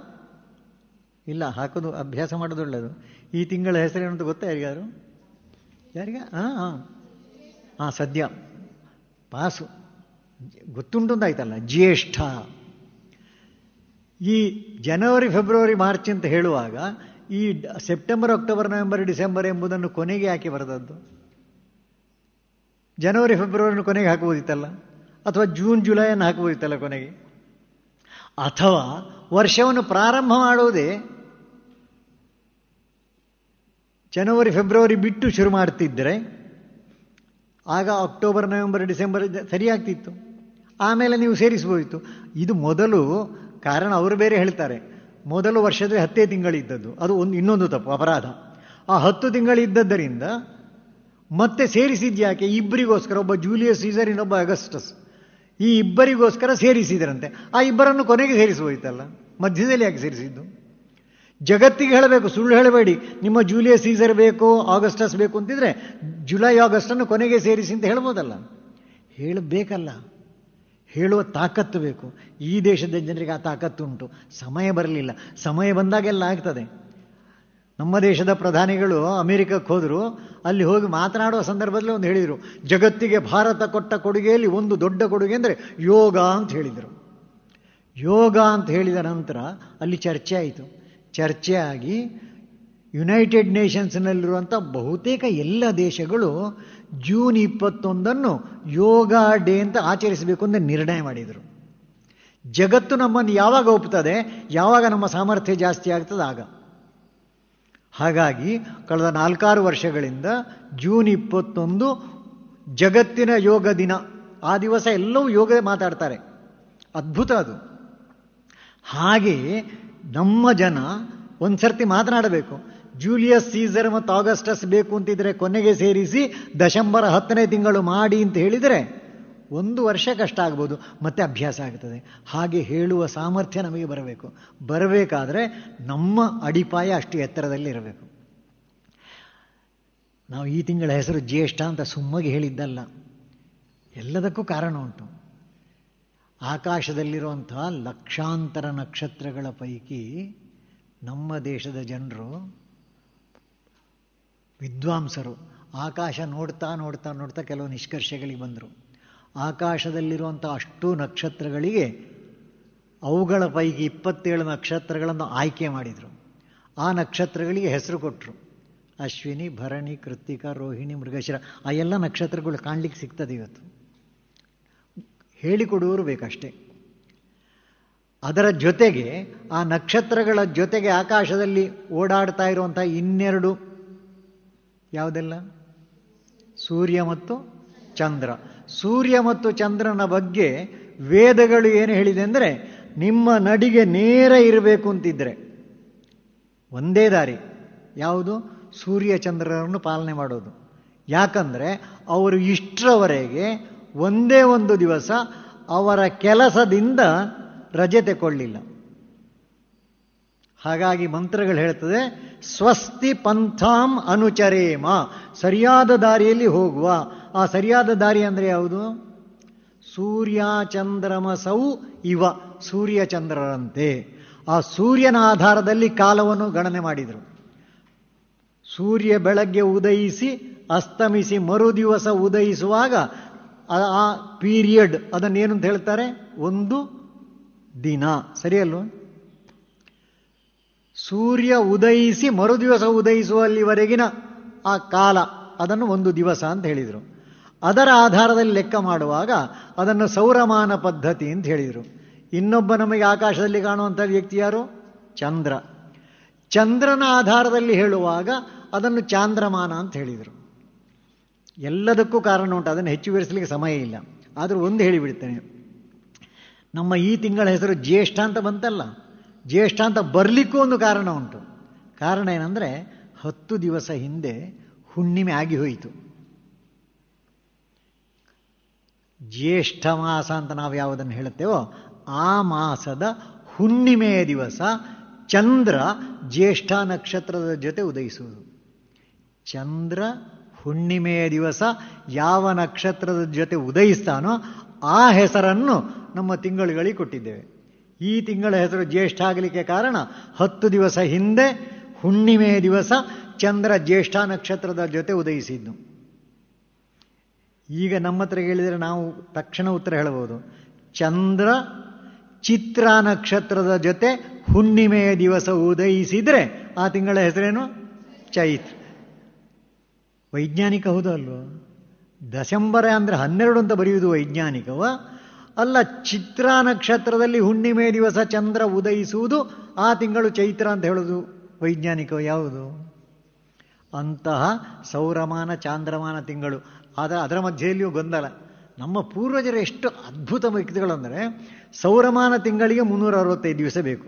ಇಲ್ಲ, ಹಾಕೋದು ಅಭ್ಯಾಸ ಮಾಡೋದು ಒಳ್ಳೆಯದು. ಈ ತಿಂಗಳ ಹೆಸರು ಏನಂತ ಗೊತ್ತಾ ಯಾರಿಗಾರು? ಯಾರಿಗ? ಹಾಂ ಹಾಂ ಹಾಂ, ಸದ್ಯ ಪಾಸು ಗೊತ್ತುಂಟು ಅಂತಾಯ್ತಲ್ಲ. ಜ್ಯೇಷ್ಠ. ಈ ಜನವರಿ, ಫೆಬ್ರವರಿ, ಮಾರ್ಚ್ ಅಂತ ಹೇಳುವಾಗ ಈ ಸೆಪ್ಟೆಂಬರ್, ಅಕ್ಟೋಬರ್, ನವೆಂಬರ್, ಡಿಸೆಂಬರ್ ಎಂಬುದನ್ನು ಕೊನೆಗೆ ಯಾಕೆ ಬರೆದದ್ದು? ಜನವರಿ ಫೆಬ್ರವರಿನ ಕೊನೆಗೆ ಹಾಕಬಹುದಿತ್ತಲ್ಲ, ಅಥವಾ ಜೂನ್ ಜುಲೈಯನ್ನು ಹಾಕಬಹುದಿತ್ತಲ್ಲ ಕೊನೆಗೆ. ಅಥವಾ ವರ್ಷವನ್ನು ಪ್ರಾರಂಭ ಮಾಡೋದೇ ಜನವರಿ ಫೆಬ್ರವರಿ ಬಿಟ್ಟು ಶುರು ಮಾಡ್ತಿದ್ದರೆ ಆಗ ಅಕ್ಟೋಬರ್, ನವೆಂಬರ್, ಡಿಸೆಂಬರ್ ಸರಿಯಾಗ್ತಿತ್ತು. ಆಮೇಲೆ ನೀವು ಸೇರಿಸ್ಬೋದಿತ್ತು. ಇದು ಮೊದಲು ಕಾರಣ ಅವರು ಬೇರೆ ಹೇಳ್ತಾರೆ, ಮೊದಲು ವರ್ಷದಲ್ಲಿ 10 ತಿಂಗಳಿದ್ದದ್ದು ಅದು ಇನ್ನೊಂದು ತಪ್ಪು, ಅಪರಾಧ. ಆ 10 ತಿಂಗಳಿದ್ದದ್ದರಿಂದ ಮತ್ತೆ ಸೇರಿಸಿದ್ಯಾಕೆ? ಇಬ್ಬರಿಗೋಸ್ಕರ, ಒಬ್ಬ ಜೂಲಿಯಸ್ ಸೀಸರ್, ಇನ್ನೊಬ್ಬ ಅಗಸ್ಟಸ್. ಈ ಇಬ್ಬರಿಗೋಸ್ಕರ ಸೇರಿಸಿದರಂತೆ. ಆ ಇಬ್ಬರನ್ನು ಕೊನೆಗೆ ಸೇರಿಸೋಯ್ತಲ್ಲ, ಮಧ್ಯದಲ್ಲಿ ಯಾಕೆ ಸೇರಿಸಿದ್ದು? ಜಗತ್ತಿಗೆ ಹೇಳಬೇಕು, ಸುಳ್ಳು ಹೇಳಬೇಡಿ, ನಿಮ್ಮ ಜೂಲಿಯಸ್ ಸೀಸರ್ ಬೇಕು, ಆಗಸ್ಟಸ್ ಬೇಕು ಅಂತಿದ್ರೆ ಜುಲೈ ಆಗಸ್ಟನ್ನು ಕೊನೆಗೆ ಸೇರಿಸಿ ಅಂತ ಹೇಳ್ಬೋದಲ್ಲ. ಹೇಳಬೇಕಲ್ಲ, ಹೇಳುವ ತಾಕತ್ತು ಬೇಕು. ಈ ದೇಶದ ಜನರಿಗೆ ಆ ತಾಕತ್ತು ಉಂಟು. ಸಮಯ ಬರಲಿಲ್ಲ, ಸಮಯ ಬಂದಾಗೆಲ್ಲ ಆಗ್ತದೆ. ನಮ್ಮ ದೇಶದ ಪ್ರಧಾನಿಗಳು ಅಮೆರಿಕಕ್ಕೆ ಹೋದರು, ಅಲ್ಲಿ ಹೋಗಿ ಮಾತನಾಡುವ ಸಂದರ್ಭದಲ್ಲಿ ಒಂದು ಹೇಳಿದರು, ಜಗತ್ತಿಗೆ ಭಾರತ ಕೊಟ್ಟ ಕೊಡುಗೆಯಲ್ಲಿ ಒಂದು ದೊಡ್ಡ ಕೊಡುಗೆ ಅಂದರೆ ಯೋಗ ಅಂತ ಹೇಳಿದರು. ಯೋಗ ಅಂತ ಹೇಳಿದ ನಂತರ ಅಲ್ಲಿ ಚರ್ಚೆ ಆಯಿತು. ಚರ್ಚೆಯಾಗಿ ಯುನೈಟೆಡ್ ನೇಷನ್ಸ್ನಲ್ಲಿರುವಂಥ ಬಹುತೇಕ ಎಲ್ಲ ದೇಶಗಳು ಜೂನ್ 21 ಯೋಗ ಡೇ ಅಂತ ಆಚರಿಸಬೇಕು ಅಂತ ನಿರ್ಣಯ ಮಾಡಿದರು. ಜಗತ್ತು ನಮ್ಮನ್ನು ಯಾವಾಗ ಒಪ್ತದೆ, ಯಾವಾಗ ನಮ್ಮ ಸಾಮರ್ಥ್ಯ ಜಾಸ್ತಿ ಆಗ್ತದೆ ಆಗ. ಹಾಗಾಗಿ ಕಳೆದ 4-6 ವರ್ಷಗಳಿಂದ ಜೂನ್ 21 ಜಗತ್ತಿನ ಯೋಗ ದಿನ. ಆ ದಿವಸ ಎಲ್ಲವೂ ಯೋಗ ಮಾತಾಡ್ತಾರೆ, ಅದ್ಭುತ ಅದು. ಹಾಗೆಯೇ ನಮ್ಮ ಜನ ಒಂದು ಸರ್ತಿ ಮಾತನಾಡಬೇಕು. ಜೂಲಿಯಸ್ ಸೀಸರ್ ಮತ್ತು ಆಗಸ್ಟಸ್ ಬೇಕು ಅಂತಿದ್ರೆ ಕೊನೆಗೆ ಸೇರಿಸಿ ಡಿಸೆಂಬರ್ 10 ಮಾಡಿ ಅಂತ ಹೇಳಿದರೆ 1 ವರ್ಷ ಕಷ್ಟ ಆಗ್ಬೋದು, ಮತ್ತೆ ಅಭ್ಯಾಸ ಆಗ್ತದೆ. ಹಾಗೆ ಹೇಳುವ ಸಾಮರ್ಥ್ಯ ನಮಗೆ ಬರಬೇಕು. ಬರಬೇಕಾದ್ರೆ ನಮ್ಮ ಅಡಿಪಾಯ ಅಷ್ಟು ಎತ್ತರದಲ್ಲಿ ಇರಬೇಕು. ನಾವು ಈ ತಿಂಗಳ ಹೆಸರು ಜ್ಯೇಷ್ಠ ಅಂತ ಸುಮ್ಮಗೆ ಹೇಳಿದ್ದಲ್ಲ, ಎಲ್ಲದಕ್ಕೂ ಕಾರಣ ಉಂಟು. ಆಕಾಶದಲ್ಲಿರುವಂತಹ ಲಕ್ಷಾಂತರ ನಕ್ಷತ್ರಗಳ ಪೈಕಿ ನಮ್ಮ ದೇಶದ ಜನರು ವಿದ್ವಾಂಸರು ಆಕಾಶ ನೋಡ್ತಾ ನೋಡ್ತಾ ನೋಡ್ತಾ ಕೆಲವು ನಿಷ್ಕರ್ಷೆಗಳಿಗೆ ಬಂದರು. ಆಕಾಶದಲ್ಲಿರುವಂಥ ಅಷ್ಟು ನಕ್ಷತ್ರಗಳಿಗೆ ಅವುಗಳ ಪೈಕಿ 27 ನಕ್ಷತ್ರಗಳನ್ನು ಆಯ್ಕೆ ಮಾಡಿದರು. ಆ ನಕ್ಷತ್ರಗಳಿಗೆ ಹೆಸರು ಕೊಟ್ಟರು. ಅಶ್ವಿನಿ, ಭರಣಿ, ಕೃತ್ತಿಕ, ರೋಹಿಣಿ, ಮೃಗಶಿರ, ಆ ಎಲ್ಲ ನಕ್ಷತ್ರಗಳು ಕಾಣಲಿಕ್ಕೆ ಸಿಗ್ತದೆ ಇವತ್ತು. ಹೇಳಿಕೊಡುವರು ಬೇಕಷ್ಟೇ. ಅದರ ಜೊತೆಗೆ ಆ ನಕ್ಷತ್ರಗಳ ಜೊತೆಗೆ ಆಕಾಶದಲ್ಲಿ ಓಡಾಡ್ತಾ ಇರುವಂಥ ಇನ್ನೆರಡು ಯಾವುದೆಲ್ಲ? ಸೂರ್ಯ ಮತ್ತು ಚಂದ್ರ. ಸೂರ್ಯ ಮತ್ತು ಚಂದ್ರನ ಬಗ್ಗೆ ವೇದಗಳು ಏನು ಹೇಳಿದೆ ಅಂದರೆ, ನಿಮ್ಮ ನಡಿಗೆ ನೇರ ಇರಬೇಕು ಅಂತಿದ್ರೆ ಒಂದೇ ದಾರಿ ಯಾವುದು? ಸೂರ್ಯ ಚಂದ್ರರನ್ನು ಪಾಲನೆ ಮಾಡೋದು. ಯಾಕಂದರೆ ಅವರು ಇಷ್ಟರವರೆಗೆ ಒಂದೇ ಒಂದು ದಿವಸ ಅವರ ಕೆಲಸದಿಂದ ರಜೆ ತೆಕೊಳ್ಳಿಲ್ಲ. ಹಾಗಾಗಿ ಮಂತ್ರಗಳು ಹೇಳ್ತದೆ, ಸ್ವಸ್ತಿ ಪಂಥಾಂ ಅನುಚರೇಮ, ಸರಿಯಾದ ದಾರಿಯಲ್ಲಿ ಹೋಗುವ. ಆ ಸರಿಯಾದ ದಾರಿ ಅಂದರೆ ಯಾವುದು? ಸೂರ್ಯ ಚಂದ್ರಮಸೌ ಇವ, ಸೂರ್ಯ ಚಂದ್ರರಂತೆ. ಆ ಸೂರ್ಯನ ಆಧಾರದಲ್ಲಿ ಕಾಲವನ್ನು ಗಣನೆ ಮಾಡಿದರು. ಸೂರ್ಯ ಬೆಳಗ್ಗೆ ಉದಯಿಸಿ ಅಸ್ತಮಿಸಿ ಮರುದಿವಸ ಉದಯಿಸುವಾಗ ಆ ಪೀರಿಯಡ್ ಅದನ್ನೇನು ಅಂತ ಹೇಳ್ತಾರೆ? ಒಂದು ದಿನ. ಸರಿಯಲ್ವ? ಸೂರ್ಯ ಉದಯಿಸಿ ಮರುದಿವಸ ಉದಯಿಸುವಲ್ಲಿವರೆಗಿನ ಆ ಕಾಲ ಅದನ್ನು ಒಂದು ದಿವಸ ಅಂತ ಹೇಳಿದರು. ಅದರ ಆಧಾರದಲ್ಲಿ ಲೆಕ್ಕ ಮಾಡುವಾಗ ಅದನ್ನು ಸೌರಮಾನ ಪದ್ಧತಿ ಅಂತ ಹೇಳಿದರು. ಇನ್ನೊಬ್ಬ ನಮಗೆ ಆಕಾಶದಲ್ಲಿ ಕಾಣುವಂಥ ವ್ಯಕ್ತಿ ಯಾರು? ಚಂದ್ರ. ಚಂದ್ರನ ಆಧಾರದಲ್ಲಿ ಹೇಳುವಾಗ ಅದನ್ನು ಚಾಂದ್ರಮಾನ ಅಂತ ಹೇಳಿದರು. ಎಲ್ಲದಕ್ಕೂ ಕಾರಣ ಉಂಟು, ಅದನ್ನು ಹೆಚ್ಚು ವಿವರಿಸಲಿಕ್ಕೆ ಸಮಯ ಇಲ್ಲ. ಆದರೂ ಒಂದು ಹೇಳಿಬಿಡ್ತೇನೆ, ನಮ್ಮ ಈ ತಿಂಗಳ ಹೆಸರು ಜ್ಯೇಷ್ಠ ಅಂತ ಬಂತಲ್ಲ, ಜ್ಯೇಷ್ಠ ಅಂತ ಬರಲಿಕ್ಕೂ ಒಂದು ಕಾರಣ ಉಂಟು. ಕಾರಣ ಏನಂದರೆ, 10 ದಿವಸ ಹಿಂದೆ ಹುಣ್ಣಿಮೆ ಆಗಿ ಹೋಯಿತು. ಜ್ಯೇಷ್ಠ ಮಾಸ ಅಂತ ನಾವು ಯಾವುದನ್ನು ಹೇಳುತ್ತೇವೋ ಆ ಮಾಸದ ಹುಣ್ಣಿಮೆಯ ದಿವಸ ಚಂದ್ರ ಜ್ಯೇಷ್ಠ ನಕ್ಷತ್ರದ ಜೊತೆ ಉದಯಿಸುವುದು. ಚಂದ್ರ ಹುಣ್ಣಿಮೆಯ ದಿವಸ ಯಾವ ನಕ್ಷತ್ರದ ಜೊತೆ ಉದಯಿಸ್ತಾನೋ ಆ ಹೆಸರನ್ನು ನಮ್ಮ ತಿಂಗಳುಗಳಿಗೆ ಕೊಟ್ಟಿದ್ದೇವೆ. ಈ ತಿಂಗಳ ಹೆಸರು ಜ್ಯೇಷ್ಠ ಆಗಲಿಕ್ಕೆ ಕಾರಣ, 10 ದಿವಸ ಹಿಂದೆ ಹುಣ್ಣಿಮೆಯ ದಿವಸ ಚಂದ್ರ ಜ್ಯೇಷ್ಠ ನಕ್ಷತ್ರದ ಜೊತೆ ಉದಯಿಸಿದ್ದು. ಈಗ ನಮ್ಮ ಹತ್ರ ಹೇಳಿದರೆ ನಾವು ತಕ್ಷಣ ಉತ್ತರ ಹೇಳಬಹುದು. ಚಂದ್ರ ಚಿತ್ರ ನಕ್ಷತ್ರದ ಜೊತೆ ಹುಣ್ಣಿಮೆಯ ದಿವಸ ಉದಯಿಸಿದರೆ ಆ ತಿಂಗಳ ಹೆಸರೇನು? ಚೈತ್ರ. ವೈಜ್ಞಾನಿಕ ಹೌದು ಅಲ್ವೋ? ಡಿಸೆಂಬರ್ ಅಂದರೆ 12 ಅಂತ ಬರೆಯುವುದು ವೈಜ್ಞಾನಿಕವ ಅಲ್ಲ. ಚಿತ್ರ ನಕ್ಷತ್ರದಲ್ಲಿ ಹುಣ್ಣಿಮೆ ದಿವಸ ಚಂದ್ರ ಉದಯಿಸುವುದು, ಆ ತಿಂಗಳು ಚೈತ್ರ ಅಂತ ಹೇಳೋದು ವೈಜ್ಞಾನಿಕವ ಯಾವುದು? ಅಂತಹ ಸೌರಮಾನ ಚಾಂದ್ರಮಾನ ತಿಂಗಳು. ಅದರ ಮಧ್ಯೆಯಲ್ಲಿಯೂ ಗೊಂದಲ. ನಮ್ಮ ಪೂರ್ವಜರು ಎಷ್ಟು ಅದ್ಭುತ ವ್ಯಕ್ತಿಗಳಂದರೆ, ಸೌರಮಾನ ತಿಂಗಳಿಗೆ 365 ದಿವಸ ಬೇಕು,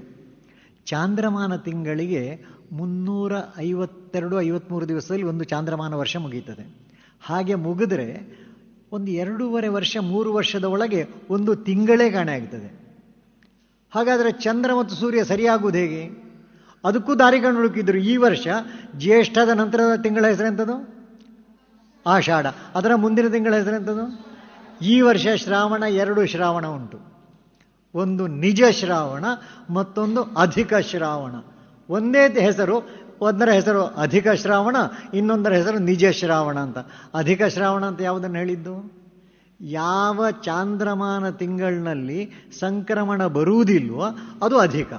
ಚಾಂದ್ರಮಾನ ತಿಂಗಳಿಗೆ 352-53 ದಿವಸದಲ್ಲಿ ಒಂದು ಚಾಂದ್ರಮಾನ ವರ್ಷ ಮುಗೀತದೆ. ಹಾಗೆ ಮುಗಿದ್ರೆ ಒಂದು 2.5 ವರ್ಷ 3 ವರ್ಷದ ಒಳಗೆ ಒಂದು ತಿಂಗಳೇ ಕಾಣೆಯಾಗ್ತದೆ. ಹಾಗಾದರೆ ಚಂದ್ರ ಮತ್ತು ಸೂರ್ಯ ಸರಿಯಾಗುವುದು ಹೇಗೆ? ಅದಕ್ಕೂ ದಾರಿ ಕಂಡು ಹುಡುಕಿದ್ರು. ಈ ವರ್ಷ ಜ್ಯೇಷ್ಠದ ನಂತರದ ತಿಂಗಳ ಹೆಸರೆಂಥದ್ದು? ಆಷಾಢ. ಅದರ ಮುಂದಿನ ತಿಂಗಳ ಹೆಸರೆಂಥದ್ದು? ಈ ವರ್ಷ ಶ್ರಾವಣ. 2 ಶ್ರಾವಣ ಉಂಟು, ಒಂದು ನಿಜ ಶ್ರಾವಣ ಮತ್ತೊಂದು ಅಧಿಕ ಶ್ರಾವಣ. ಒಂದೇ ಹೆಸರು, ಒಂದರ ಹೆಸರು ಅಧಿಕ ಶ್ರಾವಣ, ಇನ್ನೊಂದರ ಹೆಸರು ನಿಜ ಶ್ರಾವಣ ಅಂತ. ಅಧಿಕ ಶ್ರಾವಣ ಅಂತ ಯಾವುದನ್ನು ಹೇಳಿದ್ದು? ಯಾವ ಚಾಂದ್ರಮಾನ ತಿಂಗಳಿನಲ್ಲಿ ಸಂಕ್ರಮಣ ಬರುವುದಿಲ್ವೋ ಅದು ಅಧಿಕ.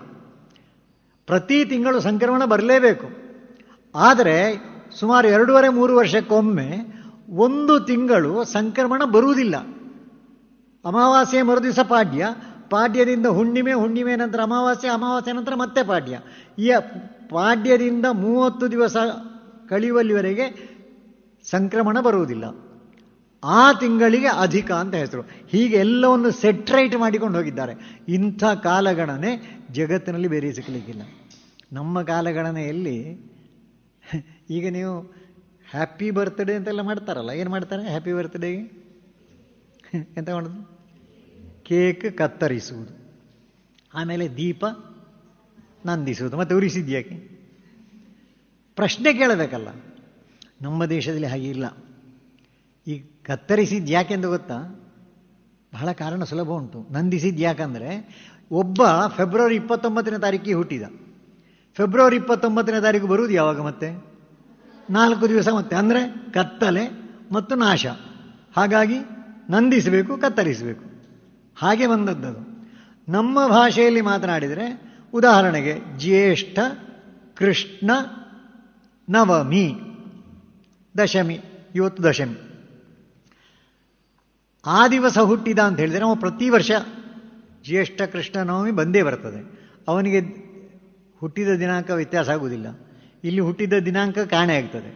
ಪ್ರತಿ ತಿಂಗಳು ಸಂಕ್ರಮಣ ಬರಲೇಬೇಕು. ಆದರೆ ಸುಮಾರು 2.5-3 ವರ್ಷಕ್ಕೊಮ್ಮೆ ಒಂದು ತಿಂಗಳು ಸಂಕ್ರಮಣ ಬರುವುದಿಲ್ಲ. ಅಮಾವಾಸ್ಯೆ ಮರುದಿವಸ ಪಾಡ್ಯ, ಪಾಡ್ಯದಿಂದ ಹುಣ್ಣಿಮೆ, ಹುಣ್ಣಿಮೆ ನಂತರ ಅಮಾವಾಸ್ಯೆ, ಅಮಾವಾಸ್ಯೆ ನಂತರ ಮತ್ತೆ ಪಾಡ್ಯ. ಈ ಪಾಡ್ಯದಿಂದ 30 ದಿವಸ ಕಳೆಯುವಲ್ಲಿವರೆಗೆ ಸಂಕ್ರಮಣ ಬರುವುದಿಲ್ಲ. ಆ ತಿಂಗಳಿಗೆ ಅಧಿಕ ಅಂತ ಹೆಸರು. ಹೀಗೆ ಎಲ್ಲವನ್ನು ಸೆಟ್ರೇಟ್ ಮಾಡಿಕೊಂಡು ಹೋಗಿದ್ದಾರೆ. ಇಂಥ ಕಾಲಗಣನೆ ಜಗತ್ತಿನಲ್ಲಿ ಬೇರೆ ಸಿಕ್ಕಲಿಕ್ಕಿಲ್ಲ. ನಮ್ಮ ಕಾಲಗಣನೆಯಲ್ಲಿ ಈಗ ನೀವು ಹ್ಯಾಪಿ ಬರ್ತ್ಡೇ ಅಂತೆಲ್ಲ ಮಾಡ್ತಾರಲ್ಲ, ಏನು ಮಾಡ್ತಾರೆ ಹ್ಯಾಪಿ ಬರ್ತ್ಡೇಗೆ? ಎಂತ ಮಾಡೋದು? ಕೇಕ್ ಕತ್ತರಿಸುವುದು, ಆಮೇಲೆ ದೀಪ ನಂದಿಸುವುದು, ಮತ್ತೆ ಉರಿಸಿದ್ಯಾಕೆ ಪ್ರಶ್ನೆ ಕೇಳಬೇಕಲ್ಲ. ನಮ್ಮ ದೇಶದಲ್ಲಿ ಹಾಗೆ ಇಲ್ಲ. ಈ ಕತ್ತರಿಸಿದ್ದು ಯಾಕೆಂದು ಗೊತ್ತಾ? ಬಹಳ ಕಾರಣ ಸುಲಭ ಉಂಟು. ನಂದಿಸಿದ್ದು ಯಾಕಂದರೆ, ಒಬ್ಬ ಫೆಬ್ರವರಿ 29ನೇ ತಾರೀಕಿಗೆ ಹುಟ್ಟಿದ, ಫೆಬ್ರವರಿ 29ನೇ ತಾರೀಕು ಬರುವುದು ಯಾವಾಗ? ಮತ್ತೆ 4 ದಿವಸ ಮತ್ತೆ, ಅಂದರೆ ಕತ್ತಲೆ ಮತ್ತು ನಾಶ. ಹಾಗಾಗಿ ನಂದಿಸಬೇಕು, ಕತ್ತರಿಸಬೇಕು, ಹಾಗೆ ಬಂದದ್ದದು. ನಮ್ಮ ಭಾಷೆಯಲ್ಲಿ ಮಾತನಾಡಿದರೆ ಉದಾಹರಣೆಗೆ ಜ್ಯೇಷ್ಠ ಕೃಷ್ಣ ನವಮಿ ದಶಮಿ, ಇವತ್ತು ದಶಮಿ, ಆ ದಿವಸ ಹುಟ್ಟಿದ ಅಂತ ಹೇಳಿದರೆ ಅವನು ಪ್ರತಿ ವರ್ಷ ಜ್ಯೇಷ್ಠ ಕೃಷ್ಣ ನವಮಿ ಬಂದೇ ಬರ್ತದೆ. ಅವನಿಗೆ ಹುಟ್ಟಿದ ದಿನಾಂಕ ವ್ಯತ್ಯಾಸ ಆಗುವುದಿಲ್ಲ. ಇಲ್ಲಿ ಹುಟ್ಟಿದ ದಿನಾಂಕ ಕಾಣೆಯಾಗ್ತದೆ.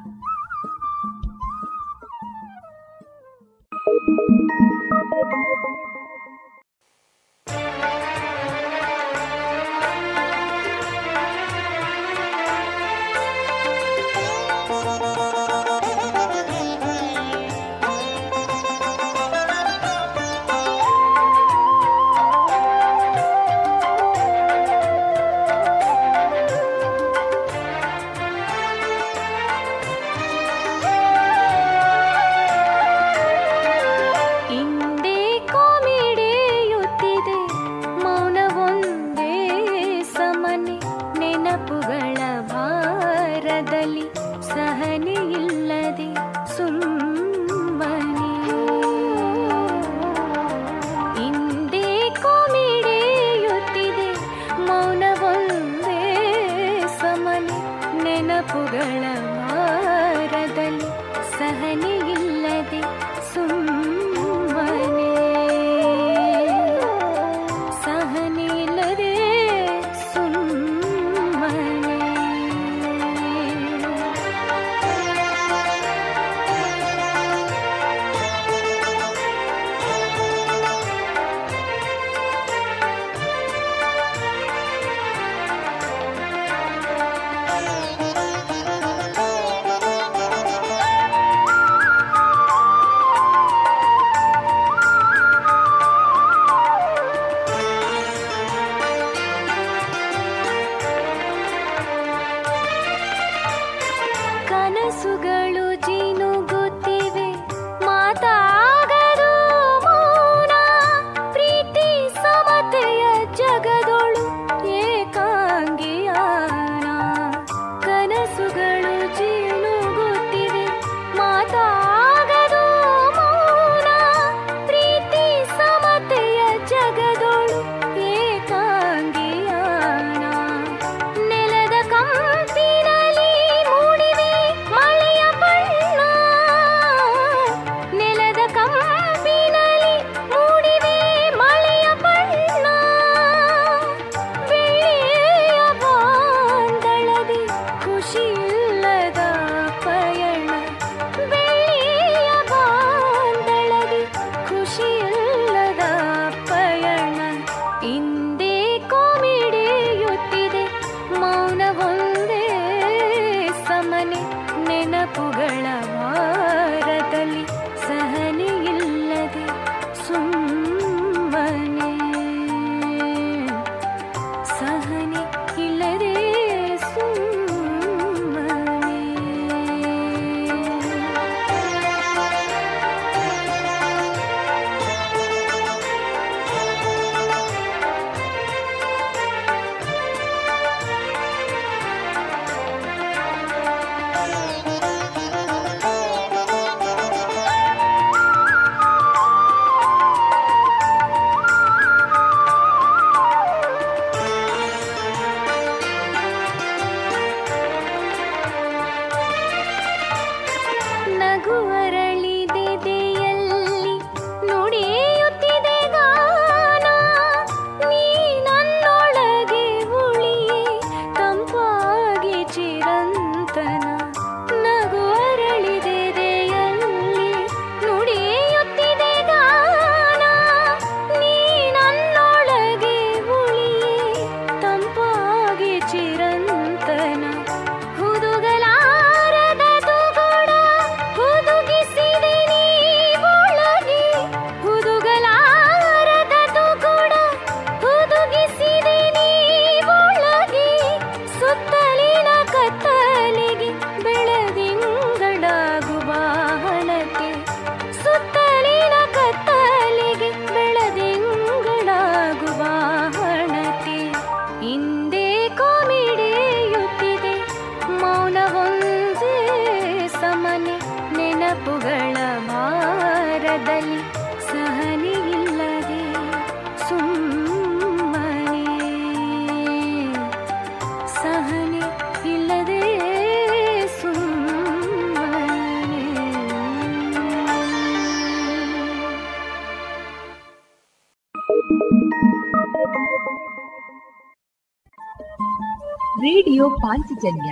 ರೇಡಿಯೋ ಪಾಂಚಜನ್ಯ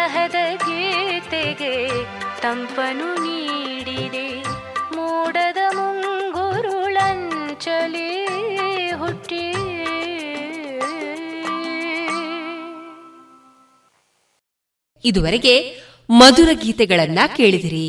ಬರಹದ ಗೀತೆಗೆ ತಂಪನು ನೀಡಿದೆ. ಮೋಡದ ಮುಂಗುರುಳಂಚಲಿ ಹುಟ್ಟಿ ಇದುವರೆಗೆ ಮಧುರ ಗೀತೆಗಳನ್ನ ಕೇಳಿದಿರಿ.